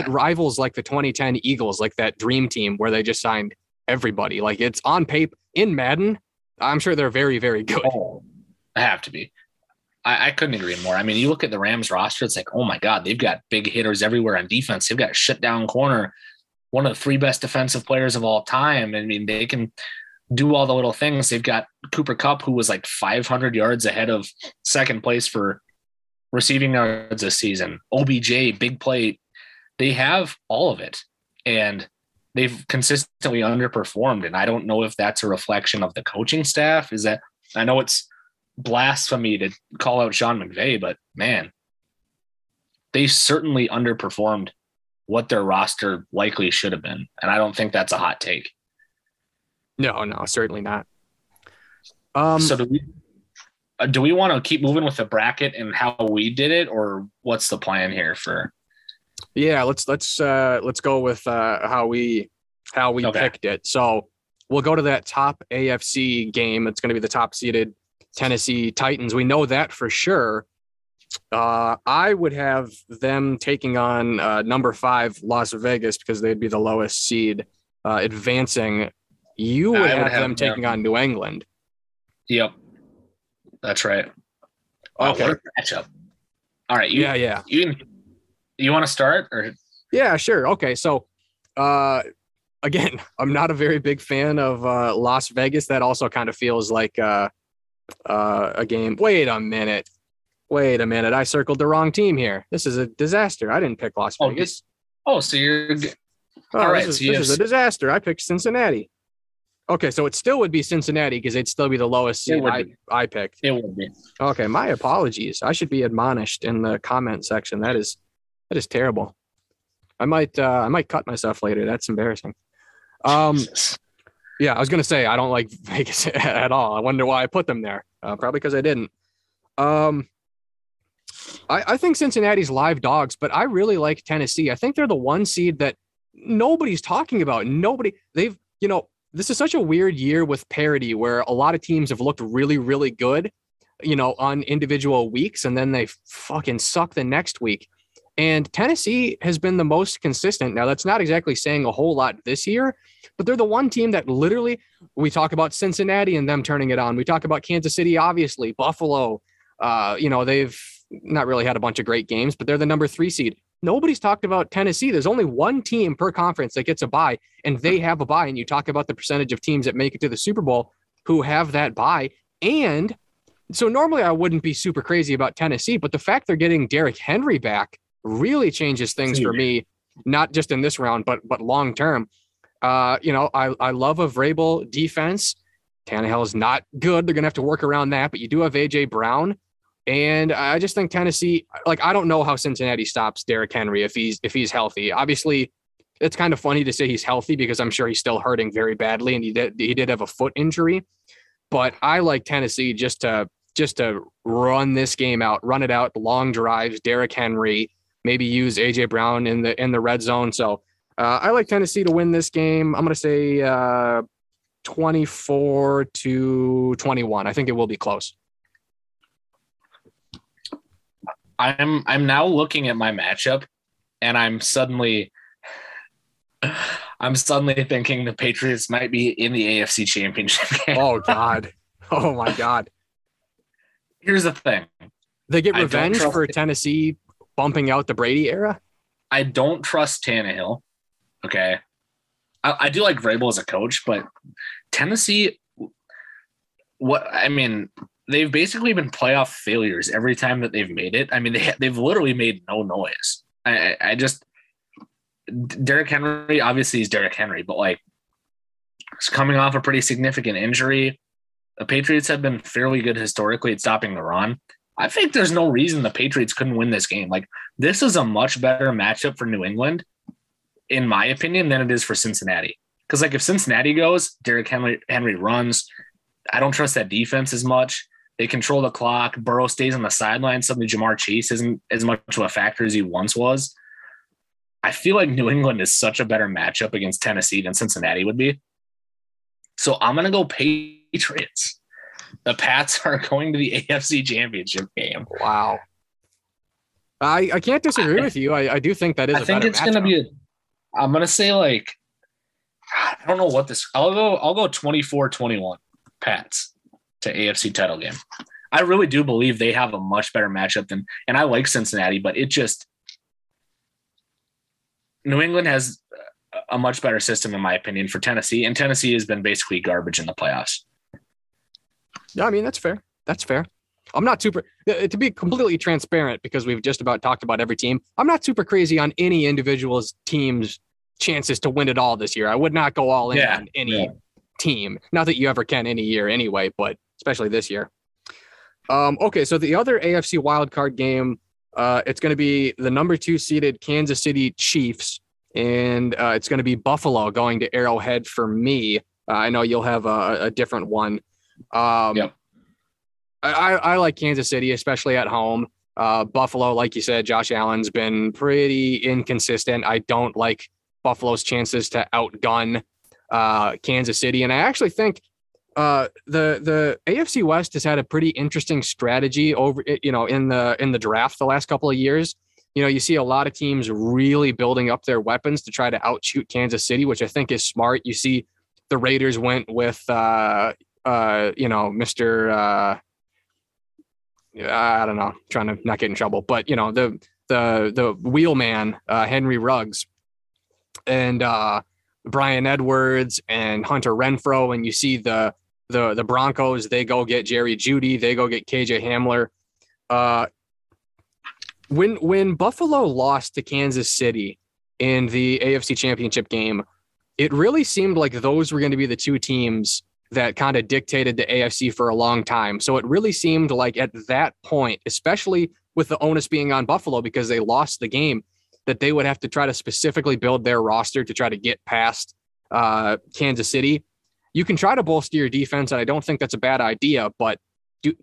rivals like the 2010 Eagles, like that dream team where they just signed everybody. Like, it's on paper in Madden. I'm sure they're very, very good. Oh, I have to be. I couldn't agree more. I mean, you look at the Rams roster, it's like, oh my God, they've got big hitters everywhere on defense. They've got a shut down corner, one of the 3 best defensive players of all time. I mean, they can do all the little things. They've got Cooper Kupp, who was like 500 yards ahead of second place for receiving yards this season. OBJ, big play. They have all of it, and they've consistently underperformed. And I don't know if that's a reflection of the coaching staff. Is that, I know it's blasphemy to call out Sean McVay, but man, they certainly underperformed what their roster likely should have been. And I don't think that's a hot take. No, certainly not. So do we want to keep moving with the bracket and how we did it, or what's the plan here for? Yeah, let's go with how we picked it. So we'll go to that top AFC game. It's going to be the top seeded Tennessee Titans. We know that for sure. I would have them taking on number 5 Las Vegas, because they'd be the lowest seed advancing. You would have them taking on New England. Yep, that's right. Okay. What a matchup! All right, yeah. You want to start or? Yeah, sure. Okay, so again, I'm not a very big fan of Las Vegas. That also kind of feels like a game. Wait a minute. I circled the wrong team here. This is a disaster. I didn't pick Las Vegas. So you're good. All right. This is a disaster. I picked Cincinnati. Okay. So it still would be Cincinnati because it'd still be the lowest seed I picked. It would be. Okay. My apologies. I should be admonished in the comment section. That is terrible. I might cut myself later. That's embarrassing. Yeah, I was going to say, I don't like Vegas at all. I wonder why I put them there. Probably because I didn't. I think Cincinnati's live dogs, but I really like Tennessee. I think they're the one seed that nobody's talking about. This is such a weird year with parity where a lot of teams have looked really, really good. you know, on individual weeks, and then they fucking suck the next week. And Tennessee has been the most consistent. Now, that's not exactly saying a whole lot this year, but they're the one team that literally, we talk about Cincinnati and them turning it on. We talk about Kansas City, obviously, Buffalo. You know, they've not really had a bunch of great games, but they're the number 3 seed. Nobody's talked about Tennessee. There's only one team per conference that gets a bye, and they have a bye. And you talk about the percentage of teams that make it to the Super Bowl who have that bye. And so normally I wouldn't be super crazy about Tennessee, but the fact they're getting Derrick Henry back really changes things for me, not just in this round, but long term. You know, I love a Vrabel defense. Tannehill is not good. They're going to have to work around that, but you do have A.J. Brown. And I just think Tennessee, like, I don't know how Cincinnati stops Derrick Henry if he's healthy. Obviously, it's kind of funny to say he's healthy because I'm sure he's still hurting very badly, and he did have a foot injury. But I like Tennessee just to run this game out, run it out, long drives, Derrick Henry, maybe use A.J. Brown in the red zone. So I like Tennessee to win this game. I'm going to say 24-21. I think it will be close. I'm now looking at my matchup, and I'm suddenly thinking the Patriots might be in the AFC Championship game. Oh God. Oh my God. Here's the thing. They get revenge for Tennessee bumping out the Brady era. I don't trust Tannehill. Okay. I do like Vrabel as a coach, but Tennessee, they've basically been playoff failures every time that they've made it. I mean, they've literally made no noise. I just, Derrick Henry, obviously he's Derrick Henry, but like, he's coming off a pretty significant injury. The Patriots have been fairly good historically at stopping the run. I think there's no reason the Patriots couldn't win this game. Like, this is a much better matchup for New England, in my opinion, than it is for Cincinnati. Because like, if Cincinnati goes, Derrick Henry runs. I don't trust that defense as much. They control the clock. Burrow stays on the sideline. Suddenly Jamar Chase isn't as much of a factor as he once was. I feel like New England is such a better matchup against Tennessee than Cincinnati would be. So I'm going to go Patriots. The Pats are going to the AFC Championship game. Wow. I can't disagree with you. I do think that is a better matchup. I think it's going to be – I'm going to say like – I don't know what this – I'll go 24-21 Pats to AFC title game. I really do believe they have a much better matchup than – and I like Cincinnati, but it just – New England has a much better system, in my opinion, for Tennessee, and Tennessee has been basically garbage in the playoffs. Yeah, I mean, that's fair. That's fair. I'm not super – to be completely transparent, because we've just about talked about every team, I'm not super crazy on any individual's team's chances to win it all this year. I would not go all in on any team. Not that you ever can any year anyway, but especially this year. Okay, so the other AFC wildcard game – it's going to be the number 2 seeded Kansas City Chiefs, and it's going to be Buffalo going to Arrowhead for me. I know you'll have a different one. Yep. I like Kansas City, especially at home. Buffalo, like you said, Josh Allen's been pretty inconsistent. I don't like Buffalo's chances to outgun Kansas City, and I actually think the AFC West has had a pretty interesting strategy over, you know, in the draft the last couple of years. You know, you see a lot of teams really building up their weapons to try to outshoot Kansas City, which I think is smart. You see the Raiders went with, Mr. I don't know, trying to not get in trouble, but you know, the wheelman, Henry Ruggs, and, Brian Edwards and Hunter Renfrow. And you see the Broncos, they go get Jerry Jeudy, they go get KJ Hamler. When Buffalo lost to Kansas City in the AFC Championship game, it really seemed like those were going to be the two teams that kind of dictated the AFC for a long time. So it really seemed like at that point, especially with the onus being on Buffalo because they lost the game, that they would have to try to specifically build their roster to try to get past Kansas City. You can try to bolster your defense, and I don't think that's a bad idea, but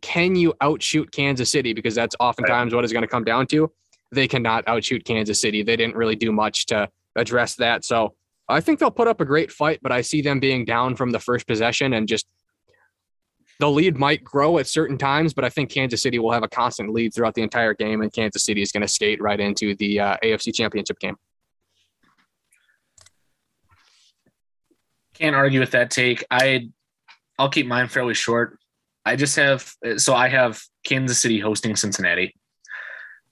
can you outshoot Kansas City? Because that's oftentimes what it's going to come down to. They cannot outshoot Kansas City. They didn't really do much to address that. So I think they'll put up a great fight, but I see them being down from the first possession and just the lead might grow at certain times, but I think Kansas City will have a constant lead throughout the entire game, and Kansas City is going to skate right into the AFC Championship game. Can't argue with that take. I'll keep mine fairly short. I have Kansas City hosting Cincinnati.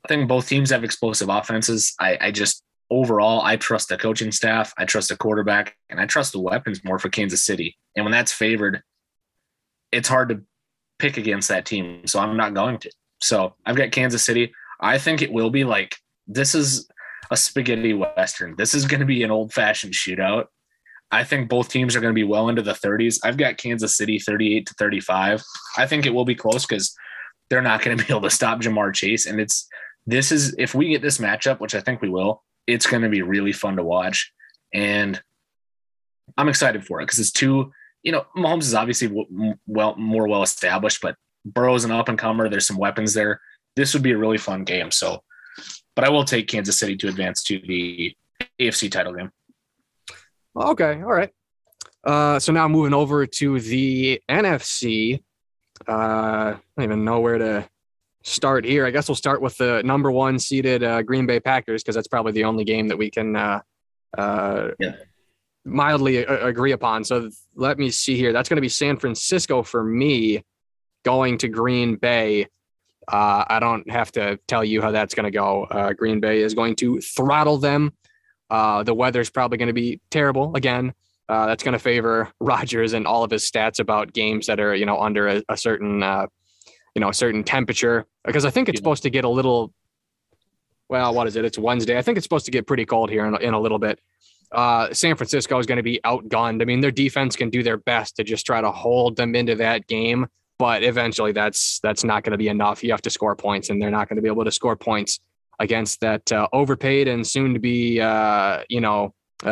I think both teams have explosive offenses. Overall, I trust the coaching staff, I trust the quarterback, and I trust the weapons more for Kansas City. And when that's favored, it's hard to pick against that team, so I'm not going to. So I've got Kansas City. I think it will be like, this is a spaghetti Western. This is going to be an old-fashioned shootout. I think both teams are going to be well into the 30s. I've got Kansas City 38-35. I think it will be close because they're not going to be able to stop Jamar Chase. And if we get this matchup, which I think we will, it's going to be really fun to watch, and I'm excited for it because it's Mahomes is obviously more well-established, but Burrow's an up-and-comer. There's some weapons there. This would be a really fun game. But I will take Kansas City to advance to the AFC title game. Okay. All right. So now moving over to the NFC. I don't even know where to start here. I guess we'll start with the number one seeded Green Bay Packers, because that's probably the only game that we can mildly agree upon. So let me see here. That's going to be San Francisco for me going to Green Bay. I don't have to tell you how that's going to go. Green Bay is going to throttle them. The weather's probably going to be terrible again. That's going to favor Rodgers and all of his stats about games that are, under a certain a certain temperature, because I think it's supposed to get a little, it's Wednesday. I think it's supposed to get pretty cold here in a little bit. San Francisco is going to be outgunned. I mean, their defense can do their best to just try to hold them into that game, but eventually that's not going to be enough. You have to score points, and they're not going to be able to score points against that overpaid and soon to be,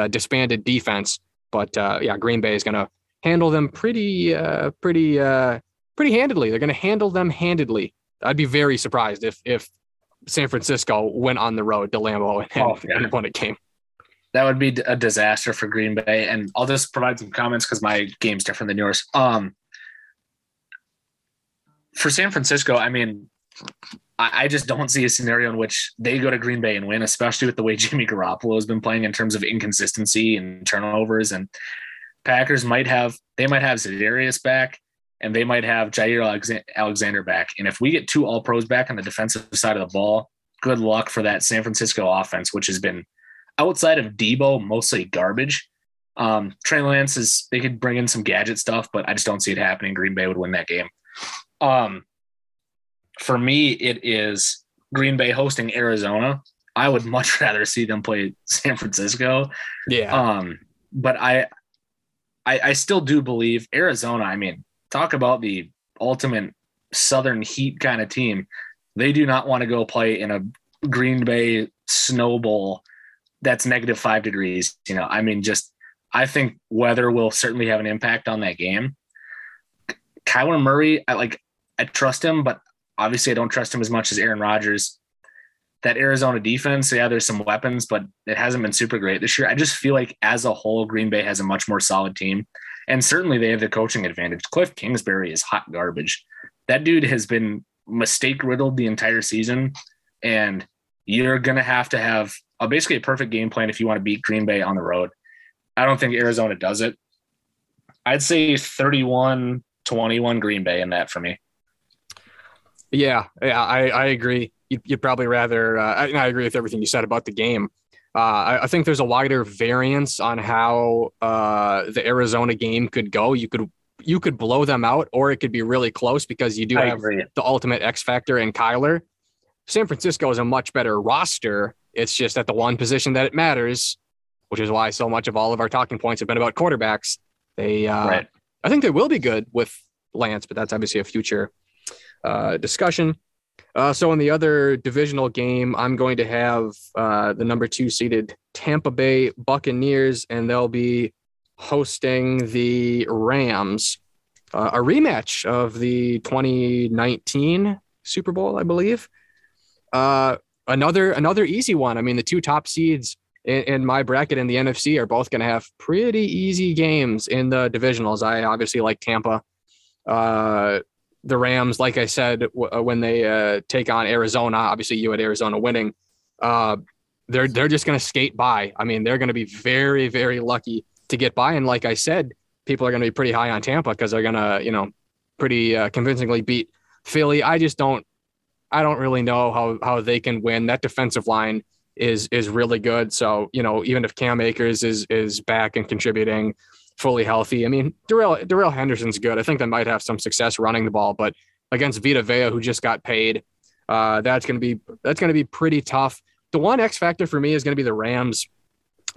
disbanded defense. But Green Bay is going to handle them pretty handedly. They're going to handle them handedly. I'd be very surprised if San Francisco went on the road to Lambeau and won a game. That would be a disaster for Green Bay. And I'll just provide some comments because my game's different than yours. For San Francisco, I just don't see a scenario in which they go to Green Bay and win, especially with the way Jimmy Garoppolo has been playing in terms of inconsistency and turnovers. And Packers might have Za'Darius back. And they might have Jair Alexander back. And if we get two All-Pros back on the defensive side of the ball, good luck for that San Francisco offense, which has been, outside of Debo, mostly garbage. Trey Lance, they could bring in some gadget stuff, but I just don't see it happening. Green Bay would win that game. For me, it is Green Bay hosting Arizona. I would much rather see them play San Francisco. Yeah. But I still do believe Arizona, talk about the ultimate Southern heat kind of team. They do not want to go play in a Green Bay snow bowl that's -5 degrees. I think weather will certainly have an impact on that game. Kyler Murray, I trust him, but obviously I don't trust him as much as Aaron Rodgers. That Arizona defense, there's some weapons, but it hasn't been super great this year. I just feel like as a whole, Green Bay has a much more solid team. And certainly they have the coaching advantage. Cliff Kingsbury is hot garbage. That dude has been mistake-riddled the entire season, and you're going to have basically a perfect game plan if you want to beat Green Bay on the road. I don't think Arizona does it. I'd say 31-21 Green Bay in that for me. Yeah, I agree. You'd probably rather I agree with everything you said about the game. I think there's a wider variance on how the Arizona game could go. You could blow them out, or it could be really close because you do have the ultimate X factor in Kyler. San Francisco is a much better roster. It's just at the one position that it matters, which is why so much of all of our talking points have been about quarterbacks. I think they will be good with Lance, but that's obviously a future discussion. So in the other divisional game, I'm going to have the number 2 seeded Tampa Bay Buccaneers, and they'll be hosting the Rams, a rematch of the 2019 Super Bowl, I believe. Another easy one. The two top seeds in my bracket in the NFC are both going to have pretty easy games in the divisionals. I obviously like Tampa. The Rams, like I said, when they take on Arizona, obviously you had Arizona winning. They're just going to skate by. I mean, they're going to be very, very lucky to get by. And like I said, people are going to be pretty high on Tampa because they're going to, pretty convincingly beat Philly. I don't really know how they can win. That defensive line is really good. So, even if Cam Akers is back and contributing fully healthy, I mean, Darrell Henderson's good. I think they might have some success running the ball, but against Vita Vea, who just got paid, that's going to be pretty tough. The one X factor for me is going to be the Rams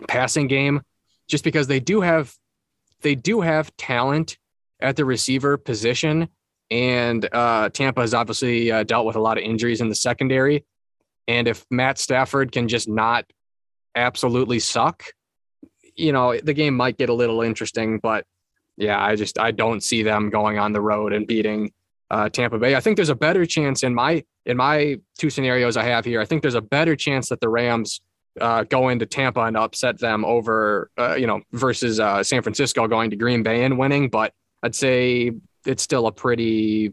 passing game, just because they do have talent at the receiver position. And Tampa has obviously dealt with a lot of injuries in the secondary. And if Matt Stafford can just not absolutely suck, the game might get a little interesting. But yeah, I don't see them going on the road and beating Tampa Bay. I think there's a better chance in my two scenarios I have here. I think there's a better chance that the Rams go into Tampa and upset them over, versus San Francisco going to Green Bay and winning. But I'd say it's still a pretty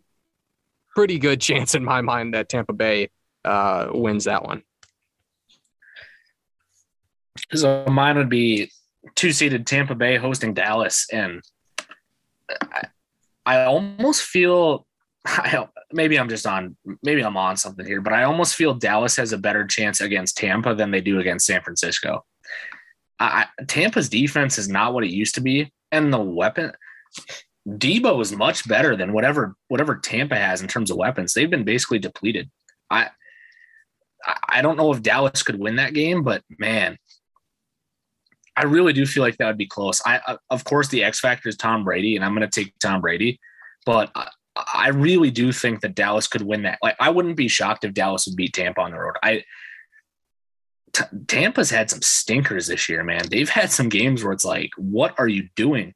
good chance in my mind that Tampa Bay wins that one. So mine would be 2-seeded Tampa Bay hosting Dallas. And I almost feel, maybe I'm on something here, but I almost feel Dallas has a better chance against Tampa than they do against San Francisco. Tampa's defense is not what it used to be. And the weapon, Debo is much better than whatever Tampa has in terms of weapons. They've been basically depleted. I don't know if Dallas could win that game, but man, I really do feel like that would be close. Of course, the X factor is Tom Brady, and I'm going to take Tom Brady, but I really do think that Dallas could win that. Like, I wouldn't be shocked if Dallas would beat Tampa on the road. Tampa's had some stinkers this year, man. They've had some games where it's like, what are you doing?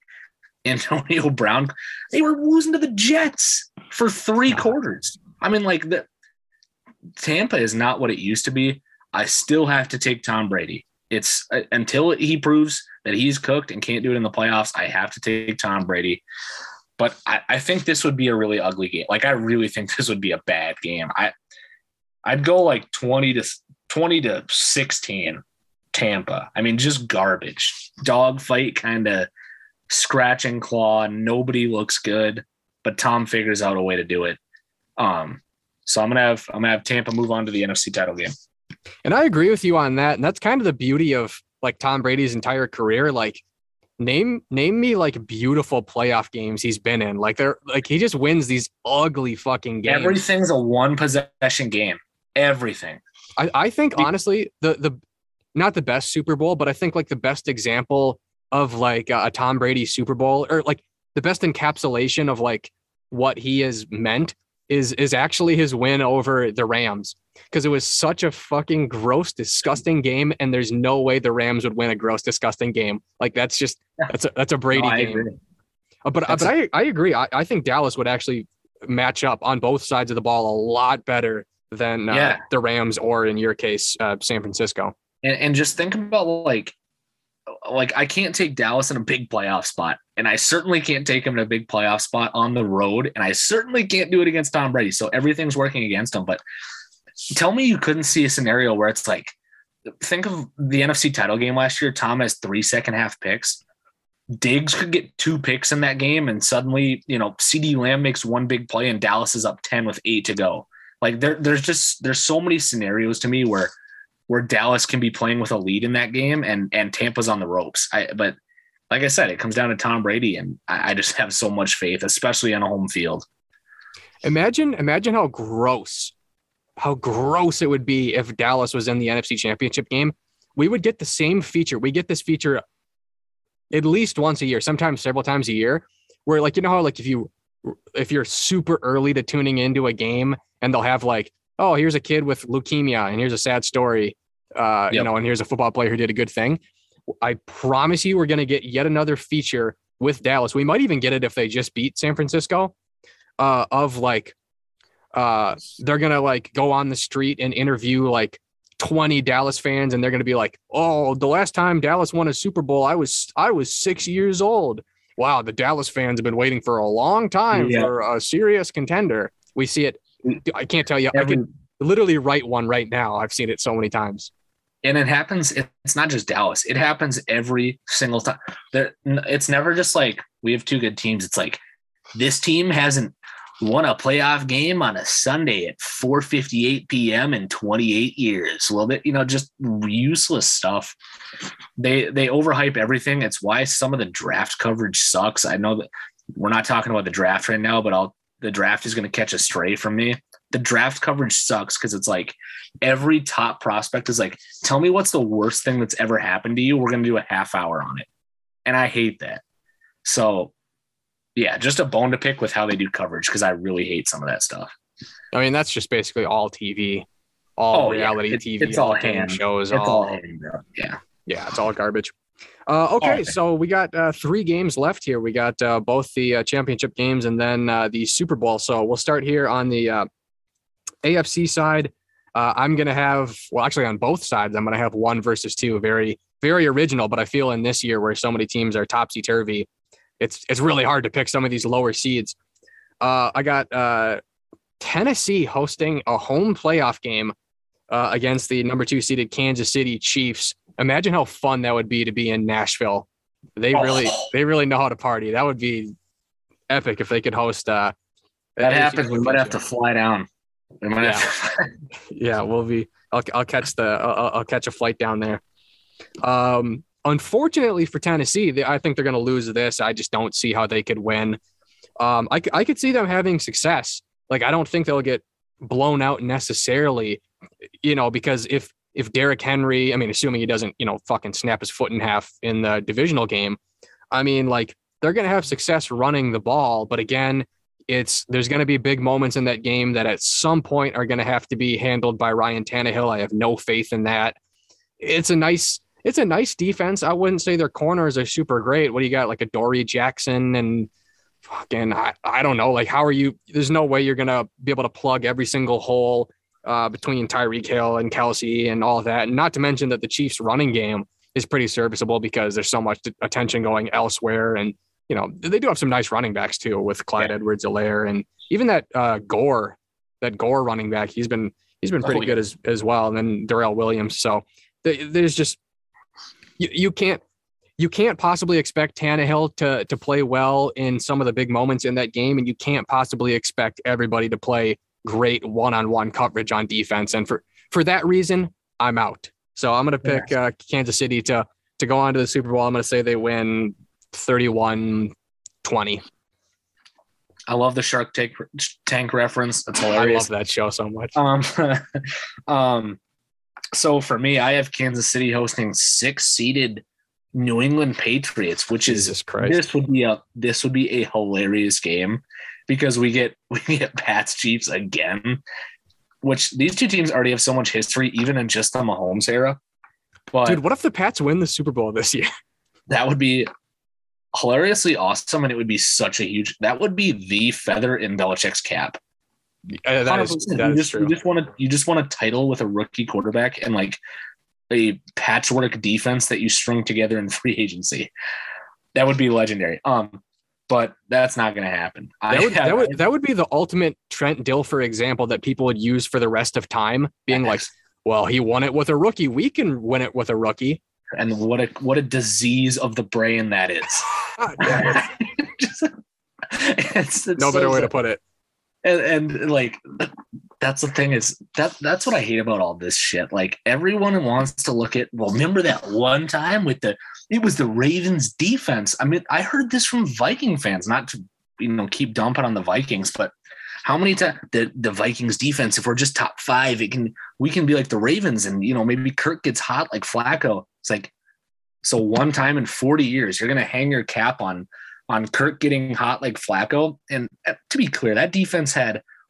Antonio Brown, they were losing to the Jets for three quarters. I mean, Tampa is not what it used to be. I still have to take Tom Brady. It's until he proves that he's cooked and can't do it in the playoffs, I have to take Tom Brady. But I think this would be a really ugly game. I really think this would be a bad game. I'd go 20-16 Tampa. I mean, just garbage. Dogfight kind of scratch and claw. Nobody looks good, but Tom figures out a way to do it. So I'm gonna have Tampa move on to the NFC title game. And I agree with you on that. And that's kind of the beauty of Tom Brady's entire career. Name me beautiful playoff games he's been in. He just wins these ugly fucking games. Everything's a one possession game. Everything. I think honestly the not the best Super Bowl, but I think the best example of a Tom Brady Super Bowl, or the best encapsulation of what he has meant is actually his win over the Rams, because it was such a fucking gross, disgusting game, and there's no way the Rams would win a gross, disgusting game. That's a Brady game. Agree. But I agree. I think Dallas would actually match up on both sides of the ball a lot better than the Rams, or in your case, San Francisco. And just think about I can't take Dallas in a big playoff spot, and I certainly can't take him in a big playoff spot on the road, and I certainly can't do it against Tom Brady. So everything's working against him. But tell me you couldn't see a scenario where it's think of the NFC title game last year. Tom has 3 second half picks. Diggs could get 2 picks in that game, and suddenly, CeeDee Lamb makes one big play and Dallas is up 10 with 8 to go. There's so many scenarios to me where Dallas can be playing with a lead in that game and Tampa's on the ropes. But like I said, it comes down to Tom Brady, and I just have so much faith, especially on a home field. Imagine how gross it would be if Dallas was in the NFC Championship game. We would get the same feature. We get this feature at least once a year, sometimes several times a year, where if you're super early to tuning into a game and they'll have oh, here's a kid with leukemia and here's a sad story, yep, and here's a football player who did a good thing. I promise you we're going to get yet another feature with Dallas. We might even get it if they just beat San Francisco, they're going to go on the street and interview 20 Dallas fans. And they're going to be like, oh, the last time Dallas won a Super Bowl, I was 6 years old. wow, the Dallas fans have been waiting for a long time for a serious contender. We see it. I can't tell you. I can literally write one right now. I've seen it so many times. And it happens. It's not just Dallas. It happens every single time. It's never just like we have two good teams. It's like this team hasn't won a playoff game on a Sunday at 4:58 p.m. in 28 years. Well, that, just useless stuff. They overhype everything. It's why some of the draft coverage sucks. I know that we're not talking about the draft right now, but the draft is going to catch a stray from me. The draft coverage sucks because it's like every top prospect is like, tell me what's the worst thing that's ever happened to you. We're going to do a half hour on it. And I hate that. So yeah, just a bone to pick with how they do coverage because I really hate some of that stuff. I mean, that's just basically all TV, all reality TV. It's all hand shows. It's all hand, bro. Yeah. Yeah, it's all garbage. Okay, so we got 3 games left here. We got both the championship games and then the Super Bowl. So we'll start here on the AFC side. I'm going to have, well, actually on both sides, I'm going to have 1 versus 2. Very, very original, but I feel in this year where so many teams are topsy-turvy, it's really hard to pick some of these lower seeds. I got Tennessee hosting a home playoff game against the number 2 seeded Kansas City Chiefs. Imagine how fun that would be to be in Nashville. They really know how to party. That would be epic if they could host. That happens. We might have to fly down. We'll be. I'll catch a flight down there. Unfortunately for Tennessee, I think they're going to lose this. I just don't see how they could win. I could see them having success. Like, I don't think they'll get blown out necessarily, because if Derrick Henry, I mean, assuming he doesn't, fucking snap his foot in half in the divisional game, I mean, like, they're going to have success running the ball. But again, there's going to be big moments in that game that at some point are going to have to be handled by Ryan Tannehill. I have no faith in that. It's a nice defense. I wouldn't say their corners are super great. What do you got? Like a Dory Jackson and fucking, I don't know. Like, how are you? There's no way you're going to be able to plug every single hole between Tyreek Hill and Kelsey and all that. And not to mention that the Chiefs running game is pretty serviceable because there's so much attention going elsewhere. And, they do have some nice running backs too with Clyde Edwards-Helaire and even that Gore running back. He's been pretty good as well. And then Darrell Williams. So there's just, You can't possibly expect Tannehill to play well in some of the big moments in that game, and you can't possibly expect everybody to play great one-on-one coverage on defense. And for that reason, I'm out. So I'm going to pick Kansas City to go on to the Super Bowl. I'm going to say they win 31-20. I love the Shark Tank reference. That's hilarious. I love that show so much. So for me, I have Kansas City hosting 6-seeded New England Patriots, which is Jesus Christ. This would be a hilarious game because we get Pats Chiefs again, which these two teams already have so much history, even in just the Mahomes era. But dude, what if the Pats win the Super Bowl this year? That would be hilariously awesome, and it would be such a huge. That would be the feather in Belichick's cap. That is true. You just want a title with a rookie quarterback and like a patchwork defense that you strung together in free agency. That would be legendary. But that's not going to happen. That would be the ultimate Trent Dilfer example that people would use for the rest of time, being like, well, he won it with a rookie. We can win it with a rookie. And what a disease of the brain that is. It's no better way to put it. And like, that's the thing is that's what I hate about all this shit. Like, everyone wants to look at, well, remember that one time it was the Ravens defense. I mean, I heard this from Viking fans, not to, keep dumping on the Vikings, but how many times the Vikings defense, if we're just top 5, we can be like the Ravens and, maybe Kirk gets hot like Flacco. It's like, so one time in 40 years, you're going to hang your cap on Kirk getting hot like Flacco. And to be clear, that defense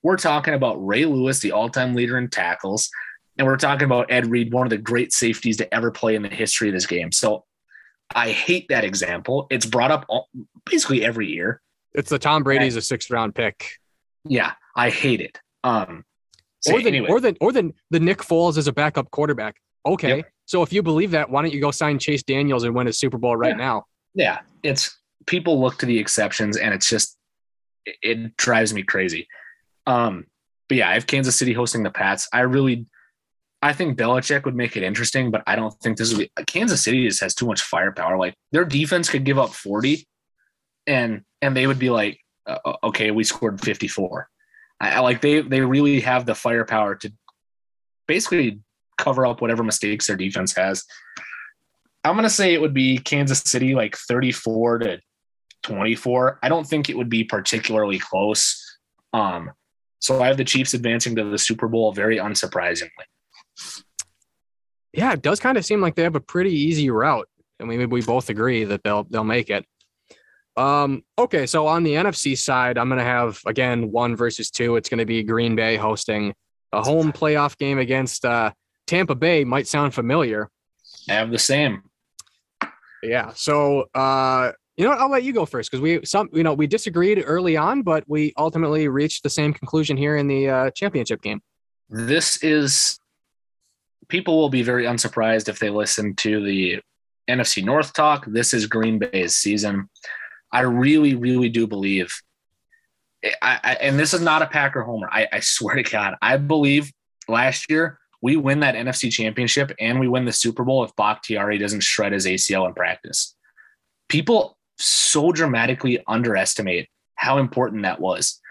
we're talking about Ray Lewis, the all-time leader in tackles, and we're talking about Ed Reed, one of the great safeties to ever play in the history of this game. So I hate that example. It's brought up basically every year. It's the Tom Brady's a 6th-round pick. Yeah, I hate it. Or the Nick Foles is a backup quarterback. Okay, yep. So if you believe that, why don't you go sign Chase Daniels and win a Super Bowl right now? Yeah, it's – people look to the exceptions, and it's just, it drives me crazy. But yeah, I have Kansas City hosting the Pats. I think Belichick would make it interesting, but I don't think this would be. Kansas City just has too much firepower. Like, their defense could give up 40 and they would be like, okay, we scored 54. They really have the firepower to basically cover up whatever mistakes their defense has. I'm going to say it would be Kansas City, like 34-24. I don't think it would be particularly close. So I have the Chiefs advancing to the Super Bowl, very unsurprisingly. Yeah, it does kind of seem like they have a pretty easy route. And we both agree that they'll make it. Okay, so on the NFC side, I'm going to have, again, 1 versus 2. It's going to be Green Bay hosting a home playoff game against Tampa Bay. Might sound familiar. I have the same. Yeah, so you know what? I'll let you go first because we disagreed early on, but we ultimately reached the same conclusion here in the championship game. People will be very unsurprised if they listen to the NFC North talk. This is Green Bay's season. I really, really do believe, and this is not a Packer homer. I swear to God, I believe last year we win that NFC championship and we win the Super Bowl if Bakhtiari doesn't shred his ACL in practice. People so dramatically underestimate how important that was.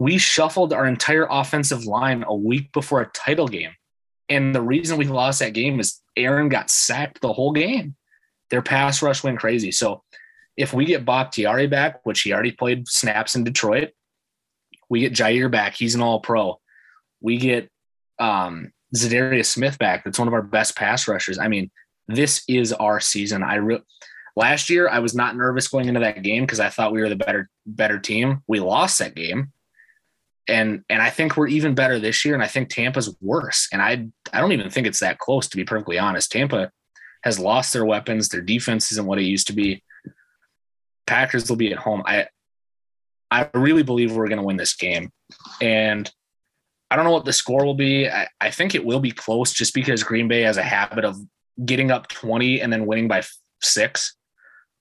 We shuffled our entire offensive line a week before a title game. And the reason we lost that game is Aaron got sacked the whole game. Their pass rush went crazy. So if we get Bakhtiari back, which he already played snaps in Detroit, we get Jair back. He's an all-pro. We get Zadarius Smith back. That's one of our best pass rushers. I mean, this is our season. Last year, I was not nervous going into that game because I thought we were the better team. We lost that game. And I think we're even better this year, and I think Tampa's worse. And I don't even think it's that close, to be perfectly honest. Tampa has lost their weapons. Their defense isn't what it used to be. Packers will be at home. I really believe we're going to win this game. And I don't know what the score will be. I think it will be close just because Green Bay has a habit of getting up 20 and then winning by 6.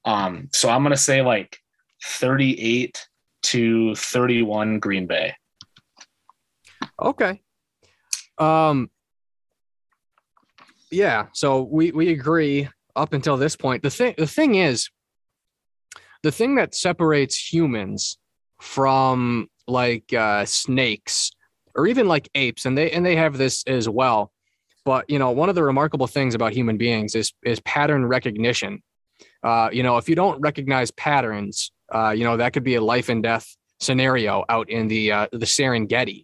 So I'm going to say like 38-31 Green Bay. Okay. Yeah, so we agree up until this point. The thing that separates humans from like snakes or even like apes, and they have this as well. But you know, one of the remarkable things about human beings is pattern recognition. You know, if you don't recognize patterns, you know, that could be a life and death scenario out in the Serengeti.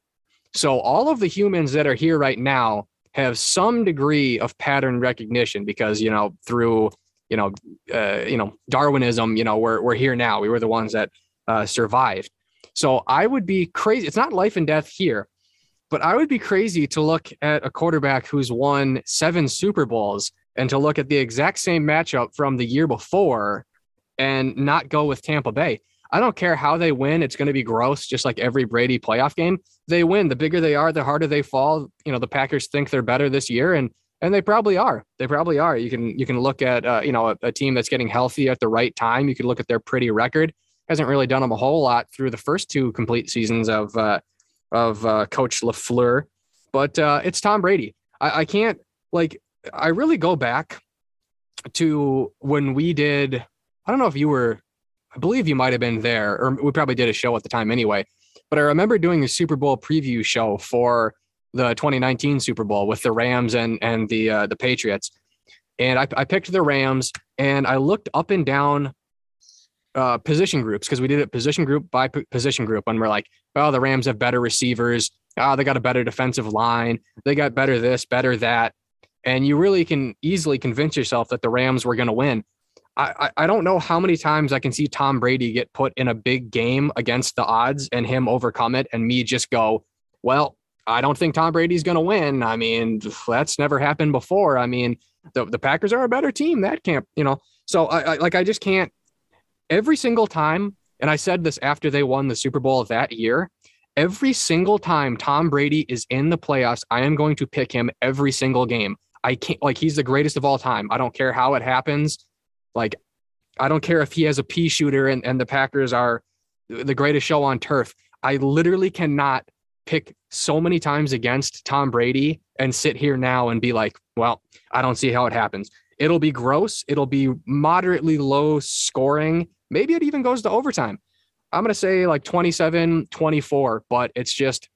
So all of the humans that are here right now have some degree of pattern recognition because, you know, through, you know, Darwinism, you know, we're here now. We were the ones that survived. So I would be crazy. It's not life and death here, but I would be crazy to look at a quarterback who's won 7 Super Bowls and to look at the exact same matchup from the year before and not go with Tampa Bay. I don't care how they win. It's going to be gross, just like every Brady playoff game. They win. The bigger they are, the harder they fall. You know, the Packers think they're better this year, and they probably are. They probably are. You can look at, you know, a team that's getting healthy at the right time. You can look at their pretty record. Hasn't really done them a whole lot through the first 2 complete seasons of Coach LaFleur. But it's Tom Brady. I really go back to when we did, I don't know if you were, I believe you might have been there, or we probably did a show at the time anyway. But I remember doing a Super Bowl preview show for the 2019 Super Bowl with the Rams and the Patriots. And I picked the Rams, and I looked up and down position groups because we did it position group by position group. And we're like, oh, the Rams have better receivers. Oh, they got a better defensive line. They got better this, better that. And you really can easily convince yourself that the Rams were going to win. I don't know how many times I can see Tom Brady get put in a big game against the odds and him overcome it and me just go, well, I don't think Tom Brady's going to win. I mean, that's never happened before. I mean, the Packers are a better team. That can't, you know. So I just can't. Every single time, and I said this after they won the Super Bowl that year, every single time Tom Brady is in the playoffs, I am going to pick him every single game. I can't, like, he's the greatest of all time. I don't care how it happens. Like, I don't care if he has a pea shooter and the Packers are the greatest show on turf. I literally cannot pick so many times against Tom Brady and sit here now and be like, well, I don't see how it happens. It'll be gross. It'll be moderately low scoring. Maybe it even goes to overtime. I'm going to say like 27-24, but it's just,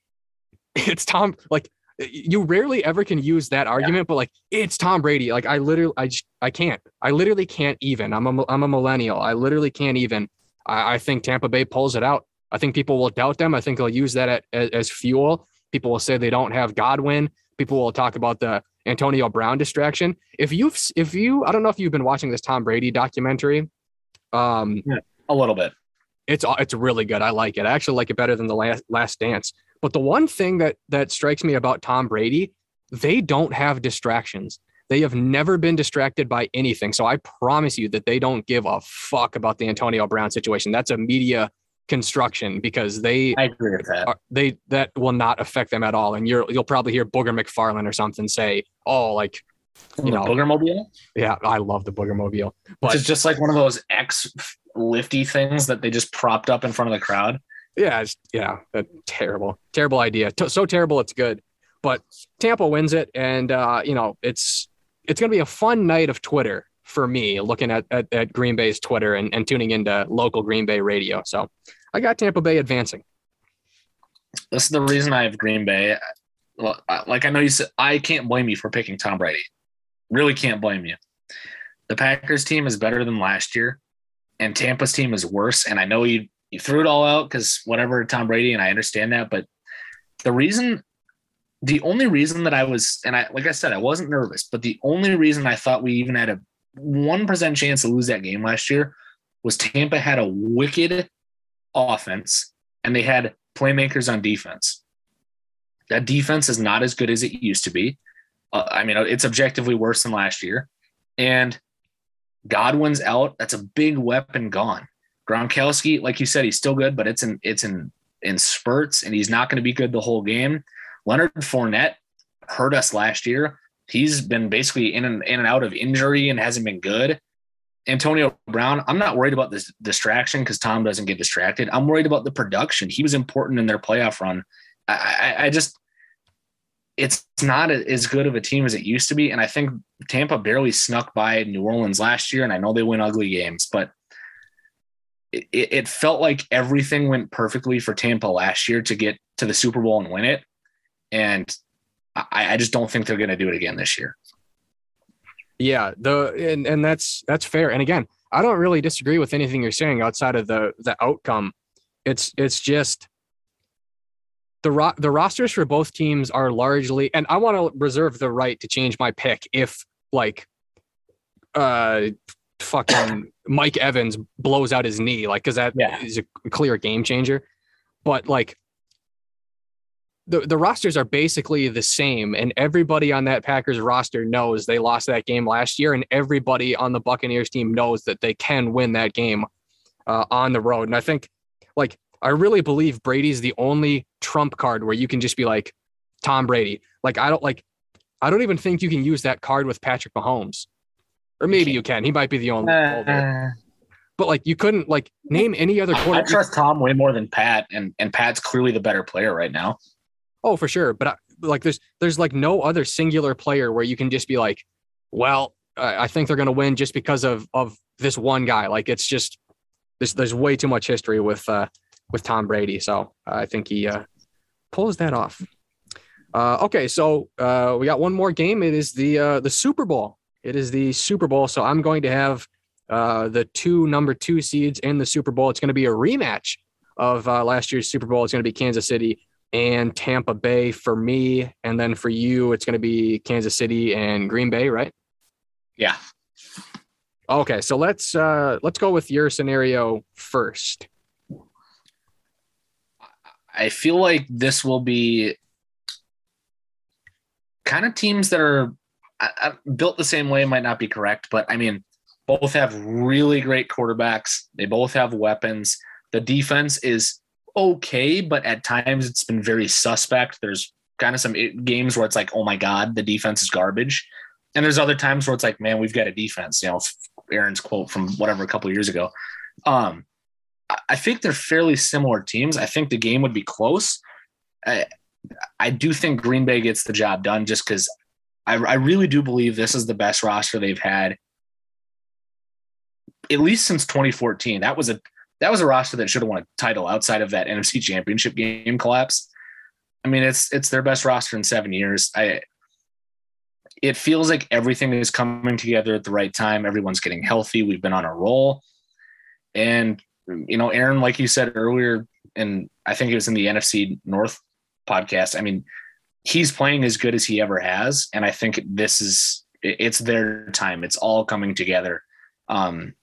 it's Tom. Like, you rarely ever can use that argument, but like, it's Tom Brady. Like, I literally can't even. I'm a millennial. I literally can't even. I think Tampa Bay pulls it out. I think people will doubt them. I think they'll use that as fuel. People will say they don't have Godwin. People will talk about the Antonio Brown distraction. I don't know if you've been watching this Tom Brady documentary. A little bit. It's really good. I like it. I actually like it better than the Last Dance. But the one thing that strikes me about Tom Brady, they don't have distractions. They have never been distracted by anything. So I promise you that they don't give a fuck about the Antonio Brown situation. That's a media construction because I agree with that. That will not affect them at all. And you'll probably hear Booger McFarlane or something say, "Oh, like." You know, Boogermobile? Yeah, I love the Boogermobile. But it's just like one of those lifty things that they just propped up in front of the crowd. Yeah, terrible. Terrible idea. So terrible it's good. But Tampa wins it, and it's going to be a fun night of Twitter for me, looking at Green Bay's Twitter and tuning into local Green Bay radio. So I got Tampa Bay advancing. This is the reason I have Green Bay. Like I know you said, I can't blame you for picking Tom Brady. Really can't blame you. The Packers team is better than last year, and Tampa's team is worse. And I know you threw it all out because whatever, Tom Brady, and I understand that. But the only reason that I was, and I, like I said, I wasn't nervous, but the only reason I thought we even had a 1% chance to lose that game last year was Tampa had a wicked offense and they had playmakers on defense. That defense is not as good as it used to be. It's objectively worse than last year. And Godwin's out. That's a big weapon gone. Gronkowski, like you said, he's still good, but it's in spurts, and he's not going to be good the whole game. Leonard Fournette hurt us last year. He's been basically in and out of injury and hasn't been good. Antonio Brown, I'm not worried about this distraction because Tom doesn't get distracted. I'm worried about the production. He was important in their playoff run. It's not as good of a team as it used to be. And I think Tampa barely snuck by New Orleans last year. And I know they win ugly games, but it felt like everything went perfectly for Tampa last year to get to the Super Bowl and win it. And I just don't think they're going to do it again this year. Yeah. And that's fair. And again, I don't really disagree with anything you're saying outside of the outcome. It's just, the rosters for both teams are largely, and I want to reserve the right to change my pick if like fucking Mike Evans blows out his knee, like, because is a clear game changer. But like the rosters are basically the same, and everybody on that Packers roster knows they lost that game last year, and everybody on the Buccaneers team knows that they can win that game on the road. And I think like, I really believe Brady's the only trump card where you can just be like Tom Brady. Like, I don't even think you can use that card with Patrick Mahomes, or maybe you can. He might be the only holder. But like, you couldn't like name any other quarterback. I trust Tom way more than Pat, and Pat's clearly the better player right now. Oh, for sure. But there's like no other singular player where you can just be like, well, I think they're going to win just because of this one guy. Like, it's just there's way too much history with Tom Brady. So I think he pulls that off. Okay. So we got one more game. It is the Super Bowl. It is the Super Bowl. So I'm going to have the two number 2 seeds in the Super Bowl. It's going to be a rematch of last year's Super Bowl. It's going to be Kansas City and Tampa Bay for me. And then for you, it's going to be Kansas City and Green Bay, right? Yeah. Okay. So let's go with your scenario first. I feel like this will be kind of teams that are built the same way, might not be correct, but I mean, both have really great quarterbacks. They both have weapons. The defense is okay, but at times it's been very suspect. There's kind of some games where it's like, oh my God, the defense is garbage. And there's other times where it's like, man, we've got a defense, you know, Aaron's quote from whatever, a couple of years ago. I think they're fairly similar teams. I think the game would be close. I do think Green Bay gets the job done just because I really do believe this is the best roster they've had, at least since 2014. That was a roster that should have won a title outside of that NFC Championship game collapse. I mean, it's their best roster in 7 years. It feels like everything is coming together at the right time. Everyone's getting healthy. We've been on a roll. And, you know, Aaron, like you said earlier, and I think it was in the NFC North podcast, I mean, he's playing as good as he ever has. And I think it's their time. It's all coming together. And,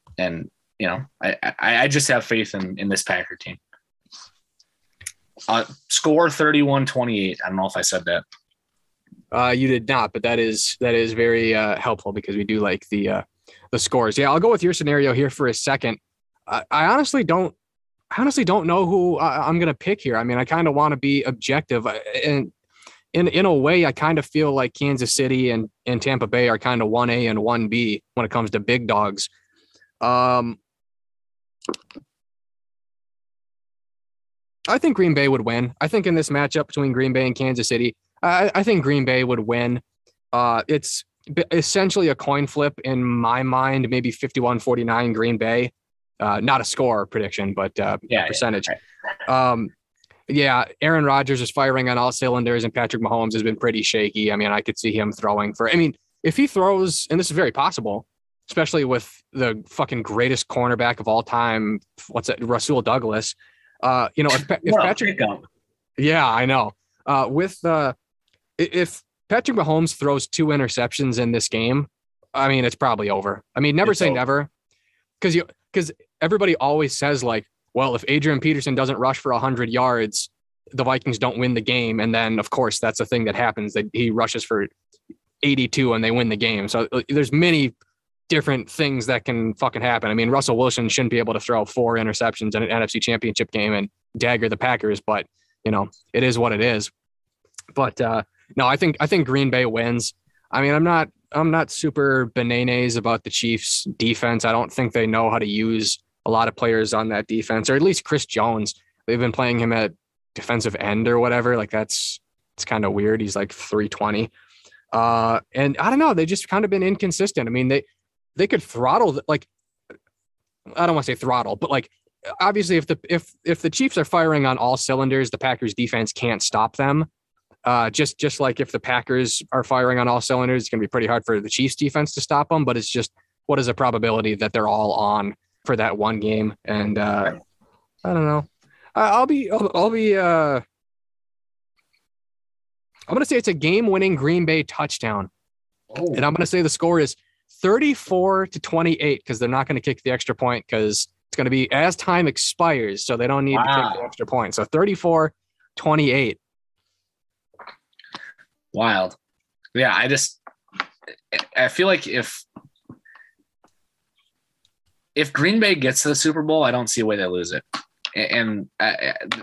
you know, I just have faith in this Packer team. Score 31-28. I don't know if I said that. You did not, but that is very helpful because we do like the scores. Yeah, I'll go with your scenario here for a second. I honestly don't know who I'm going to pick here. I mean, I kind of want to be objective, and in a way, I kind of feel like Kansas City and Tampa Bay are kind of 1A and 1B when it comes to big dogs. I think Green Bay would win. I think in this matchup between Green Bay and Kansas City, I think Green Bay would win. It's essentially a coin flip in my mind, maybe 51-49 Green Bay. Not a score prediction, but percentage. Yeah, right. Aaron Rodgers is firing on all cylinders, and Patrick Mahomes has been pretty shaky. I mean, I could see him throwing for – I mean, if he throws – and this is very possible, especially with the fucking greatest cornerback of all time, what's that, Rasul Douglas. You know, if Patrick – yeah, I know. If Patrick Mahomes throws 2 interceptions in this game, I mean, it's probably over. I mean, never say never, because everybody always says like, well, if Adrian Peterson doesn't rush for 100 yards, the Vikings don't win the game. And then, of course, that's the thing that happens, that he rushes for 82 and they win the game. So there's many different things that can fucking happen. I mean, Russell Wilson shouldn't be able to throw 4 interceptions in an NFC Championship game and dagger the Packers, but you know, it is what it is. But no, I think Green Bay wins. I mean, I'm not super bananas about the Chiefs' defense. I don't think they know how to use a lot of players on that defense, or at least Chris Jones. They've been playing him at defensive end or whatever. Like it's kind of weird. He's like 320. And I don't know. They just kind of been inconsistent. I mean, they could throttle like, I don't want to say throttle, but like, obviously, if the Chiefs are firing on all cylinders, the Packers defense can't stop them. Just like if the Packers are firing on all cylinders, it's going to be pretty hard for the Chiefs defense to stop them. But it's just, what is the probability that they're all on for that one game? And I don't know. I'm going to say it's a game-winning Green Bay touchdown, and I'm going to say the score is 34-28 because they're not going to kick the extra point because. It's going to be as time expires, so they don't need to take the extra point. So 34-28. Wild. Yeah, I feel like if Green Bay gets to the Super Bowl, I don't see a way they lose it. And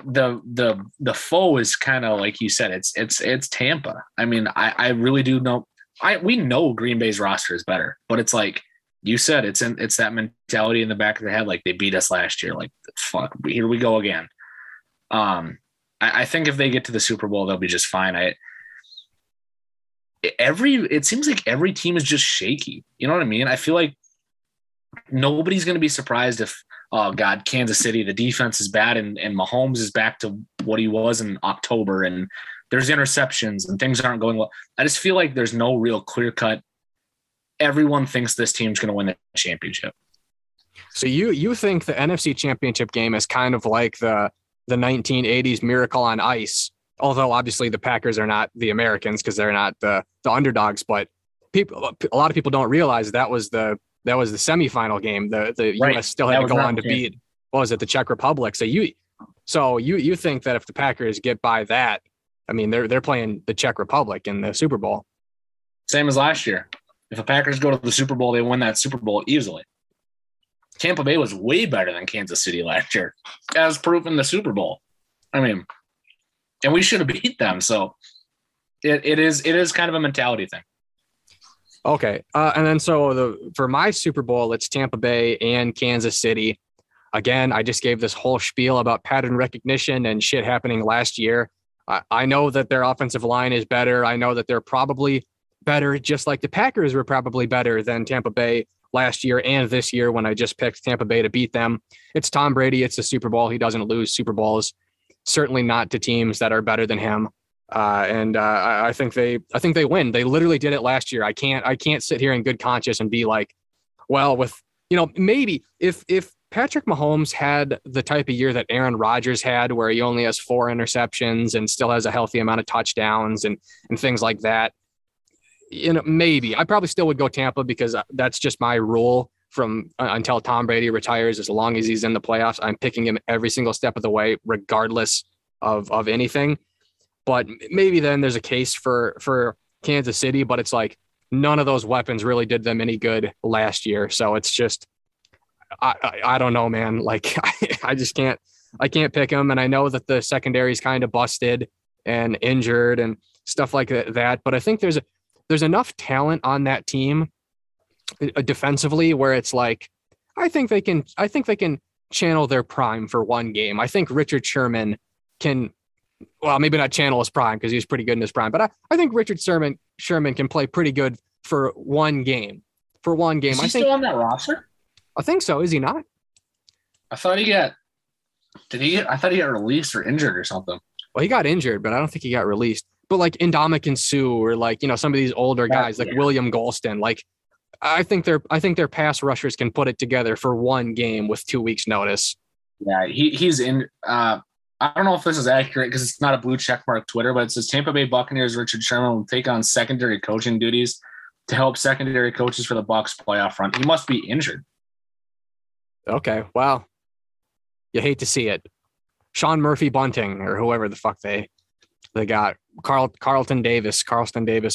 the foe is kind of like you said, it's Tampa. I mean, I really do know. We know Green Bay's roster is better, but it's like. You said it's that mentality in the back of their head, like they beat us last year, like fuck, here we go again. I think if they get to the Super Bowl, they'll be just fine. It seems like every team is just shaky. You know what I mean? I feel like nobody's going to be surprised if Kansas City, the defense is bad and Mahomes is back to what he was in October and there's interceptions and things aren't going well. I just feel like there's no real clear cut. Everyone thinks this team's going to win the championship. So you think the NFC Championship game is kind of like the 1980s Miracle on Ice, although obviously the Packers are not the Americans because they're not the underdogs, but a lot of people don't realize that was the semifinal game. The right. U.S. still had to go on to beat, what was it, the Czech Republic. So you think that if the Packers get by that, I mean, they're playing the Czech Republic in the Super Bowl. Same as last year. If the Packers go to the Super Bowl, they win that Super Bowl easily. Tampa Bay was way better than Kansas City last year, as proven the Super Bowl. I mean, and we should have beat them. So it is kind of a mentality thing. Okay. And then so for my Super Bowl, it's Tampa Bay and Kansas City. Again, I just gave this whole spiel about pattern recognition and shit happening last year. I know that their offensive line is better. I know that they're probably better, just like the Packers were probably better than Tampa Bay last year and this year when I just picked Tampa Bay to beat them. It's Tom Brady. It's the Super Bowl. He doesn't lose Super Bowls, certainly not to teams that are better than him. I think they win. They literally did it last year. I can't sit here in good conscience and be like, well, with, you know, maybe if Patrick Mahomes had the type of year that Aaron Rodgers had, where he only has 4 interceptions and still has a healthy amount of touchdowns and things like that, you know, maybe I probably still would go Tampa, because that's just my rule from until Tom Brady retires. As long as he's in the playoffs, I'm picking him every single step of the way, regardless of anything. But maybe then there's a case for Kansas City, but it's like none of those weapons really did them any good last year. So it's just, I don't know, man. Like I just can't pick them. And I know that the secondary is kind of busted and injured and stuff like that. But I think there's enough talent on that team defensively where it's like, I think they can channel their prime for one game. I think Richard Sherman can, well, maybe not channel his prime because he was pretty good in his prime, but I think Richard Sherman can play pretty good for one game. For one game. Is he still on that roster? I think so. Is he not? I thought he got released or injured or something. Well, he got injured, but I don't think he got released. But like Ndamukong Suh or like, you know, some of these older guys like William Golston, like I think their pass rushers can put it together for one game with 2 weeks notice. Yeah, he's in. I don't know if this is accurate because it's not a blue checkmark Twitter, but it says Tampa Bay Buccaneers Richard Sherman will take on secondary coaching duties to help secondary coaches for the Bucs playoff run. He must be injured. Okay, wow. You hate to see it. Sean Murphy Bunting or whoever the fuck they got. Carlton Davis,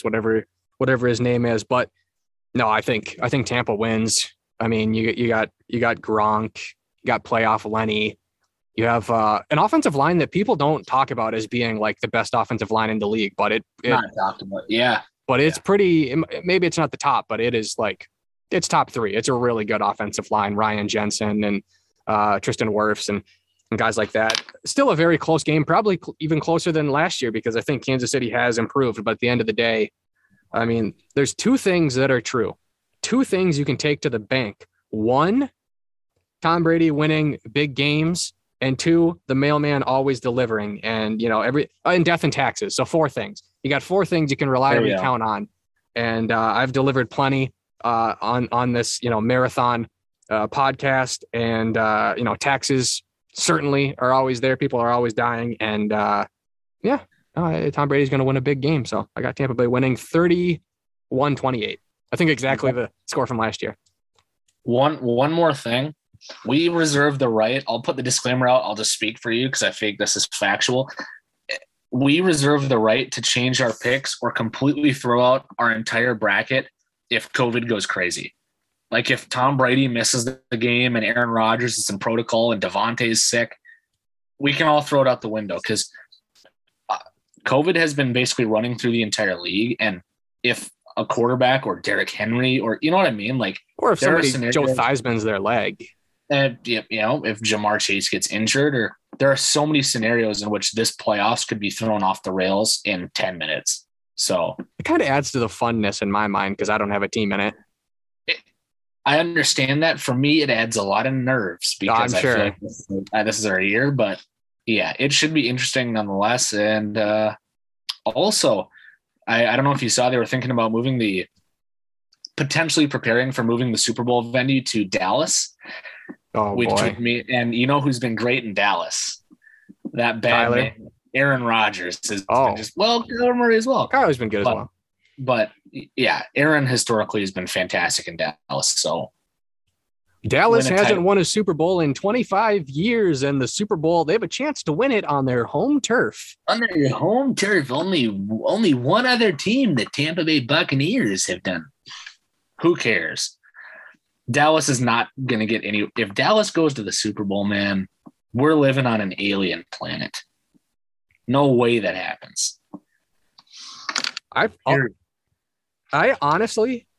whatever his name is. But no, I think Tampa wins. I mean, you got Gronk, you got playoff Lenny. You have an offensive line that people don't talk about as being like the best offensive line in the league, but it not talked about. Yeah, but it's pretty. Maybe it's not the top, but it is like it's top 3. It's a really good offensive line. Ryan Jensen and Tristan Wirfs and guys like that. Still a very close game, probably even closer than last year because I think Kansas City has improved. But at the end of the day, I mean, there's 2 things that are true. 2 things you can take to the bank. 1, Tom Brady winning big games. And 2, the mailman always delivering, and you know and death and taxes. So 4 things. You got 4 things you can reliably count on, and I've delivered plenty on this marathon podcast, and taxes certainly are always there. People are always dying, and Tom Brady's going to win a big game. So I got Tampa Bay winning 31-28. I think exactly the score from last year. One more thing. We reserve the right. I'll put the disclaimer out. I'll just speak for you because I think this is factual. We reserve the right to change our picks or completely throw out our entire bracket if COVID goes crazy. Like if Tom Brady misses the game and Aaron Rodgers is in protocol and Devontae is sick, we can all throw it out the window because COVID has been basically running through the entire league. And if a quarterback or Derrick Henry or you know what I mean, like, or if somebody Joe Theismann's their leg. If Jamar Chase gets injured, or there are so many scenarios in which this playoffs could be thrown off the rails in 10 minutes. So it kind of adds to the funness in my mind because I don't have a team in it. I understand that. For me, it adds a lot of nerves because I'm sure. I feel like this is our year, but yeah, it should be interesting nonetheless. And also, I don't know if you saw they were thinking about preparing for moving the Super Bowl venue to Dallas. Oh, which boy. And you know who's been great in Dallas? That bad man, Aaron Rodgers has been Kyler Murray as well. Kyler's been good as well. But yeah, Aaron historically has been fantastic in Dallas. So Dallas hasn't won a Super Bowl in 25 years, and the Super Bowl, they have a chance to win it on their home turf. On their home turf, only one other team, the Tampa Bay Buccaneers, have done. Who cares? Dallas is not going to get any – if Dallas goes to the Super Bowl, man, we're living on an alien planet. No way that happens. I honestly –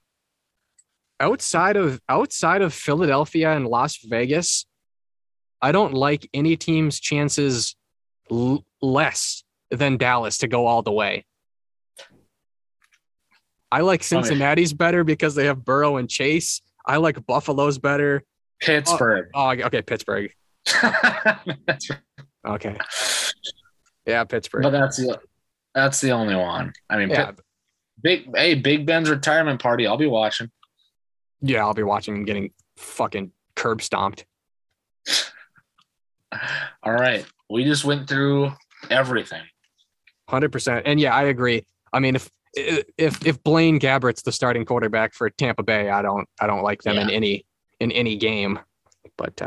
outside of Philadelphia and Las Vegas, I don't like any team's chances less than Dallas to go all the way. I like Cincinnati's better because they have Burrow and Chase. I like Buffalo's better. Pittsburgh. Okay, Pittsburgh. That's right. Okay. Yeah, Pittsburgh. But that's the only one. I mean, yeah. Big Ben's retirement party. I'll be watching. Yeah, I'll be watching him getting fucking curb stomped. All right. We just went through everything. 100%. And yeah, I agree. I mean, if Blaine Gabbert's the starting quarterback for Tampa Bay, I don't like them in any game. But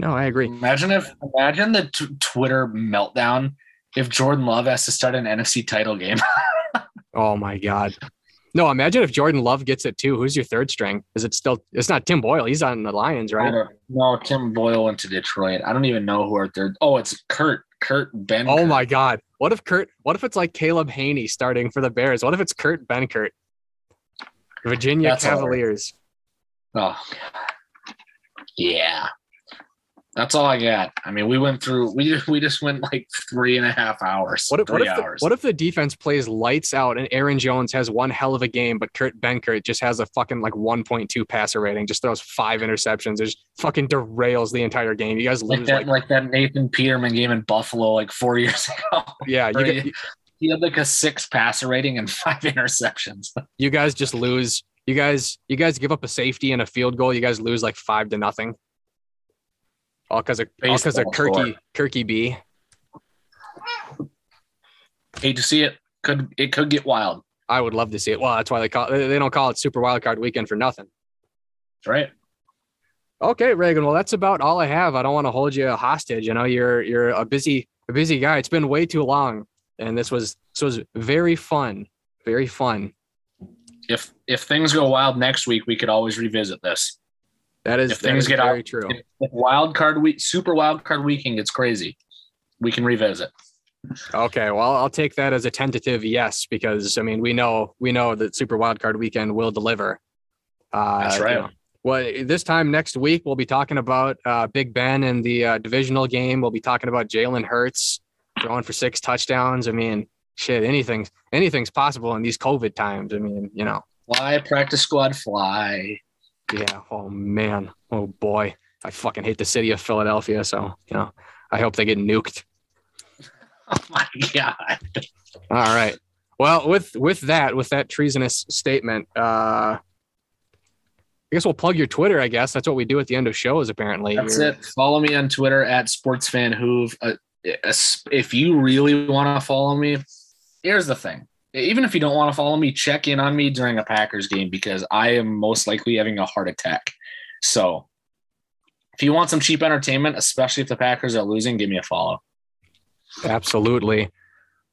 no, I agree. Imagine the Twitter meltdown if Jordan Love has to start an NFC title game. Oh my God. No, imagine if Jordan Love gets it too. Who's your third string? Is it still? It's not Tim Boyle. He's on the Lions, right? No, Tim Boyle went to Detroit. I don't even know who our third. Oh, it's Kurt Benkert. Oh my God. What if it's like Caleb Haney starting for the Bears? What if it's Kurt Benkert? Virginia Cavaliers. Oh yeah. That's all I got. I mean, we went through. We just went like 3.5 hours. What if the defense plays lights out and Aaron Jones has one hell of a game, but Kurt Benkert just has a fucking like 1.2 passer rating, just throws 5 interceptions, just fucking derails the entire game. You guys lose like that Nathan Peterman game in Buffalo like 4 years ago. Yeah, he had like a 6 passer rating and 5 interceptions. You guys just lose. You guys give up a safety and a field goal. You guys lose like 5-0. All because of Kirky B. Hate to see it. It could get wild. I would love to see it. Well, that's why they don't call it Super Wildcard Weekend for nothing. That's right. Okay, Reagan. Well, that's about all I have. I don't want to hold you hostage. You know, you're a busy guy. It's been way too long, and this was very fun. Very fun. If things go wild next week, we could always revisit this. That is, if things get out, true. If Super Wild Card Weekend gets crazy, we can revisit. Okay, well, I'll take that as a tentative yes, because I mean we know that Super Wild Card Weekend will deliver. That's right. You know, well, this time next week we'll be talking about Big Ben and the divisional game. We'll be talking about Jalen Hurts throwing for 6 touchdowns. I mean, shit, anything's possible in these COVID times. I mean, you know, fly practice squad, fly. Yeah. Oh man. Oh boy. I fucking hate the city of Philadelphia. So, you know, I hope they get nuked. Oh my God. All right. Well, with that treasonous statement, I guess we'll plug your Twitter. I guess that's what we do at the end of shows. Apparently. That's it. Follow me on Twitter at sportsfanhoov. If you really want to follow me, here's the thing. Even if you don't want to follow me, check in on me during a Packers game because I am most likely having a heart attack. So if you want some cheap entertainment, especially if the Packers are losing, give me a follow. Absolutely.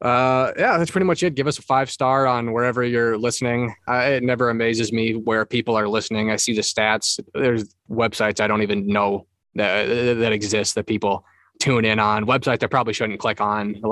Yeah, that's pretty much it. Give us a 5-star on wherever you're listening. It never amazes me where people are listening. I see the stats. There's websites I don't even know that exist that people tune in on. Websites I probably shouldn't click on. A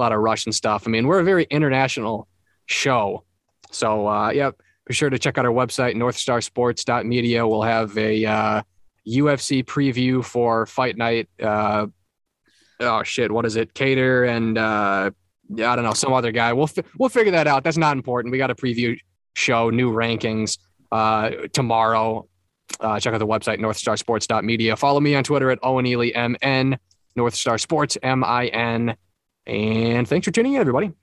lot of Russian stuff. I mean, we're a very international show. So, be sure to check out our website, northstarsports.media. We'll have a UFC preview for Fight Night. What is it? Cater and I don't know, some other guy. We'll figure that out. That's not important. We got a preview show, new rankings tomorrow. Check out the website, northstarsports.media. Follow me on Twitter at Owen Ely MN, Northstar Sports MIN. And thanks for tuning in, everybody.